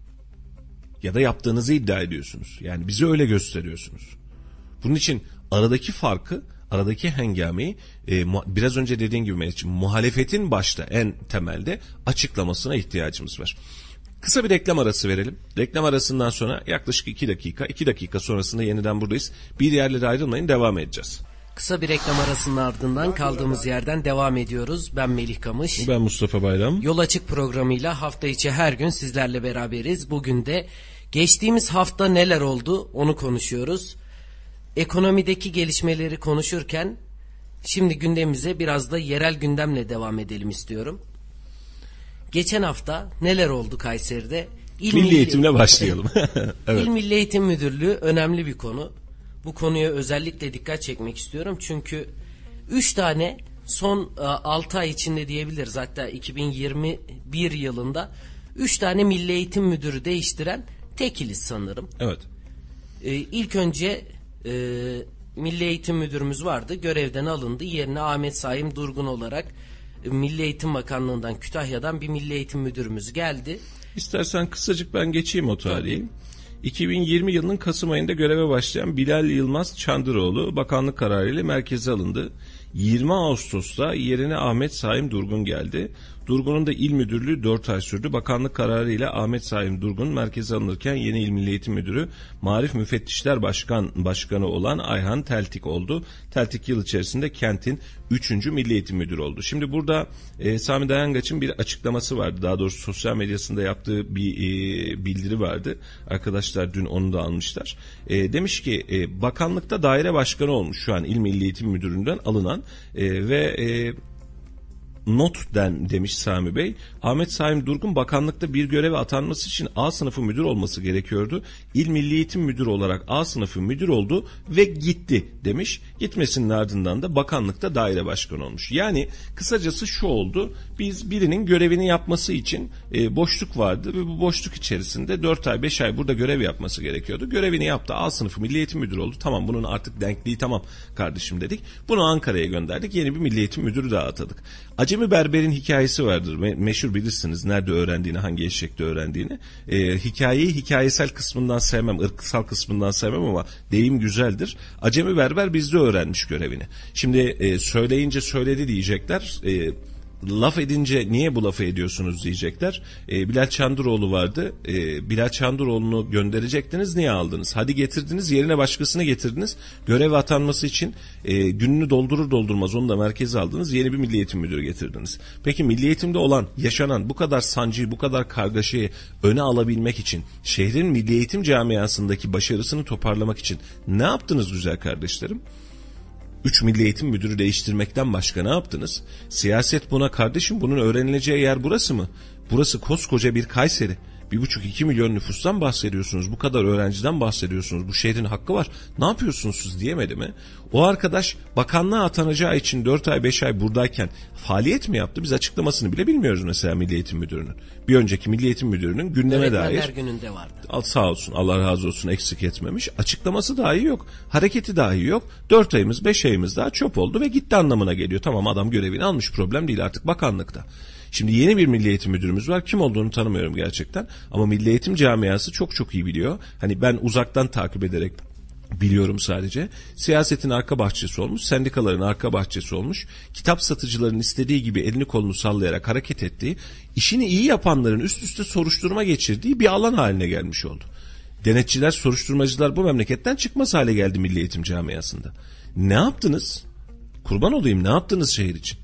Ya da yaptığınızı iddia ediyorsunuz. Yani bizi öyle gösteriyorsunuz. Bunun için aradaki farkı, aradaki hengameyi e, biraz önce dediğin gibi muhalefetin başta en temelde açıklamasına ihtiyacımız var. Kısa bir reklam arası verelim. Reklam arasından sonra yaklaşık iki dakika, iki dakika sonrasında yeniden buradayız. Bir yerlere ayrılmayın, devam edeceğiz. Kısa bir reklam arasının ardından kaldığımız yerden devam ediyoruz. Ben Melih Kamış. Ben Mustafa Bayram. Yol Açık programıyla hafta içi her gün sizlerle beraberiz. Bugün de geçtiğimiz hafta neler oldu onu konuşuyoruz. Ekonomideki gelişmeleri konuşurken şimdi gündemimize biraz da yerel gündemle devam edelim istiyorum. Geçen hafta neler oldu Kayseri'de? İl Milli, Milli Eğitim'le başlayalım. Evet. İl Milli Eğitim Müdürlüğü önemli bir konu. Bu konuya özellikle dikkat çekmek istiyorum. Çünkü üç tane son altı ay içinde diyebiliriz. Hatta iki bin yirmi bir yılında üç tane Milli Eğitim Müdürü değiştiren tek iliz sanırım. Evet. Ee, ilk önce e, Milli Eğitim Müdürümüz vardı. Görevden alındı. Yerine Ahmet Sayım Durgun olarak Milli Eğitim Bakanlığı'ndan, Kütahya'dan bir Milli Eğitim Müdürümüz geldi. İstersen kısacık ben geçeyim o tarihi. iki bin yirmi yılının Kasım ayında göreve başlayan Bilal Yılmaz Çandıroğlu bakanlık kararıyla merkeze alındı. yirmi Ağustos'ta yerine Ahmet Sayım Durgun geldi. Durgun'un da il müdürlüğü dört ay sürdü. Bakanlık kararıyla Ahmet Sayım Durgun merkeze alınırken yeni İl Milli Eğitim Müdürü Maarif Müfettişler Başkan, Başkanı olan Ayhan Teltik oldu. Teltik yıl içerisinde kentin üçüncü Milli Eğitim Müdürü oldu. Şimdi burada e, Sami Dayangaç'ın bir açıklaması vardı. Daha doğrusu sosyal medyasında yaptığı bir e, bildiri vardı. Arkadaşlar dün onu da almışlar. E, demiş ki e, bakanlıkta daire başkanı olmuş şu an İl Milli Eğitim Müdürü'nden alınan e, ve... E, not den demiş Sami Bey. Ahmet Sayım Durgun bakanlıkta bir göreve atanması için A sınıfı müdür olması gerekiyordu. İl Milli Eğitim Müdürü olarak A sınıfı müdür oldu ve gitti demiş. Gitmesinin ardından da bakanlıkta daire başkanı olmuş. Yani kısacası şu oldu. Biz birinin görevini yapması için e, boşluk vardı ve bu boşluk içerisinde dört ay beş ay burada görev yapması gerekiyordu. Görevini yaptı. A sınıfı Milli Eğitim Müdürü oldu. Tamam, bunun artık denkliği tamam kardeşim dedik. Bunu Ankara'ya gönderdik. Yeni bir Milli Eğitim Müdürü daha atadık. Acemi Berber'in hikayesi vardır. Me- meşhur bilirsiniz nerede öğrendiğini, hangi eşekte öğrendiğini. E, hikayeyi hikayesel kısmından sevmem, ırksal kısmından sevmem ama deyim güzeldir. Acemi Berber bizde öğrenmiş görevini. Şimdi e, söyleyince söyledi diyecekler. E, laf edince niye bu lafı ediyorsunuz diyecekler. E, Bilal Çandıroğlu vardı. E, Bilal Çandıroğlu'nu gönderecektiniz, niye aldınız? Hadi getirdiniz, yerine başkasını getirdiniz. Görev atanması için e, gününü doldurur doldurmaz onu da merkeze aldınız. Yeni bir Milli Eğitim Müdürü getirdiniz. Peki Milli Eğitim'de olan, yaşanan bu kadar sancıyı, bu kadar kargaşayı öne alabilmek için, şehrin Milli Eğitim camiasındaki başarısını toparlamak için ne yaptınız güzel kardeşlerim? üç Milli Eğitim Müdürü değiştirmekten başka ne yaptınız? Siyaset buna kardeşim, bunun öğrenileceği yer burası mı? Burası koskoca bir Kayseri. bir buçuk iki milyon nüfustan bahsediyorsunuz. Bu kadar öğrenciden bahsediyorsunuz. Bu şehrin hakkı var. Ne yapıyorsunuz siz diyemedi mi? O arkadaş bakanlığa atanacağı için dört ay beş ay buradayken faaliyet mi yaptı? Biz açıklamasını bile bilmiyoruz mesela Milli Eğitim Müdürü'nün. Bir önceki Milli Eğitim Müdürü'nün gündeme Öğretmenler dair. Öğretmenler gününde vardı. Sağ olsun, Allah razı olsun, eksik etmemiş. Açıklaması dahi yok. Hareketi dahi yok. dört ayımız beş ayımız daha çöp oldu ve gitti anlamına geliyor. Tamam, adam görevini almış, problem değil, artık bakanlıkta. Şimdi yeni bir Milli Eğitim Müdürümüz var. Kim olduğunu tanımıyorum gerçekten. Ama Milli Eğitim camiası çok çok iyi biliyor. Hani ben uzaktan takip ederek biliyorum sadece. Siyasetin arka bahçesi olmuş, sendikaların arka bahçesi olmuş, kitap satıcıların istediği gibi elini kolunu sallayarak hareket ettiği, işini iyi yapanların üst üste soruşturma geçirdiği bir alan haline gelmiş oldu. Denetçiler, soruşturmacılar bu memleketten çıkmaz hale geldi Milli Eğitim camiasında. Ne yaptınız? Kurban olayım, ne yaptınız şehir için?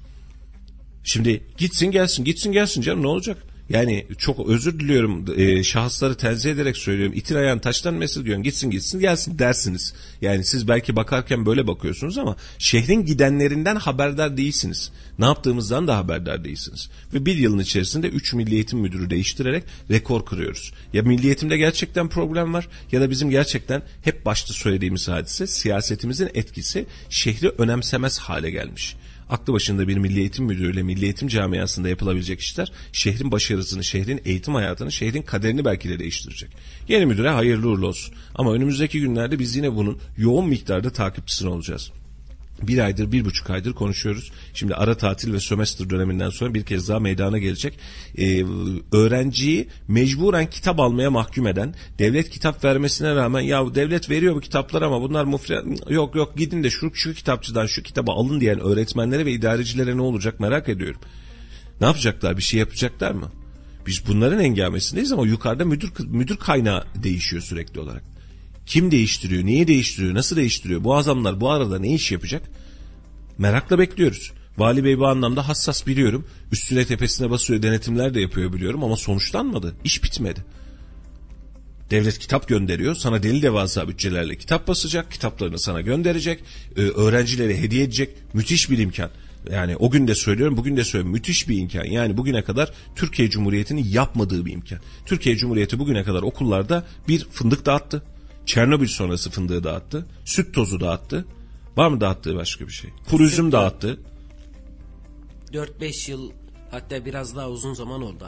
Şimdi gitsin gelsin, gitsin gelsin canım, ne olacak? Yani çok özür diliyorum, e, şahısları tenzih ederek söylüyorum. İtin ayağını taştan mesir diyorum, gitsin gitsin gelsin dersiniz. Yani siz belki bakarken böyle bakıyorsunuz ama şehrin gidenlerinden haberdar değilsiniz. Ne yaptığımızdan da haberdar değilsiniz. Ve bir yılın içerisinde üç Milli Eğitim Müdürü değiştirerek rekor kırıyoruz. Ya Milli Eğitim'de gerçekten problem var ya da bizim gerçekten hep başta söylediğimiz hadise, siyasetimizin etkisi şehri önemsemez hale gelmiş. Aklı başında bir Milli Eğitim Müdürüyle Milli Eğitim camiasında yapılabilecek işler şehrin başarısını, şehrin eğitim hayatını, şehrin kaderini belki de değiştirecek. Yeni müdüre hayırlı uğurlu olsun. Ama önümüzdeki günlerde biz yine bunun yoğun miktarda takipçisini olacağız. Bir aydır, bir buçuk aydır konuşuyoruz. Şimdi ara tatil ve sömestr döneminden sonra bir kez daha meydana gelecek. Ee, öğrenciyi mecburen kitap almaya mahkum eden, devlet kitap vermesine rağmen, ya devlet veriyor bu kitapları ama bunlar mufre- yok yok gidin de şu, şu kitapçıdan şu kitabı alın diyen öğretmenlere ve idarecilere ne olacak merak ediyorum. Ne yapacaklar? Bir şey yapacaklar mı? Biz bunların engamesindeyiz ama yukarıda müdür müdür kaynağı değişiyor sürekli olarak. Kim değiştiriyor, niye değiştiriyor, nasıl değiştiriyor? Bu adamlar bu arada ne iş yapacak? Merakla bekliyoruz. Vali Bey bu anlamda hassas biliyorum. Üstüne tepesine basıyor, denetimler de yapıyor biliyorum ama sonuçlanmadı. İş bitmedi. Devlet kitap gönderiyor. Sana deli devasa bütçelerle kitap basacak, kitaplarını sana gönderecek, öğrencilere hediye edecek. Müthiş bir imkan. Yani o gün de söylüyorum, bugün de söylüyorum, müthiş bir imkan. Yani bugüne kadar Türkiye Cumhuriyeti'nin yapmadığı bir imkan. Türkiye Cumhuriyeti bugüne kadar okullarda bir fındık dağıttı. Çernobil sonrası fındığı dağıttı. Süt tozu dağıttı. Var mı dağıttığı başka bir şey? Kuru üzüm süt dağıttı. dört beş yıl hatta biraz daha uzun zaman oldu.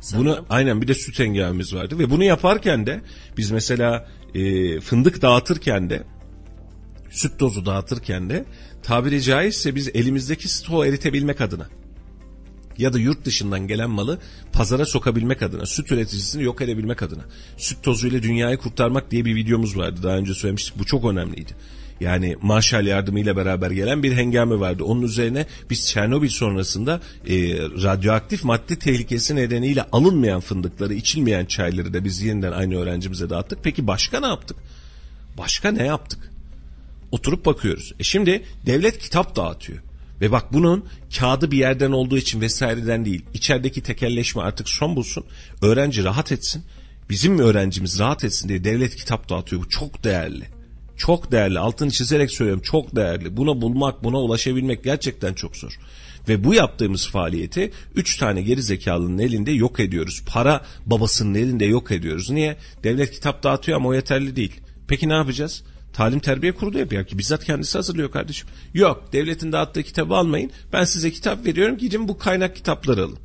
Sanırım. Bunu aynen, bir de süt engelimiz vardı. Ve bunu yaparken de biz mesela e, fındık dağıtırken de, süt tozu dağıtırken de tabiri caizse biz elimizdeki stoğu eritebilmek adına ya da yurt dışından gelen malı pazara sokabilmek adına, süt üreticisini yok edebilmek adına, süt tozuyla dünyayı kurtarmak diye bir videomuz vardı. Daha önce söylemiştik, bu çok önemliydi. Yani Marshall yardımıyla beraber gelen bir hengame vardı. Onun üzerine biz Çernobil sonrasında e, radyoaktif madde tehlikesi nedeniyle alınmayan fındıkları, içilmeyen çayları da biz yeniden aynı öğrencimize dağıttık. Peki başka ne yaptık? Başka ne yaptık? Oturup bakıyoruz. E şimdi devlet kitap dağıtıyor. Ve bak, bunun kağıdı bir yerden olduğu için vesaireden değil, içerideki tekelleşme artık son bulsun, öğrenci rahat etsin, bizim öğrencimiz rahat etsin diye devlet kitap dağıtıyor. Bu çok değerli, çok değerli, altını çizerek söylüyorum, çok değerli. Bunu bulmak, buna ulaşabilmek gerçekten çok zor. ve bu yaptığımız faaliyeti üç tane gerizekalının elinde yok ediyoruz. Para babasının elinde yok ediyoruz. Niye? Devlet kitap dağıtıyor ama o yeterli değil. Peki ne yapacağız? Talim terbiye kurulu yapıyor ki bizzat kendisi hazırlıyor kardeşim. Yok, devletin dağıttığı kitabı almayın. Ben size kitap veriyorum, gidin bu kaynak kitapları alın.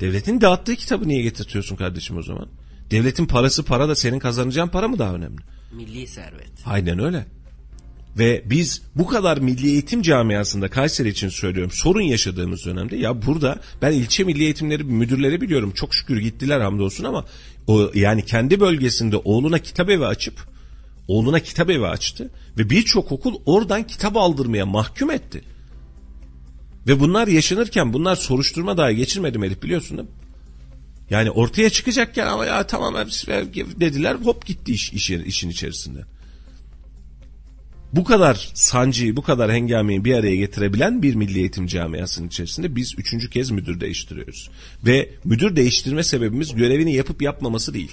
Devletin dağıttığı kitabı niye getirtiyorsun kardeşim o zaman? Devletin parası para da senin kazanacağın para mı daha önemli? Milli servet. Aynen öyle. Ve biz bu kadar milli eğitim camiasında, Kayseri için söylüyorum, sorun yaşadığımız dönemde ya burada ben ilçe milli eğitimleri müdürleri biliyorum, çok şükür gittiler hamdolsun, ama o yani kendi bölgesinde oğluna kitap evi açıp oğluna kitap evi açtı ve birçok okul oradan kitap aldırmaya mahkum etti. Ve bunlar yaşanırken bunlar soruşturma dahi geçirmedi Melih, biliyorsun değil mi? Yani ortaya çıkacakken ama ya tamam dediler, hop gitti iş, iş işin içerisinde. Bu kadar sancıyı, bu kadar hengameyi bir araya getirebilen bir milli eğitim camiasının içerisinde biz üçüncü kez müdür değiştiriyoruz. Ve müdür değiştirme sebebimiz görevini yapıp yapmaması değil.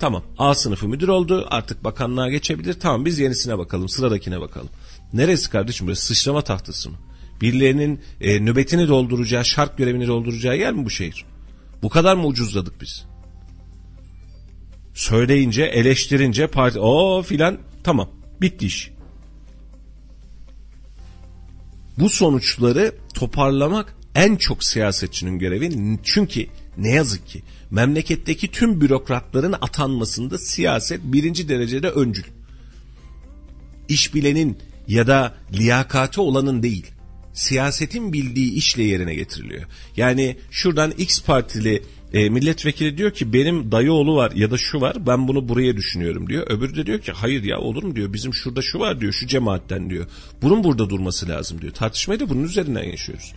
Tamam, A sınıfı müdür oldu, artık bakanlığa geçebilir, tamam biz yenisine bakalım, sıradakine bakalım. Neresi kardeşim burası, sıçrama tahtası mı? Birilerinin e, nöbetini dolduracağı, şark görevini dolduracağı yer mi bu şehir? Bu kadar mı ucuzladık biz? Söyleyince, eleştirince, parti o filan, tamam bitti iş. Bu sonuçları toparlamak en çok siyasetçinin görevi. Çünkü ne yazık ki memleketteki tüm bürokratların atanmasında siyaset birinci derecede öncül. İş bilenin ya da liyakati olanın değil, siyasetin bildiği işle yerine getiriliyor. Yani şuradan X partili e, milletvekili diyor ki benim dayı oğlu var ya da şu var, ben bunu buraya düşünüyorum diyor. Öbürü de diyor ki hayır ya olur mu diyor, bizim şurada şu var diyor, şu cemaatten diyor, bunun burada durması lazım diyor. Tartışmayı da bunun üzerinden yaşıyoruz.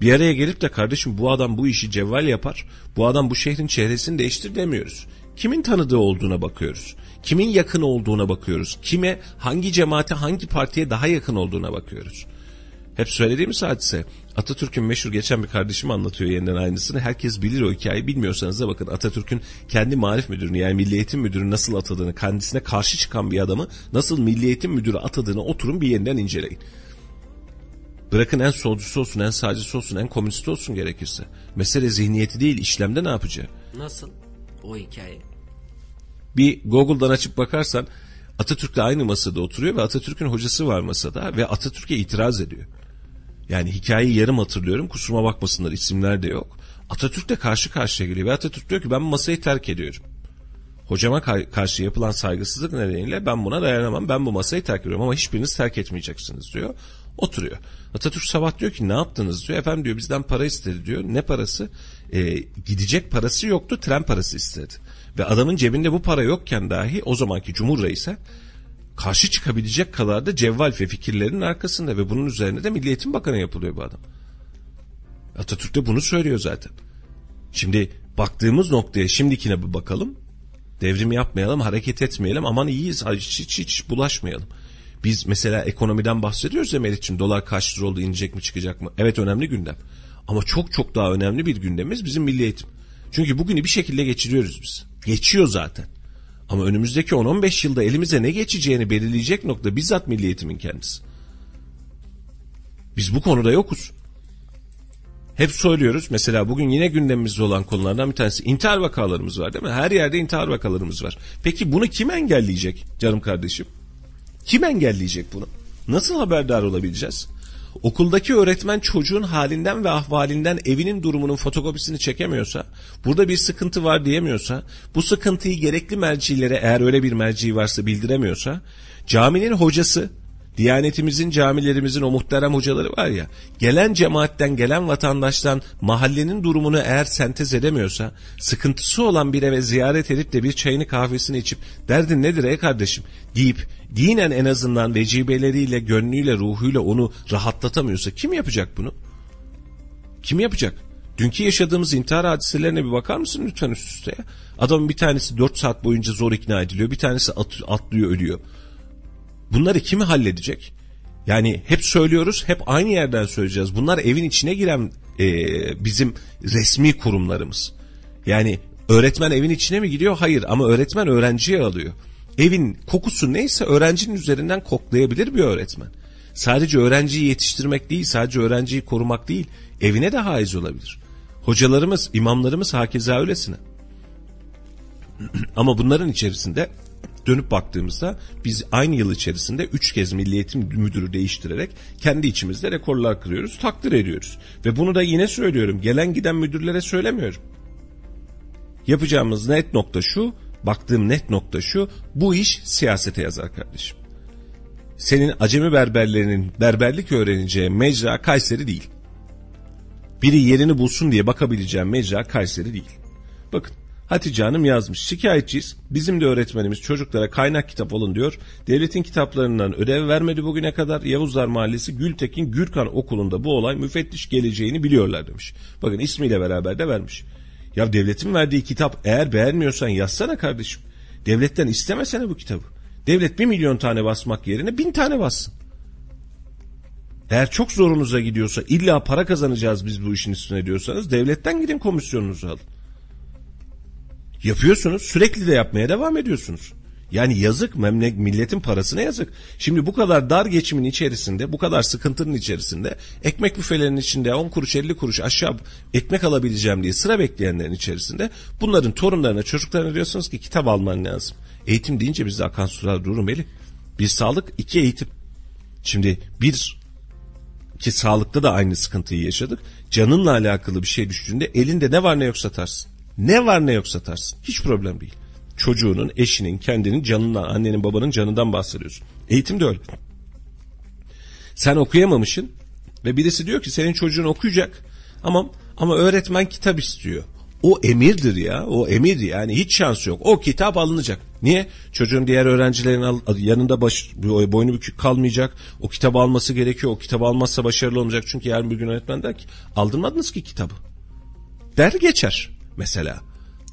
Bir araya gelip de kardeşim bu adam bu işi cevval yapar, bu adam bu şehrin çehresini değiştir demiyoruz. Kimin tanıdığı olduğuna bakıyoruz, kimin yakın olduğuna bakıyoruz, kime, hangi cemaate, hangi partiye daha yakın olduğuna bakıyoruz. Hep söylediğimiz hadise. Atatürk'ün meşhur, geçen bir kardeşim anlatıyor yeniden aynısını. Herkes bilir o hikayeyi. Bilmiyorsanız da bakın, Atatürk'ün kendi marif müdürünü, yani Milli Eğitim Müdürü nasıl atadığını, kendisine karşı çıkan bir adamı nasıl Milli Eğitim Müdürü atadığını oturun bir yeniden inceleyin. Bırakın en solcusu olsun, en sağcısı olsun, en komünist olsun gerekirse. Mesele zihniyeti değil, işlemde ne yapacağı. Nasıl o hikaye? Bir Google'dan açıp bakarsan Atatürk'le aynı masada oturuyor ve Atatürk'ün hocası var masada ve Atatürk'e itiraz ediyor. Yani hikayeyi yarım hatırlıyorum, kusuruma bakmasınlar, isimler de yok. Atatürk de karşı karşıya geliyor ve Atatürk diyor ki ben masayı terk ediyorum. Hocama karşı yapılan saygısızlık nedeniyle ben buna dayanamam, ben bu masayı terk ediyorum ama hiçbiriniz terk etmeyeceksiniz diyor. Oturuyor. Atatürk sabah diyor ki ne yaptınız diyor. Efendim diyor bizden para istedi diyor. Ne parası? Ee, gidecek parası yoktu, tren parası istedi. Ve adamın cebinde bu para yokken dahi o zamanki Cumhurreis'e karşı çıkabilecek kadar da cevval ve fikirlerinin arkasında ve bunun üzerine de Milli Eğitim Bakanı yapılıyor bu adam. Atatürk de bunu söylüyor zaten. Şimdi baktığımız noktaya, şimdikine bir bakalım. Devrim yapmayalım, hareket etmeyelim, aman iyiyiz, hiç hiç, hiç bulaşmayalım. Biz mesela ekonomiden bahsediyoruz ya Meriç'im, dolar kaç lira oldu, inecek mi çıkacak mı? Evet, önemli gündem. Ama çok çok daha önemli bir gündemimiz bizim milli eğitim. Çünkü bugünü bir şekilde geçiriyoruz biz. Geçiyor zaten. Ama önümüzdeki on on beş yılda elimize ne geçeceğini belirleyecek nokta bizzat milli eğitimin kendisi. Biz bu konuda yokuz. Hep söylüyoruz. Mesela bugün yine gündemimizde olan konulardan bir tanesi intihar vakalarımız var değil mi? Her yerde intihar vakalarımız var. Peki bunu kim engelleyecek canım kardeşim? Kim engelleyecek bunu? Nasıl haberdar olabileceğiz? Okuldaki öğretmen çocuğun halinden ve ahvalinden, evinin durumunun fotokopisini çekemiyorsa, burada bir sıkıntı var diyemiyorsa, bu sıkıntıyı gerekli mercilere, eğer öyle bir merci varsa, bildiremiyorsa, caminin hocası, Diyanetimizin, camilerimizin o muhterem hocaları var ya, gelen cemaatten, gelen vatandaştan mahallenin durumunu eğer sentez edemiyorsa, sıkıntısı olan bir eve ziyaret edip de bir çayını kahvesini içip derdin nedir ey kardeşim deyip dinen en azından vecibeleriyle, gönlüyle, ruhuyla onu rahatlatamıyorsa kim yapacak bunu? Kim yapacak? Dünkü yaşadığımız intihar hadiselerine bir bakar mısın lütfen üst üste ya? Adamın bir tanesi dört saat boyunca zor ikna ediliyor, bir tanesi atlıyor, ölüyor. Bunları kim halledecek? Yani hep söylüyoruz, hep aynı yerden söyleyeceğiz. Bunlar evin içine giren e, bizim resmi kurumlarımız. Yani öğretmen evin içine mi giriyor? Hayır, ama öğretmen öğrenciye alıyor. Evin kokusu neyse öğrencinin üzerinden koklayabilir bir öğretmen. sadece öğrenciyi yetiştirmek değil, sadece öğrenciyi korumak değil, evine de haiz olabilir. Hocalarımız, imamlarımız hakeza öylesine. Ama bunların içerisinde dönüp baktığımızda biz aynı yıl içerisinde üç kez Milli Eğitim Müdürü değiştirerek kendi içimizde rekorlar kırıyoruz, takdir ediyoruz. Ve bunu da yine söylüyorum, gelen giden müdürlere söylemiyorum. Yapacağımız net nokta şu, baktığım net nokta şu, bu iş siyasete yazar kardeşim. Senin acemi berberlerinin berberlik öğreneceği mecra Kayseri değil. Biri yerini bulsun diye bakabileceğin mecra Kayseri değil. Bakın, Hatice Hanım yazmış, şikayetçiyiz, bizim de öğretmenimiz çocuklara kaynak kitap alın diyor, devletin kitaplarından ödev vermedi bugüne kadar. Yavuzlar Mahallesi Gültekin Gürkan Okulu'nda bu olay, müfettiş geleceğini biliyorlar demiş. Bakın, ismiyle beraber de vermiş. Ya devletin verdiği kitap eğer beğenmiyorsan yazsana kardeşim, devletten istemesene bu kitabı. Devlet bir milyon tane basmak yerine bin tane bassın. Eğer çok zorunuza gidiyorsa, illa para kazanacağız biz bu işin üstüne diyorsanız, devletten gidin komisyonunuzu alın. Yapıyorsunuz, sürekli de yapmaya devam ediyorsunuz. Yani yazık, memleket milletin parasına yazık. Şimdi bu kadar dar geçimin içerisinde, bu kadar sıkıntının içerisinde, ekmek büfelerinin içinde on kuruş elli kuruş aşağı ekmek alabileceğim diye sıra bekleyenlerin içerisinde bunların torunlarına, çocuklarına diyorsunuz ki kitap alman lazım. Eğitim deyince bizde akan sular durur Melih. Bir sağlık, iki eğitim. Şimdi bir ki sağlıkta da aynı sıkıntıyı yaşadık. Canınla alakalı bir şey düştüğünde elinde ne var ne yok satarsın. Ne var ne yok satarsın. Hiç problem değil. Çocuğunun, eşinin, kendinin canından, annenin, babanın canından bahsediyorsun. Eğitim de öyle. Sen okuyamamışsın ve birisi diyor ki senin çocuğun okuyacak ama ama öğretmen kitap istiyor. O emirdir ya, o emir, yani hiç şans yok. O kitap alınacak. Niye? Çocuğun diğer öğrencilerin yanında baş, boynu bükük kalmayacak. O kitabı alması gerekiyor. O kitabı almazsa başarılı olmayacak. Çünkü yarın bir gün öğretmen der ki aldırmadınız ki kitabı. Der geçer mesela.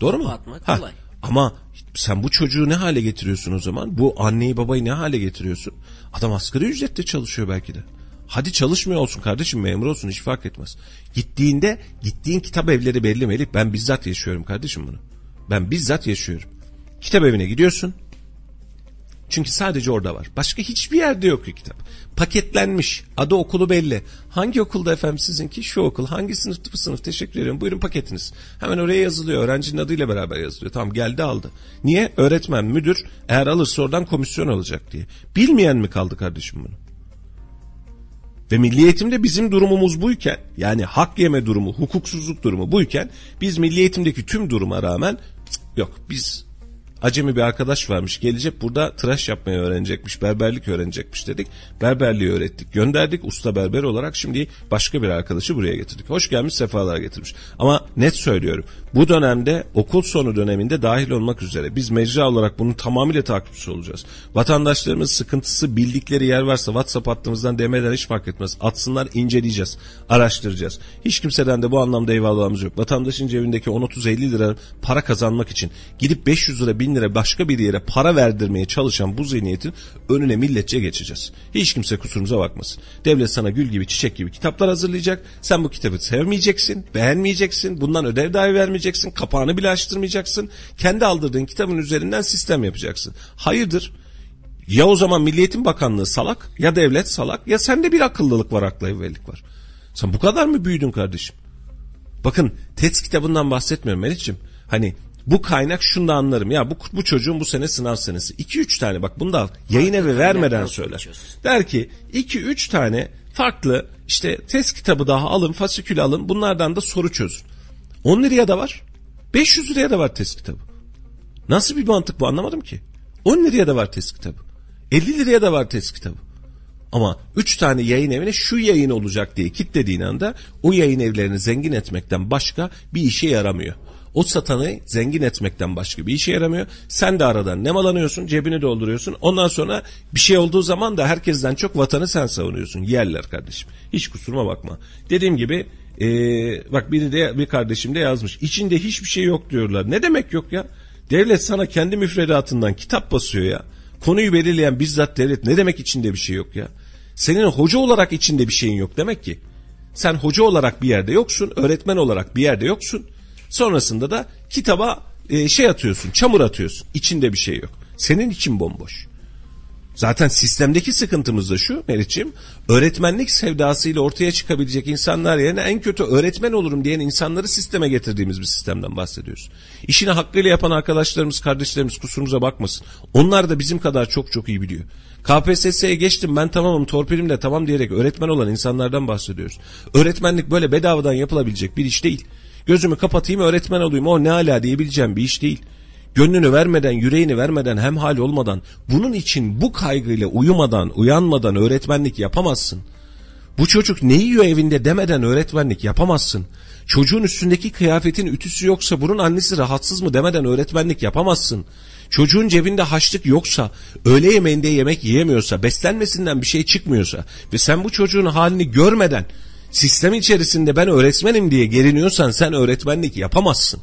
Doğru mu? Atmak ha. Kolay. Ama sen bu çocuğu ne hale getiriyorsun o zaman? Bu anneyi babayı ne hale getiriyorsun? Adam asgari ücretle çalışıyor belki de. Hadi çalışmıyor olsun kardeşim, memur olsun, hiç fark etmez. Gittiğinde gittiğin kitap evleri belli Melih. Ben bizzat yaşıyorum kardeşim bunu. Ben bizzat yaşıyorum. Kitap evine gidiyorsun. Çünkü sadece orada var. Başka hiçbir yerde yok ki kitap. Paketlenmiş. Adı okulu belli. Hangi okulda efendim sizinki? Şu okul. Hangi sınıf? Bu sınıf. Teşekkür ederim. Buyurun paketiniz. Hemen oraya yazılıyor. Öğrencinin adıyla beraber yazılıyor. Tamam, geldi aldı. Niye? Öğretmen, müdür eğer alırsa oradan komisyon alacak diye. Bilmeyen mi kaldı kardeşim bunu? Ve milli eğitimde bizim durumumuz buyken, yani hak yeme durumu, hukuksuzluk durumu buyken, biz milli eğitimdeki tüm duruma rağmen cık, yok biz... Acemi bir arkadaş varmış, gelecek burada tıraş yapmayı öğrenecekmiş, berberlik öğrenecekmiş dedik. Berberliği öğrettik, gönderdik usta berber olarak. Şimdi başka bir arkadaşı buraya getirdik. Hoş gelmiş, sefalar getirmiş. Ama net söylüyorum, bu dönemde, okul sonu döneminde dahil olmak üzere biz mecra olarak bunun tamamıyla takipçisi olacağız. Vatandaşlarımız sıkıntısı, bildikleri yer varsa WhatsApp hattımızdan D M'den hiç fark etmez. Atsınlar, inceleyeceğiz, araştıracağız. Hiç kimseden de bu anlamda eyvallahımız yok. Vatandaşın cebindeki on otuz elli lira para kazanmak için gidip beş yüz lira bin lira başka bir yere para verdirmeye çalışan bu zihniyetin önüne milletçe geçeceğiz. Hiç kimse kusurumuza bakmasın. Devlet sana gül gibi, çiçek gibi kitaplar hazırlayacak. Sen bu kitabı sevmeyeceksin, beğenmeyeceksin, bundan ödev dahi vermeyeceksin, kapağını bile açtırmayacaksın. Kendi aldırdığın kitabın üzerinden sistem yapacaksın. Hayırdır? Ya o zaman Milli Eğitim Bakanlığı salak, ya devlet salak, ya sende bir akıllılık var, akla evvellik var. Sen bu kadar mı büyüdün kardeşim? Bakın, test kitabından bahsetmiyorum Meriç'ciğim. Hani bu kaynak, şunu da anlarım. Ya bu, bu çocuğun bu sene sınav senesi. iki üç tane, bak bunu da al, yayın evi vermeden söyler. Der ki iki üç tane farklı işte test kitabı daha alın, fasikül alın. Bunlardan da soru çözün. on liraya da var. beş yüz liraya da var test kitabı. Nasıl bir mantık bu, anlamadım ki. on liraya da var test kitabı. elli liraya da var test kitabı. Ama üç tane yayın evine şu yayın olacak diye kilitlediğin anda o yayın evlerini zengin etmekten başka bir işe yaramıyor. O satanı zengin etmekten başka bir işe yaramıyor. Sen de aradan nemalanıyorsun, cebini dolduruyorsun. Ondan sonra bir şey olduğu zaman da herkesten çok vatanı sen savunuyorsun. Yerler kardeşim. Hiç kusuruma bakma. Dediğim gibi ee, bak biri de, bir kardeşim de yazmış. İçinde hiçbir şey yok diyorlar. Ne demek yok ya? Devlet sana kendi müfredatından kitap basıyor ya. Konuyu belirleyen bizzat devlet. Ne demek içinde bir şey yok ya? Senin hoca olarak içinde bir şeyin yok demek ki. Sen hoca olarak bir yerde yoksun, öğretmen olarak bir yerde yoksun. Sonrasında da kitaba şey atıyorsun, çamur atıyorsun. İçinde bir şey yok. Senin için bomboş. Zaten sistemdeki sıkıntımız da şu Meriç'ciğim, öğretmenlik sevdasıyla ortaya çıkabilecek insanlar yerine en kötü öğretmen olurum diyen insanları sisteme getirdiğimiz bir sistemden bahsediyoruz. İşini hakkıyla yapan arkadaşlarımız, kardeşlerimiz kusurumuza bakmasın. Onlar da bizim kadar çok çok iyi biliyor. K P S S'ye geçtim ben tamamım torpilimle tamam diyerek öğretmen olan insanlardan bahsediyoruz. Öğretmenlik böyle bedavadan yapılabilecek bir iş değil. Gözümü kapatayım öğretmen olayım o ne ala diyebileceğim bir iş değil. Gönlünü vermeden, yüreğini vermeden, hemhal olmadan, bunun için bu kaygıyla uyumadan, uyanmadan öğretmenlik yapamazsın. Bu çocuk ne yiyor evinde demeden öğretmenlik yapamazsın. Çocuğun üstündeki kıyafetin ütüsü yoksa bunun annesi rahatsız mı demeden öğretmenlik yapamazsın. Çocuğun cebinde haçlık yoksa, öğle yemeğinde yemek yiyemiyorsa, beslenmesinden bir şey çıkmıyorsa ve sen bu çocuğun halini görmeden sistem içerisinde ben öğretmenim diye geriniyorsan sen öğretmenlik yapamazsın.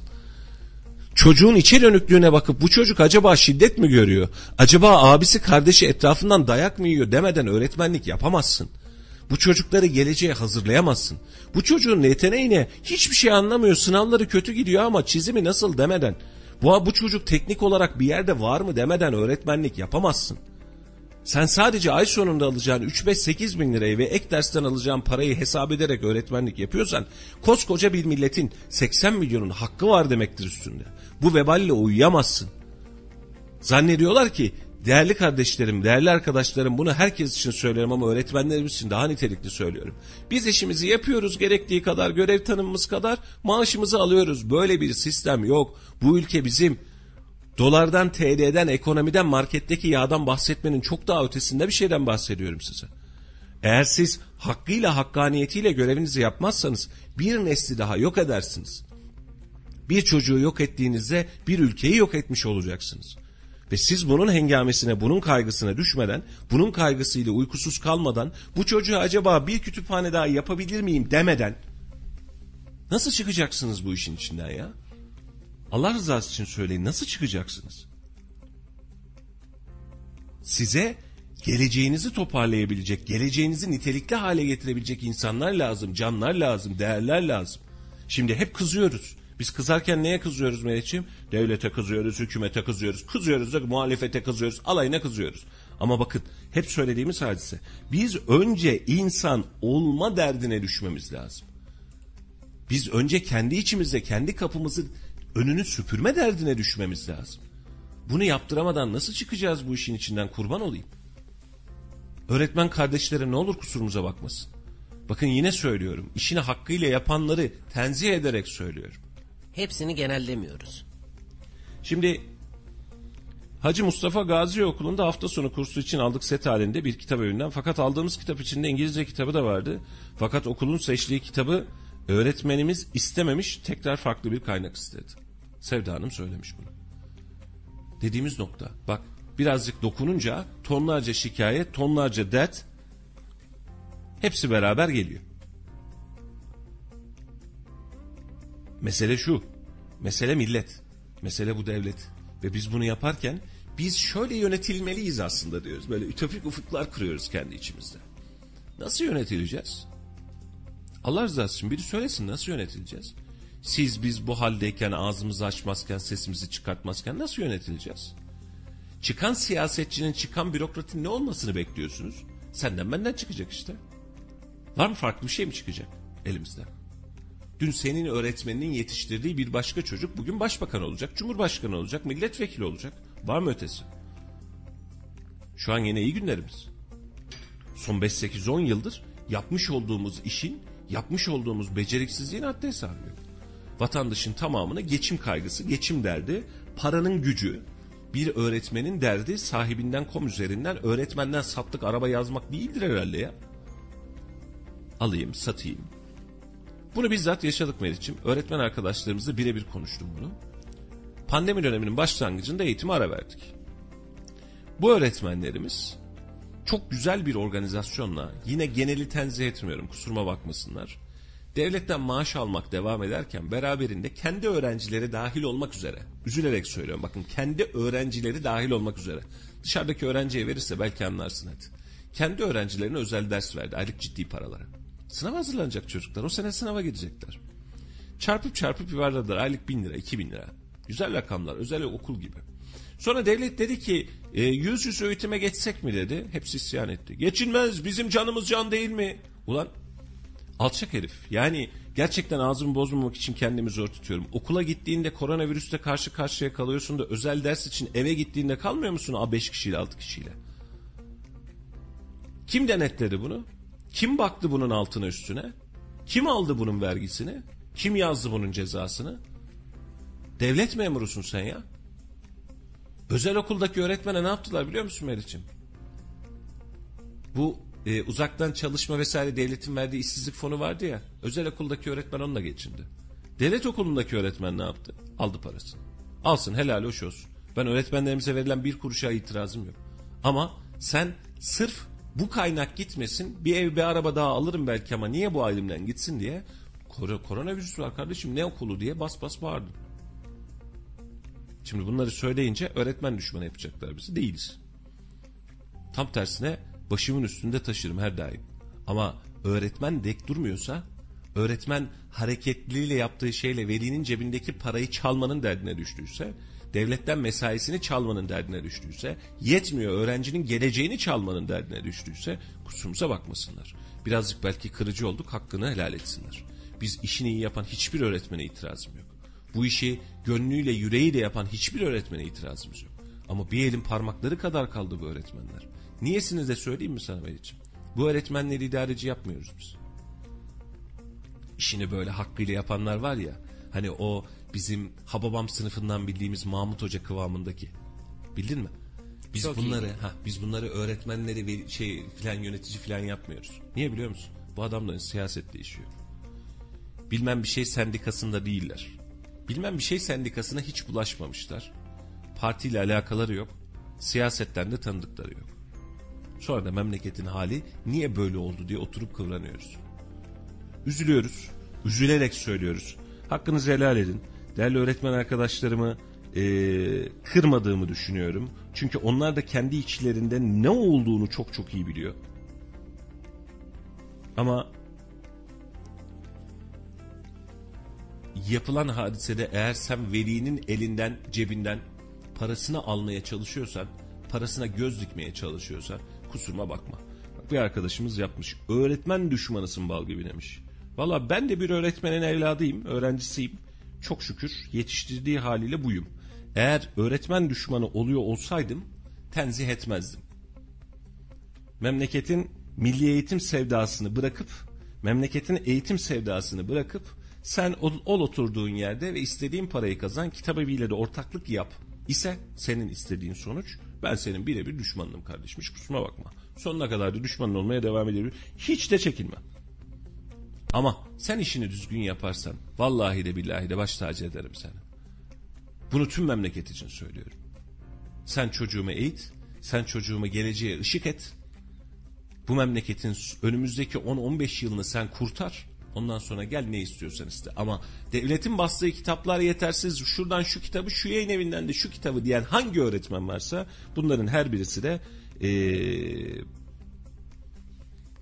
Çocuğun içe dönüklüğüne bakıp bu çocuk acaba şiddet mi görüyor? Acaba abisi kardeşi etrafından dayak mı yiyor demeden öğretmenlik yapamazsın. Bu çocukları geleceğe hazırlayamazsın. Bu çocuğun yeteneğine hiçbir şey anlamıyor, sınavları kötü gidiyor ama çizimi nasıl demeden, bu, bu çocuk teknik olarak bir yerde var mı demeden öğretmenlik yapamazsın. Sen sadece ay sonunda alacağın üç beş sekiz bin lirayı ve ek dersten alacağın parayı hesap ederek öğretmenlik yapıyorsan koskoca bir milletin seksen milyonun hakkı var demektir üstünde. Bu veballe uyuyamazsın. Zannediyorlar ki değerli kardeşlerim, değerli arkadaşlarım, bunu herkes için söylerim ama öğretmenlerimiz için daha nitelikli söylüyorum. Biz işimizi yapıyoruz gerektiği kadar, görev tanımımız kadar maaşımızı alıyoruz. Böyle bir sistem yok. Bu ülke bizim. Dolardan, T L'den, ekonomiden, marketteki yağdan bahsetmenin çok daha ötesinde bir şeyden bahsediyorum size. Eğer siz hakkıyla, hakkaniyetiyle görevinizi yapmazsanız bir nesli daha yok edersiniz. Bir çocuğu yok ettiğinizde bir ülkeyi yok etmiş olacaksınız. Ve siz bunun hengamesine, bunun kaygısına düşmeden, bunun kaygısıyla uykusuz kalmadan, bu çocuğa acaba bir kütüphane daha yapabilir miyim demeden nasıl çıkacaksınız bu işin içinden ya? Allah rızası için söyleyin, nasıl çıkacaksınız? Size geleceğinizi toparlayabilecek, geleceğinizi nitelikli hale getirebilecek insanlar lazım, canlar lazım, değerler lazım. Şimdi hep kızıyoruz. Biz kızarken neye kızıyoruz Meriç'ciğim? Devlete kızıyoruz, hükümete kızıyoruz, kızıyoruz da muhalefete kızıyoruz, alayına kızıyoruz. Ama bakın hep söylediğimiz hadise. Biz önce insan olma derdine düşmemiz lazım. Biz önce kendi içimizde, kendi kapımızı önünü süpürme derdine düşmemiz lazım. Bunu yaptıramadan nasıl çıkacağız bu işin içinden kurban olayım? Öğretmen kardeşlerim ne olur kusurumuza bakmasın. Bakın yine söylüyorum. İşini hakkıyla yapanları tenzih ederek söylüyorum. Hepsini genellemiyoruz. Şimdi Hacı Mustafa Gazi Okulu'nda hafta sonu kursu için aldık set halinde bir kitap evinden. Fakat aldığımız kitap içinde İngilizce kitabı da vardı. Fakat okulun seçtiği kitabı öğretmenimiz istememiş, tekrar farklı bir kaynak istedi. Sevda Hanım söylemiş bunu. Dediğimiz nokta. Bak birazcık dokununca tonlarca şikayet, tonlarca dert hepsi beraber geliyor. Mesele şu. Mesele millet. Mesele bu devlet. Ve biz bunu yaparken biz şöyle yönetilmeliyiz aslında diyoruz. Böyle ütopik ufuklar kuruyoruz kendi içimizde. Nasıl yönetileceğiz? Allah rızası için biri söylesin nasıl yönetileceğiz? Siz biz bu haldeyken, ağzımızı açmazken, sesimizi çıkartmazken nasıl yönetileceğiz? Çıkan siyasetçinin, çıkan bürokratın ne olmasını bekliyorsunuz? Senden benden çıkacak işte. Var mı farklı bir şey mi çıkacak elimizden? Dün senin öğretmeninin yetiştirdiği bir başka çocuk bugün başbakan olacak, cumhurbaşkanı olacak, milletvekili olacak. Var mı ötesi? Şu an yine iyi günlerimiz. Son beş sekiz on yıldır yapmış olduğumuz işin, yapmış olduğumuz beceriksizliğin haddi hesabı yok. Vatandaşın tamamına geçim kaygısı, geçim derdi, paranın gücü, bir öğretmenin derdi sahibinden kom üzerinden öğretmenden sattık araba yazmak değildir herhalde ya. Alayım, satayım. Bunu bizzat yaşadık Meriç'im. Öğretmen arkadaşlarımızla birebir konuştum bunu. Pandemi döneminin başlangıcında eğitime ara verdik. Bu öğretmenlerimiz çok güzel bir organizasyonla, yine geneli tenzih etmiyorum kusuruma bakmasınlar, devletten maaş almak devam ederken beraberinde kendi öğrencileri dahil olmak üzere, üzülerek söylüyorum bakın, kendi öğrencileri dahil olmak üzere, dışarıdaki öğrenciye verirse belki anlarsın hadi, kendi öğrencilerine özel ders verdi aylık ciddi paralara. Sınava hazırlanacak çocuklar, o sene sınava girecekler, çarpıp çarpıp yuvarladılar aylık bin lira, iki bin lira, güzel rakamlar, özel okul gibi. Sonra devlet dedi ki e, yüz yüze öğütüme geçsek mi dedi. Hepsi isyan etti. Geçilmez, bizim canımız can değil mi? Ulan alçak herif. Yani gerçekten ağzımı bozmamak için kendimi zor tutuyorum. Okula gittiğinde koronavirüsle karşı karşıya kalıyorsun da özel ders için eve gittiğinde kalmıyor musun beş kişiyle, altı kişiyle? Kim denetledi bunu? Kim baktı bunun altına üstüne? Kim aldı bunun vergisini? Kim yazdı bunun cezasını? Devlet memurusun sen ya. Özel okuldaki öğretmene ne yaptılar biliyor musun Meriç'im? Bu e, uzaktan çalışma vesaire devletin verdiği işsizlik fonu vardı ya. Özel okuldaki öğretmen onunla geçindi. Devlet okulundaki öğretmen ne yaptı? Aldı parasını. Alsın, helal hoş olsun. Ben öğretmenlerimize verilen bir kuruşa itirazım yok. Ama sen sırf bu kaynak gitmesin, bir ev bir araba daha alırım belki ama niye bu ailemden gitsin diye kor- koronavirüs var kardeşim ne okulu diye bas bas bağırdım. Şimdi bunları söyleyince öğretmen düşmanı yapacaklar bizi. Değiliz. Tam tersine başımın üstünde taşırım her daim. Ama öğretmen dek durmuyorsa, öğretmen hareketliliğiyle yaptığı şeyle velinin cebindeki parayı çalmanın derdine düştüyse, devletten mesaisini çalmanın derdine düştüyse, yetmiyor öğrencinin geleceğini çalmanın derdine düştüyse kusurumuza bakmasınlar. Birazcık belki kırıcı olduk, hakkını helal etsinler. Biz işini iyi yapan hiçbir öğretmene itirazım yok. Bu işi gönlüyle yüreğiyle yapan hiçbir öğretmene itirazımız yok. Ama bir elin parmakları kadar kaldı bu öğretmenler. Niyesini de söyleyeyim mi sana Melih'ciğim? Bu öğretmenleri idareci yapmıyoruz biz. İşini böyle hakkıyla yapanlar var ya, hani o bizim Hababam sınıfından bildiğimiz Mahmut Hoca kıvamındaki. Bildin mi? Biz Çok bunları ha biz bunları öğretmenleri şey filan yönetici filan yapmıyoruz. Niye biliyor musun? Bu adamların siyaset değişiyor. Bilmem bir şey sendikasında değiller. Bilmem bir şey sendikasına hiç bulaşmamışlar. Partiyle alakaları yok. Siyasetten de tanıdıkları yok. Sonra da memleketin hali niye böyle oldu diye oturup kıvranıyoruz. Üzülüyoruz. Üzülerek söylüyoruz. Hakkınızı helal edin. Değerli öğretmen arkadaşlarımı e, kırmadığımı düşünüyorum. Çünkü onlar da kendi içlerinde ne olduğunu çok çok iyi biliyor. Ama yapılan hadisede eğer sen velinin elinden, cebinden parasını almaya çalışıyorsan, parasına göz dikmeye çalışıyorsan kusuruma bakma. Bak, bir arkadaşımız yapmış. Öğretmen düşmanısın bal gibi demiş. Valla ben de bir öğretmenin evladıyım, öğrencisiyim. Çok şükür yetiştirdiği haliyle buyum. Eğer öğretmen düşmanı oluyor olsaydım tenzih etmezdim. Memleketin milli eğitim sevdasını bırakıp, memleketin eğitim sevdasını bırakıp sen ol, ol oturduğun yerde ve istediğin parayı kazan, kitabeviyle de ortaklık yap ise senin istediğin sonuç, ben senin birebir düşmanım kardeşim, hiç kusuma bakma. Sonuna kadar da düşmanın olmaya devam edebilir. Hiç de çekinme. Ama sen işini düzgün yaparsan vallahi de billahi de baş tacı ederim seni. Bunu tüm memleket için söylüyorum. Sen çocuğumu eğit, sen çocuğumu geleceğe ışık et. Bu memleketin önümüzdeki on on beş yılını sen kurtar. Ondan sonra gel ne istiyorsan iste. Ama devletin bastığı kitaplar yetersiz, şuradan şu kitabı, şu yayın evinden de şu kitabı diyen hangi öğretmen varsa bunların her birisi de ee,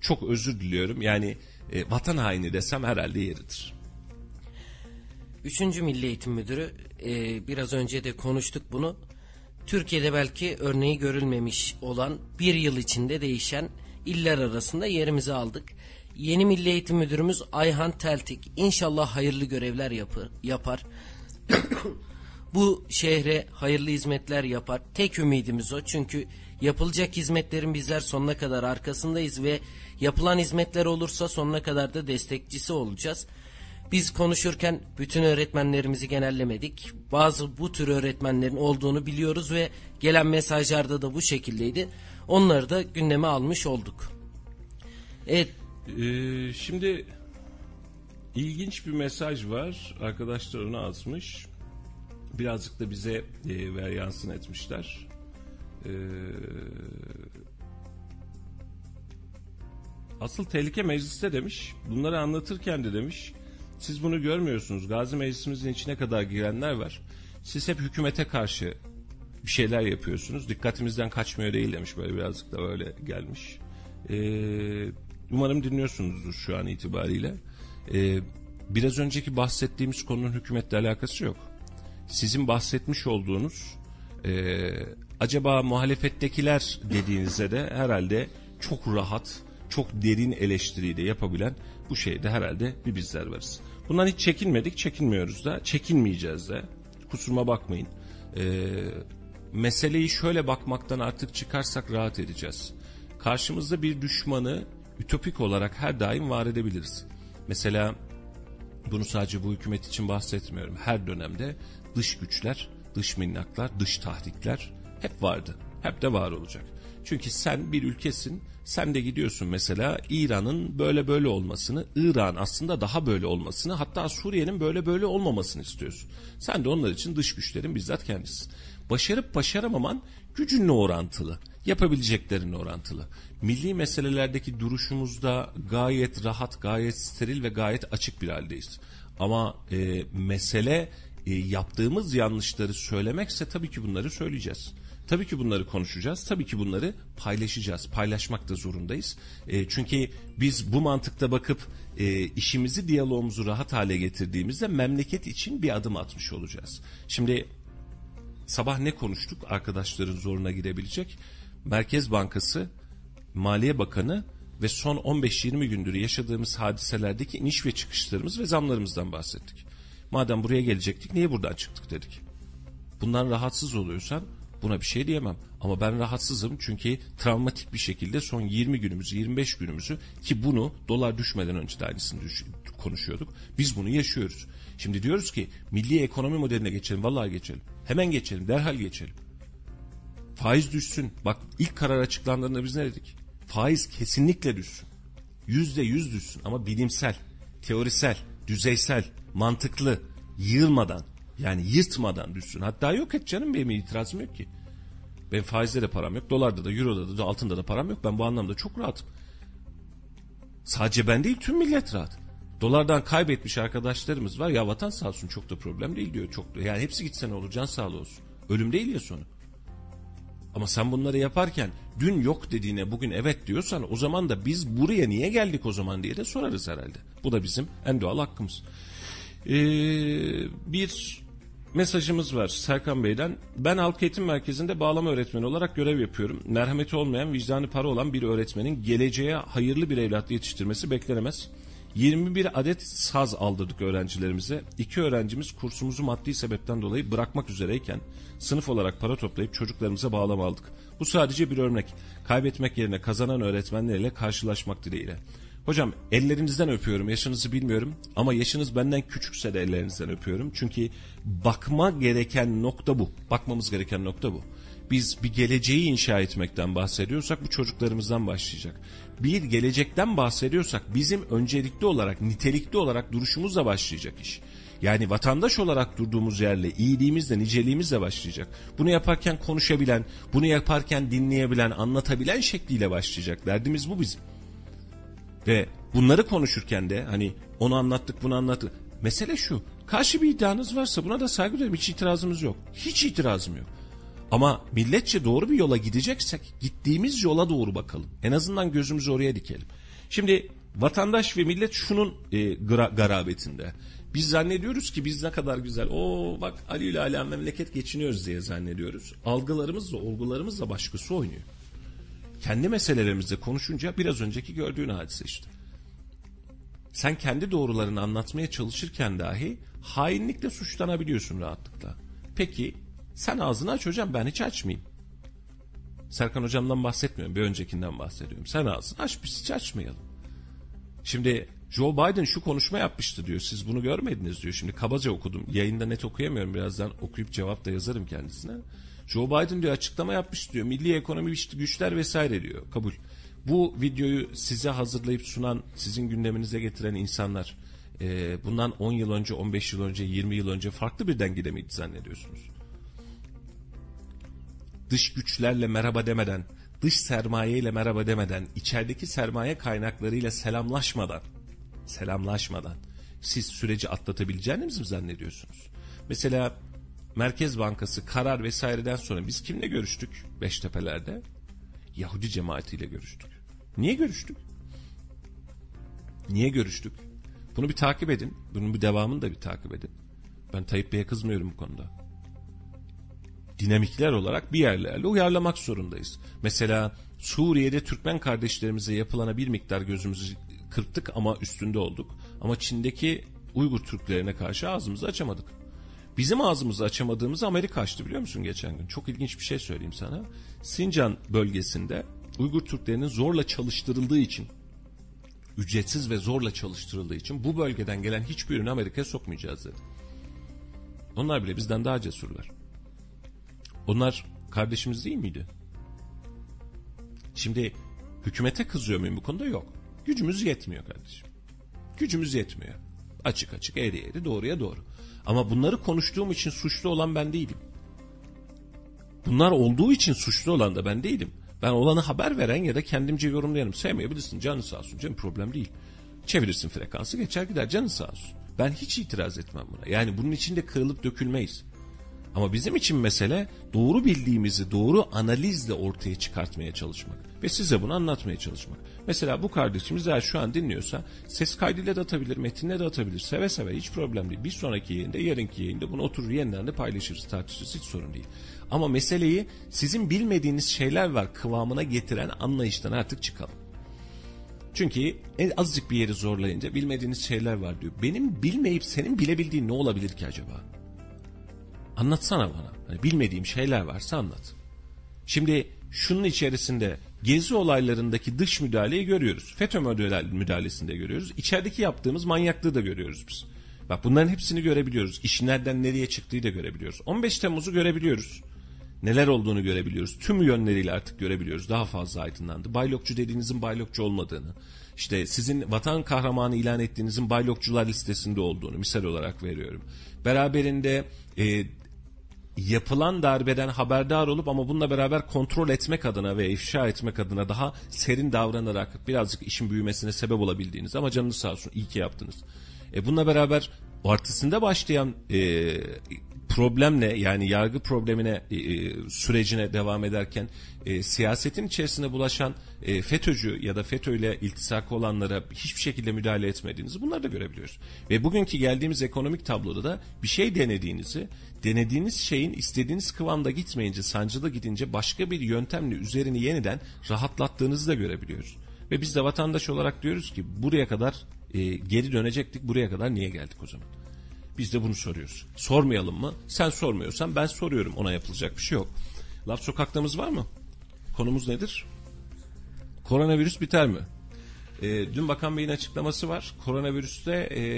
çok özür diliyorum. Yani e, vatan haini desem herhalde yeridir. Üçüncü Milli Eğitim Müdürü, e, biraz önce de konuştuk bunu. Türkiye'de belki örneği görülmemiş olan bir yıl içinde değişen iller arasında yerimizi aldık. Yeni Milli Eğitim Müdürümüz Ayhan Teltik inşallah hayırlı görevler yapı, yapar. Bu şehre hayırlı hizmetler yapar. Tek ümidimiz o. Çünkü yapılacak hizmetlerin bizler sonuna kadar arkasındayız ve yapılan hizmetler olursa sonuna kadar da destekçisi olacağız. Biz konuşurken bütün öğretmenlerimizi genellemedik. Bazı bu tür öğretmenlerin olduğunu biliyoruz ve gelen mesajlarda da bu şekildeydi. Onları da gündeme almış olduk. Evet. Ee, şimdi ilginç bir mesaj var, arkadaşlar onu atmış, birazcık da bize e, veryansın etmişler. Ee, asıl tehlike mecliste demiş, bunları anlatırken de demiş, siz bunu görmüyorsunuz, Gazi Meclisimizin içine kadar girenler var, siz hep hükümete karşı bir şeyler yapıyorsunuz, dikkatimizden kaçmıyor değil demiş, böyle birazcık da böyle gelmiş. eee Umarım dinliyorsunuzdur şu an itibariyle. Ee, biraz önceki bahsettiğimiz konunun hükümetle alakası yok. Sizin bahsetmiş olduğunuz Ee, acaba muhalefettekiler dediğinizde de herhalde çok rahat, çok derin eleştiriyi de yapabilen bu şeyde herhalde bir bizler varız. Bundan hiç çekinmedik, çekinmiyoruz da, çekinmeyeceğiz de. Kusuruma bakmayın. Ee, meseleyi şöyle bakmaktan artık çıkarsak rahat edeceğiz. Karşımızda bir düşmanı ütopik olarak her daim var edebiliriz. Mesela bunu sadece bu hükümet için bahsetmiyorum. Her dönemde dış güçler, dış minnaklar, dış tahrikler hep vardı. Hep de var olacak. Çünkü sen bir ülkesin, sen de gidiyorsun mesela İran'ın böyle böyle olmasını, İran aslında daha böyle olmasını, hatta Suriye'nin böyle böyle olmamasını istiyorsun. Sen de onlar için dış güçlerin bizzat kendisi. Başarıp başaramaman gücünle orantılı, yapabileceklerine orantılı. Milli meselelerdeki duruşumuzda gayet rahat, gayet steril ve gayet açık bir haldeyiz. Ama e, mesele e, yaptığımız yanlışları söylemekse tabii ki bunları söyleyeceğiz. Tabii ki bunları konuşacağız, tabii ki bunları paylaşacağız, paylaşmak da zorundayız. E, çünkü biz bu mantıkta bakıp e, işimizi, diyalogumuzu rahat hale getirdiğimizde memleket için bir adım atmış olacağız. Şimdi sabah ne konuştuk arkadaşların zoruna girebilecek? Merkez Bankası, Maliye Bakanı ve son on beş yirmi gündür yaşadığımız hadiselerdeki iniş ve çıkışlarımız ve zamlarımızdan bahsettik. Madem buraya gelecektik, niye buradan çıktık dedik. Bundan rahatsız oluyorsan buna bir şey diyemem. Ama ben rahatsızım çünkü travmatik bir şekilde son yirmi günümüzü, yirmi beş günümüzü, ki bunu dolar düşmeden önce de aynısını konuşuyorduk. Biz bunu yaşıyoruz. Şimdi diyoruz ki milli ekonomi modeline geçelim, vallahi geçelim. Hemen geçelim, derhal geçelim. Faiz düşsün. Bak ilk karar açıklandığında biz ne dedik? Faiz kesinlikle düşsün. Yüzde yüz düşsün ama bilimsel, teorisel, düzeysel, mantıklı, yığılmadan, yani yırtmadan düşsün. Hatta yok et canım, benim itirazım yok ki. Ben faizde de param yok, dolarda da, euroda da, altında da param yok. Ben bu anlamda çok rahatım. Sadece ben değil, tüm millet rahat. Dolardan kaybetmiş arkadaşlarımız var. Ya vatan sağ olsun, çok da problem değil diyor. Çok da, yani hepsi gitse ne olur, can sağlığı olsun. Ölüm değil ya sonu. Ama sen bunları yaparken dün yok dediğine bugün evet diyorsan, o zaman da biz buraya niye geldik o zaman diye de sorarız herhalde. Bu da bizim en doğal hakkımız. Ee, bir mesajımız var Serkan Bey'den. Ben Halk Eğitim Merkezi'nde bağlama öğretmeni olarak görev yapıyorum. Merhameti olmayan, vicdanı para olan bir öğretmenin geleceğe hayırlı bir evlat yetiştirmesi beklenemez. yirmi bir adet saz aldırdık öğrencilerimize. İki öğrencimiz kursumuzu maddi sebepten dolayı bırakmak üzereyken sınıf olarak para toplayıp çocuklarımıza bağlama aldık. Bu sadece bir örnek. Kaybetmek yerine kazanan öğretmenlerle karşılaşmak dileğiyle. Hocam ellerinizden öpüyorum, yaşınızı bilmiyorum ama yaşınız benden küçükse de ellerinizden öpüyorum. Çünkü bakma gereken nokta bu. Bakmamız gereken nokta bu. Biz bir geleceği inşa etmekten bahsediyorsak bu çocuklarımızdan başlayacak. Bir gelecekten bahsediyorsak bizim öncelikli olarak, nitelikli olarak duruşumuzla başlayacak iş. Yani vatandaş olarak durduğumuz yerle, iyiliğimizle, niceliğimizle başlayacak. Bunu yaparken konuşabilen, bunu yaparken dinleyebilen, anlatabilen şekliyle başlayacak. Derdimiz bu bizim. Ve bunları konuşurken de hani onu anlattık, bunu anlattık. Mesele şu, karşı bir iddianız varsa buna da saygı duyarım, hiç itirazımız yok. Hiç itirazım yok. Ama milletçe doğru bir yola gideceksek gittiğimiz yola doğru bakalım. En azından gözümüzü oraya dikelim. Şimdi vatandaş ve millet şunun e, gra- garabetinde. Biz zannediyoruz ki biz ne kadar güzel, ooo bak Ali ile ala memleket geçiniyoruz diye zannediyoruz. Algılarımızla, olgularımızla başkası oynuyor. Kendi meselelerimizle konuşunca biraz önceki gördüğün hadise işte. Sen kendi doğrularını anlatmaya çalışırken dahi hainlikle suçlanabiliyorsun rahatlıkla. Peki sen ağzını aç hocam, ben hiç açmayayım. Serkan hocamdan bahsetmiyorum, bir öncekinden bahsediyorum. Sen ağzını aç, biz hiç açmayalım. Şimdi Joe Biden şu konuşma yapmıştı diyor, siz bunu görmediniz diyor. Şimdi kabaca okudum, yayında net okuyamıyorum, birazdan okuyup cevap da yazarım kendisine. Joe Biden diyor açıklama yapmış diyor, milli ekonomi güçler vesaire diyor, kabul. Bu videoyu size hazırlayıp sunan, sizin gündeminize getiren insanlar e, bundan on yıl önce, on beş yıl önce, yirmi yıl önce farklı bir dengede miydi zannediyorsunuz? Dış güçlerle merhaba demeden, dış sermayeyle merhaba demeden, içerideki sermaye kaynaklarıyla selamlaşmadan, selamlaşmadan siz süreci atlatabileceğiniz mi zannediyorsunuz? Mesela Merkez Bankası karar vesaireden sonra biz kimle görüştük? Beştepe'lerde Yahudi cemaatiyle görüştük. Niye görüştük? Niye görüştük? Bunu bir takip edin. Bunun bir devamını da bir takip edin. Ben Tayyip Bey'e kızmıyorum bu konuda. dinamikler olarak bir yerlerle uyarlamak zorundayız. Mesela Suriye'de Türkmen kardeşlerimize yapılana bir miktar gözümüzü kırptık ama üstünde olduk. Ama Çin'deki Uygur Türklerine karşı ağzımızı açamadık. Bizim ağzımızı açamadığımızı Amerika açtı, biliyor musun geçen gün? Çok ilginç bir şey söyleyeyim sana. Sincan bölgesinde Uygur Türklerinin zorla çalıştırıldığı için, ücretsiz ve zorla çalıştırıldığı için bu bölgeden gelen hiçbir ürünü Amerika'ya sokmayacağız dedi. Onlar bile bizden daha cesurlar. Onlar kardeşimiz değil miydi? Şimdi hükümete kızıyor muyum bu konuda? Yok. Gücümüz yetmiyor kardeşim. Gücümüz yetmiyor. Açık açık, eğri eğri, doğruya doğru. Ama bunları konuştuğum için suçlu olan ben değilim. Bunlar olduğu için suçlu olan da ben değilim. Ben olanı haber veren ya da kendimce yorumlayanım. Sevmeyebilirsin, canın sağ olsun. Canım, problem değil. Çevirirsin frekansı, geçer gider, canın sağ olsun. Ben hiç itiraz etmem buna. Yani bunun içinde kırılıp dökülmeyiz. Ama bizim için mesele doğru bildiğimizi doğru analizle ortaya çıkartmaya çalışmak. Ve size bunu anlatmaya çalışmak. Mesela bu kardeşimiz eğer şu an dinliyorsa ses kaydıyla da atabilir, metinle de atabilir. Seve seve, hiç problem değil. Bir sonraki yayında, yarınki yayında bunu oturur yeniden de paylaşırız, tartışırız, hiç sorun değil. Ama meseleyi sizin bilmediğiniz şeyler var kıvamına getiren anlayıştan artık çıkalım. Çünkü en azıcık bir yeri zorlayınca bilmediğiniz şeyler var diyor. Benim bilmeyip senin bilebildiğin ne olabilir ki acaba? Anlatsana bana. Hani bilmediğim şeyler varsa anlat. Şimdi şunun içerisinde Gezi olaylarındaki dış müdahaleyi görüyoruz. FETÖ müdahalesini de görüyoruz. İçerideki yaptığımız manyaklığı da görüyoruz biz. Bak, bunların hepsini görebiliyoruz. İşin nereden nereye çıktığı da görebiliyoruz. on beş Temmuz'u görebiliyoruz. Neler olduğunu görebiliyoruz. Tüm yönleriyle artık görebiliyoruz. Daha fazla aydınlandı. Baylokçu dediğinizin baylokçu olmadığını, işte sizin vatan kahramanı ilan ettiğinizin baylokçular listesinde olduğunu misal olarak veriyorum. Beraberinde e, yapılan darbeden haberdar olup ama bununla beraber kontrol etmek adına ve ifşa etmek adına daha serin davranarak birazcık işin büyümesine sebep olabildiğiniz, ama canınız sağ olsun, iyi ki yaptınız. E, bununla beraber artısında başlayan e, problemle, yani yargı problemine e, sürecine devam ederken e, siyasetin içerisine bulaşan e, FETÖ'cü ya da FETÖ ile iltisakı olanlara hiçbir şekilde müdahale etmediğinizi bunları da görebiliyoruz. Ve bugünkü geldiğimiz ekonomik tabloda da bir şey denediğinizi, denediğiniz şeyin istediğiniz kıvamda gitmeyince, sancılı gidince başka bir yöntemle üzerini yeniden rahatlattığınızı da görebiliyoruz. Ve biz de vatandaş olarak diyoruz ki buraya kadar e, geri dönecektik, buraya kadar niye geldik o zaman? Biz de bunu soruyoruz. Sormayalım mı? Sen sormuyorsan ben soruyorum. Ona yapılacak bir şey yok. Laf sokaklarımız var mı? Konumuz nedir? Koronavirüs biter mi? E, dün Bakan Bey'in açıklaması var. Koronavirüste e,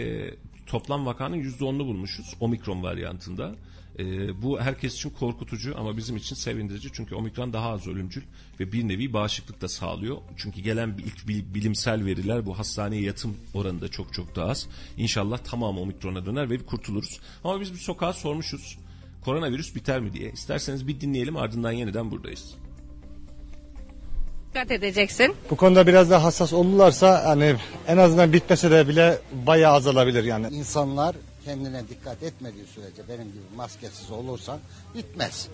toplam vakanın yüzde on'unu bulmuşuz. Omikron varyantında. E, bu herkes için korkutucu ama bizim için sevindirici. Çünkü omikron daha az ölümcül ve bir nevi bağışıklık da sağlıyor. Çünkü gelen ilk bilimsel veriler bu, hastaneye yatım oranı da çok çok daha az. İnşallah tamamı omikrona döner ve kurtuluruz. Ama biz bir sokağa sormuşuz. Koronavirüs biter mi diye. İsterseniz bir dinleyelim, ardından yeniden buradayız. Dikkat edeceksin. Bu konuda biraz daha hassas olurlarsa hani en azından bitmese de bile bayağı azalabilir yani. İnsanlar kendine dikkat etmediği sürece, benim gibi maskesiz olursan bitmez.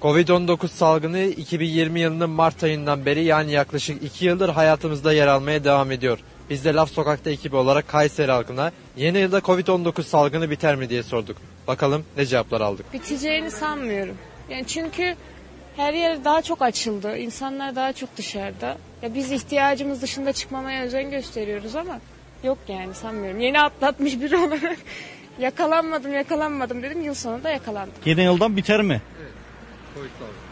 kovid on dokuz salgını iki bin yirmi yılının Mart ayından beri, yani yaklaşık iki yıldır hayatımızda yer almaya devam ediyor. Biz de Laf Sokak'ta ekibi olarak Kayseri halkına yeni yılda kovid on dokuz salgını biter mi diye sorduk. Bakalım ne cevaplar aldık. Biteceğini sanmıyorum. Yani çünkü her yer daha çok açıldı. İnsanlar daha çok dışarıda. Ya biz ihtiyacımız dışında çıkmamaya özen gösteriyoruz ama yok yani, sanmıyorum. Yeni atlatmış biri olarak yakalanmadım yakalanmadım dedim. Yıl sonunda yakalandım. Yeni yıldan biter mi? Evet.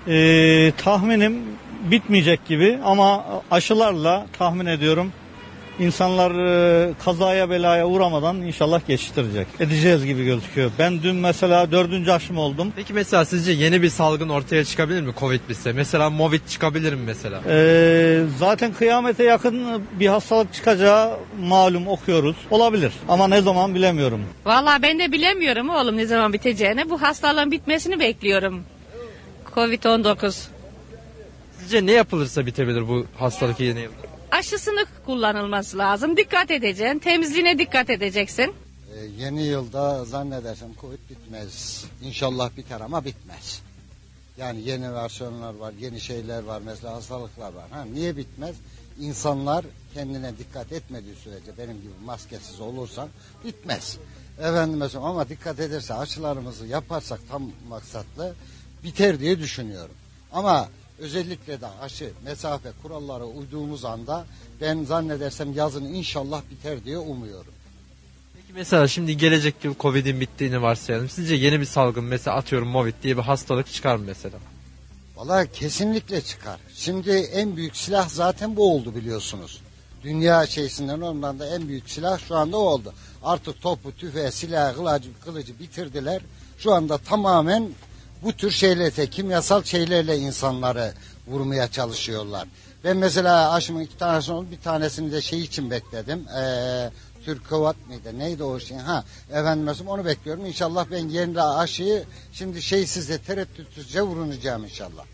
Ee, tahminim bitmeyecek gibi ama aşılarla tahmin ediyorum insanlar kazaya belaya uğramadan inşallah geçiştirecek. Edeceğiz gibi gözüküyor. Ben dün mesela dördüncü aşım oldum. Peki mesela sizce yeni bir salgın ortaya çıkabilir mi Covid bitse? Mesela Movit çıkabilir mi mesela? Ee, zaten kıyamete yakın bir hastalık çıkacağı malum, okuyoruz. Olabilir ama ne zaman bilemiyorum. Vallahi ben de bilemiyorum oğlum ne zaman biteceğini. Bu hastalığın bitmesini bekliyorum. kovid on dokuz. Sizce ne yapılırsa bitebilir bu hastalık yeni yılda? Aşısını kullanılması lazım. Dikkat edeceksin. Temizliğine dikkat edeceksin. Ee, yeni yılda zannedersem Covid bitmez. İnşallah biter ama bitmez. Yani yeni versiyonlar var, yeni şeyler var, mesela hastalıklar var. Ha, niye bitmez? İnsanlar kendine dikkat etmediği sürece, benim gibi maskesiz olursan bitmez. Efendim, ama dikkat ederse açılarımızı yaparsak tam maksatlı biter diye düşünüyorum. Ama özellikle de aşı, mesafe kurallara uyduğumuz anda ben zannedersem yazın inşallah biter diye umuyorum. Peki mesela şimdi gelecek yıl Covid'in bittiğini varsayalım. Sizce yeni bir salgın, mesela atıyorum Movit diye bir hastalık çıkar mı mesela? Valla kesinlikle çıkar. Şimdi en büyük silah zaten bu oldu biliyorsunuz. Dünya şeysinden ondan da en büyük silah şu anda oldu. Artık topu, tüfeği, silahı, kılıcı, kılıcı bitirdiler. Şu anda tamamen bu tür şeylerle, kimyasal şeylerle insanları vurmaya çalışıyorlar. Ben mesela aşımın iki tanesini oldu, bir tanesini de şey için bekledim. Ee, Türkovat mıydı? Neydi o şey? Ha, efendim onu bekliyorum. İnşallah ben yerli aşıyı şimdi şeysiz de tereddütsüzce vurunacağım inşallah.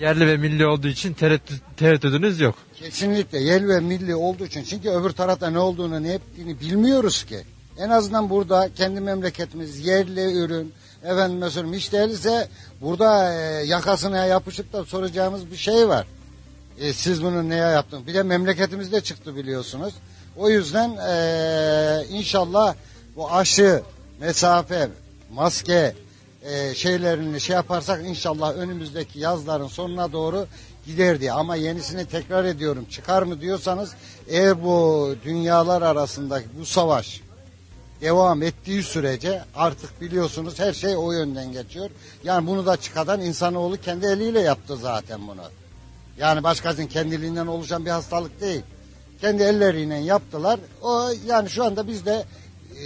Yerli ve milli olduğu için tereddüt, tereddüdünüz yok. Kesinlikle yerli ve milli olduğu için. Çünkü öbür tarafta ne olduğunu, ne yaptığını bilmiyoruz ki. En azından burada kendi memleketimiz yerli ürün, efendim mesela hiç değilse burada e, yakasına yapışıp da soracağımız bir şey var. E, siz bunu neye yaptınız? Bir de memleketimizde çıktı biliyorsunuz. O yüzden e, inşallah bu aşı, mesafe, maske e, şeylerini şey yaparsak inşallah önümüzdeki yazların sonuna doğru gider diye. Ama yenisini tekrar ediyorum, çıkar mı diyorsanız eğer bu dünyalar arasındaki bu savaş devam ettiği sürece artık biliyorsunuz her şey o yönden geçiyor. Yani bunu da çıkadan insanoğlu kendi eliyle yaptı zaten bunu. Yani başkasının kendiliğinden oluşan bir hastalık değil. Kendi elleriyle yaptılar. O yani şu anda biz de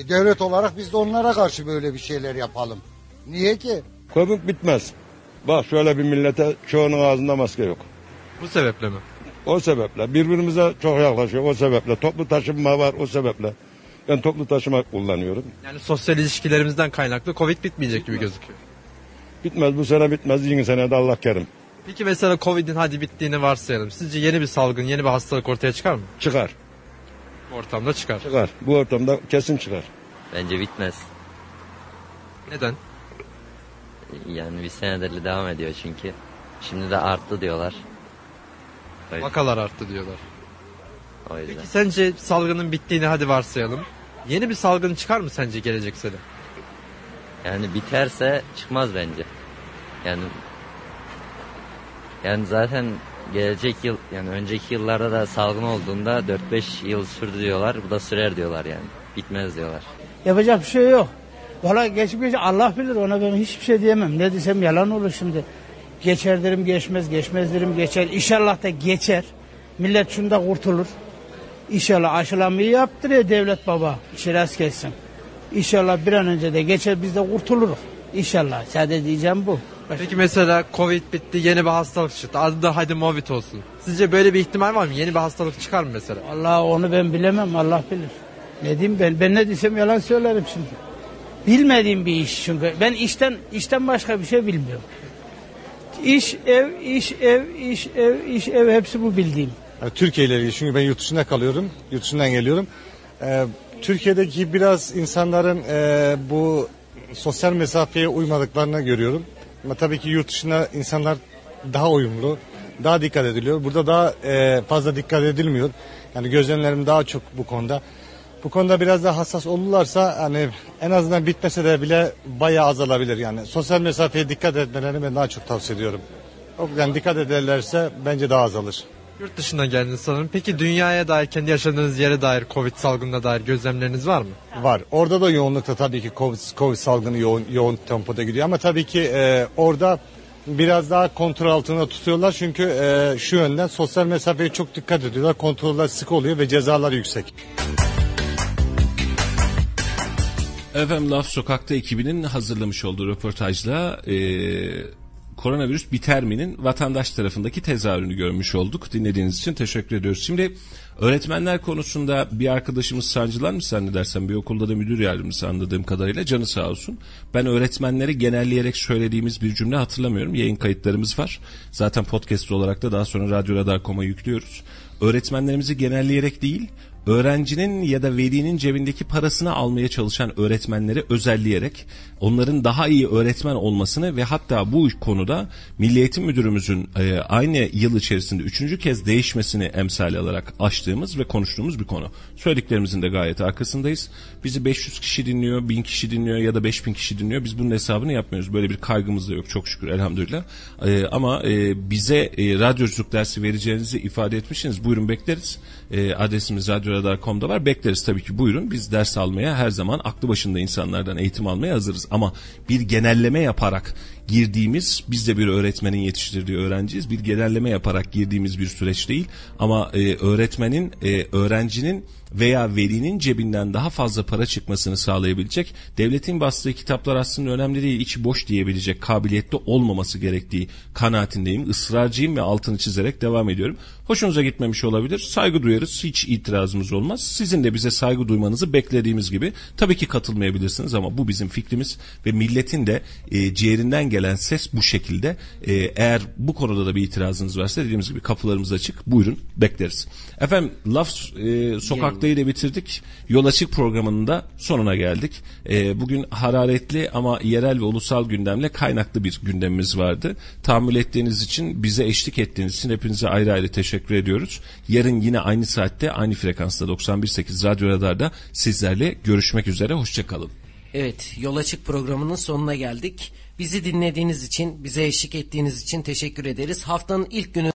devlet olarak biz de onlara karşı böyle bir şeyler yapalım. Niye ki? Covid bitmez. Bak şöyle bir millete, çoğunun ağzında maske yok. Bu sebeple mi? O sebeple. Birbirimize çok yaklaşıyor o sebeple. Toplu taşınma var o sebeple. Ben toplu taşıma kullanıyorum. Yani sosyal ilişkilerimizden kaynaklı Covid bitmeyecek bitmez gibi gözüküyor. Bitmez, bu sene bitmez, yeni sene de Allah kerim. Peki mesela Covid'in hadi bittiğini varsayalım. Sizce yeni bir salgın, yeni bir hastalık ortaya çıkar mı? Çıkar. Bu ortamda çıkar. Çıkar. Bu ortamda kesin çıkar. Bence bitmez. Neden? Yani bir senedir devam ediyor çünkü. Şimdi de arttı diyorlar. Vakalar arttı diyorlar. Peki sence salgının bittiğini hadi varsayalım. Yeni bir salgın çıkar mı sence gelecek sene? Yani biterse çıkmaz bence. Yani yani zaten gelecek yıl, yani önceki yıllarda da salgın olduğunda dört beş yıl sürdü diyorlar. Bu da sürer diyorlar yani. Bitmez diyorlar. Yapacak bir şey yok. Valla geçip geçip Allah bilir, ona ben hiçbir şey diyemem. Ne desem yalan olur şimdi. Geçer derim geçmez, geçmez derim geçer. İnşallah da geçer. Millet şunda kurtulur. İnşallah aşılamayı yaptırıyor devlet baba. Şiraz kessin. İnşallah bir an önce de geçer, biz de kurtuluruz. İnşallah. Sadece diyeceğim bu. Başka. Peki mesela Covid bitti, yeni bir hastalık çıktı. Adı da hadi Movit olsun. Sizce böyle bir ihtimal var mı? Yeni bir hastalık çıkar mı mesela? Allah onu ben bilemem. Allah bilir. Ne diyeyim ben? Ben ne desem yalan söylerim şimdi. Bilmediğim bir iş çünkü. Ben işten işten başka bir şey bilmiyorum. İş, ev, iş, ev, iş, ev, iş, ev hepsi bu bildiğim. Türkiye ile ilgili çünkü ben yurt dışında kalıyorum, yurt dışından geliyorum. Ee, Türkiye'deki biraz insanların e, bu sosyal mesafeye uymadıklarını görüyorum. Ama tabii ki yurt dışında insanlar daha uyumlu, daha dikkat ediliyor. Burada daha e, fazla dikkat edilmiyor. Yani gözlemlerim daha çok bu konuda. Bu konuda biraz daha hassas olurlarsa hani en azından bitmese de bile bayağı azalabilir yani. Sosyal mesafeye dikkat etmelerini ben daha çok tavsiye ediyorum. Yani dikkat ederlerse bence daha azalır. Yurt dışından geldiniz sanırım. Peki dünyaya dair, kendi yaşadığınız yere dair, Covid salgınına dair gözlemleriniz var mı? Var. Orada da yoğunlukta tabii ki Covid, COVID salgını yoğun, yoğun tempoda gidiyor. Ama tabii ki e, orada biraz daha kontrol altında tutuyorlar. Çünkü e, şu yönden sosyal mesafeye çok dikkat ediyorlar. Kontroller sıkı oluyor ve cezalar yüksek. Efendim, Laf Sokak'ta ekibinin hazırlamış olduğu röportajla e, koronavirüs biter mi'nin vatandaş tarafındaki tezahürünü görmüş olduk. Dinlediğiniz için teşekkür ediyoruz. Şimdi öğretmenler konusunda bir arkadaşımız sancılar mı zannedersem, bir okulda da müdür yardımcısı anladığım kadarıyla, canı sağ olsun. Ben öğretmenleri genelleyerek söylediğimiz bir cümle hatırlamıyorum. Yayın kayıtlarımız var. Zaten podcast olarak da daha sonra Radyo Radar nokta com'a yüklüyoruz. Öğretmenlerimizi genelleyerek değil, öğrencinin ya da velinin cebindeki parasını almaya çalışan öğretmenleri özelleyerek onların daha iyi öğretmen olmasını ve hatta bu konuda Milli Eğitim Müdürümüzün aynı yıl içerisinde üçüncü kez değişmesini emsal alarak açtık. tartıştığımız ve konuştuğumuz bir konu. Söylediklerimizin de gayet arkasındayız. Bizi beş yüz kişi dinliyor, bin kişi dinliyor ya da beş bin kişi dinliyor. Biz bunun hesabını yapmıyoruz. Böyle bir kaygımız da yok çok şükür, elhamdülillah. Ee, ama e, bize e, radyoculuk dersi vereceğinizi ifade etmişsiniz. Buyurun bekleriz. E, adresimiz radyo radar nokta com'da var. Bekleriz tabii ki, buyurun. Biz ders almaya her zaman aklı başında insanlardan eğitim almaya hazırız. Ama bir genelleme yaparak girdiğimiz, biz de bir öğretmenin yetiştirdiği öğrenciyiz. Bir genelleme yaparak girdiğimiz bir süreç değil. Ama e, öğretmenin, e, öğrencinin veya velinin cebinden daha fazla para çıkmasını sağlayabilecek, devletin bastığı kitaplar aslında önemli değil, içi boş diyebilecek kabiliyette olmaması gerektiği kanaatindeyim. Israrcıyım ve altını çizerek devam ediyorum. Hoşunuza gitmemiş olabilir. Saygı duyarız. Hiç itirazımız olmaz. Sizin de bize saygı duymanızı beklediğimiz gibi. Tabii ki katılmayabilirsiniz ama bu bizim fikrimiz ve milletin de e, ciğerinden gelen ses bu şekilde. E, eğer bu konuda da bir itirazınız varsa dediğimiz gibi kapılarımız açık. Buyurun, bekleriz. Efendim, laf e, sokaktayı da bitirdik. Yol Açık programının da sonuna geldik. E, bugün hararetli ama yerel ve ulusal gündemle kaynaklı bir gündemimiz vardı. Tahammül ettiğiniz için, bize eşlik ettiğiniz için hepinize ayrı ayrı teşekkür Teşekkür ediyoruz. Yarın yine aynı saatte, aynı frekansta doksan bir nokta sekiz Radyo Radar'da sizlerle görüşmek üzere. Hoşça kalın. Evet, Yol Açık programının sonuna geldik. Bizi dinlediğiniz için, bize eşlik ettiğiniz için teşekkür ederiz. Haftanın ilk günü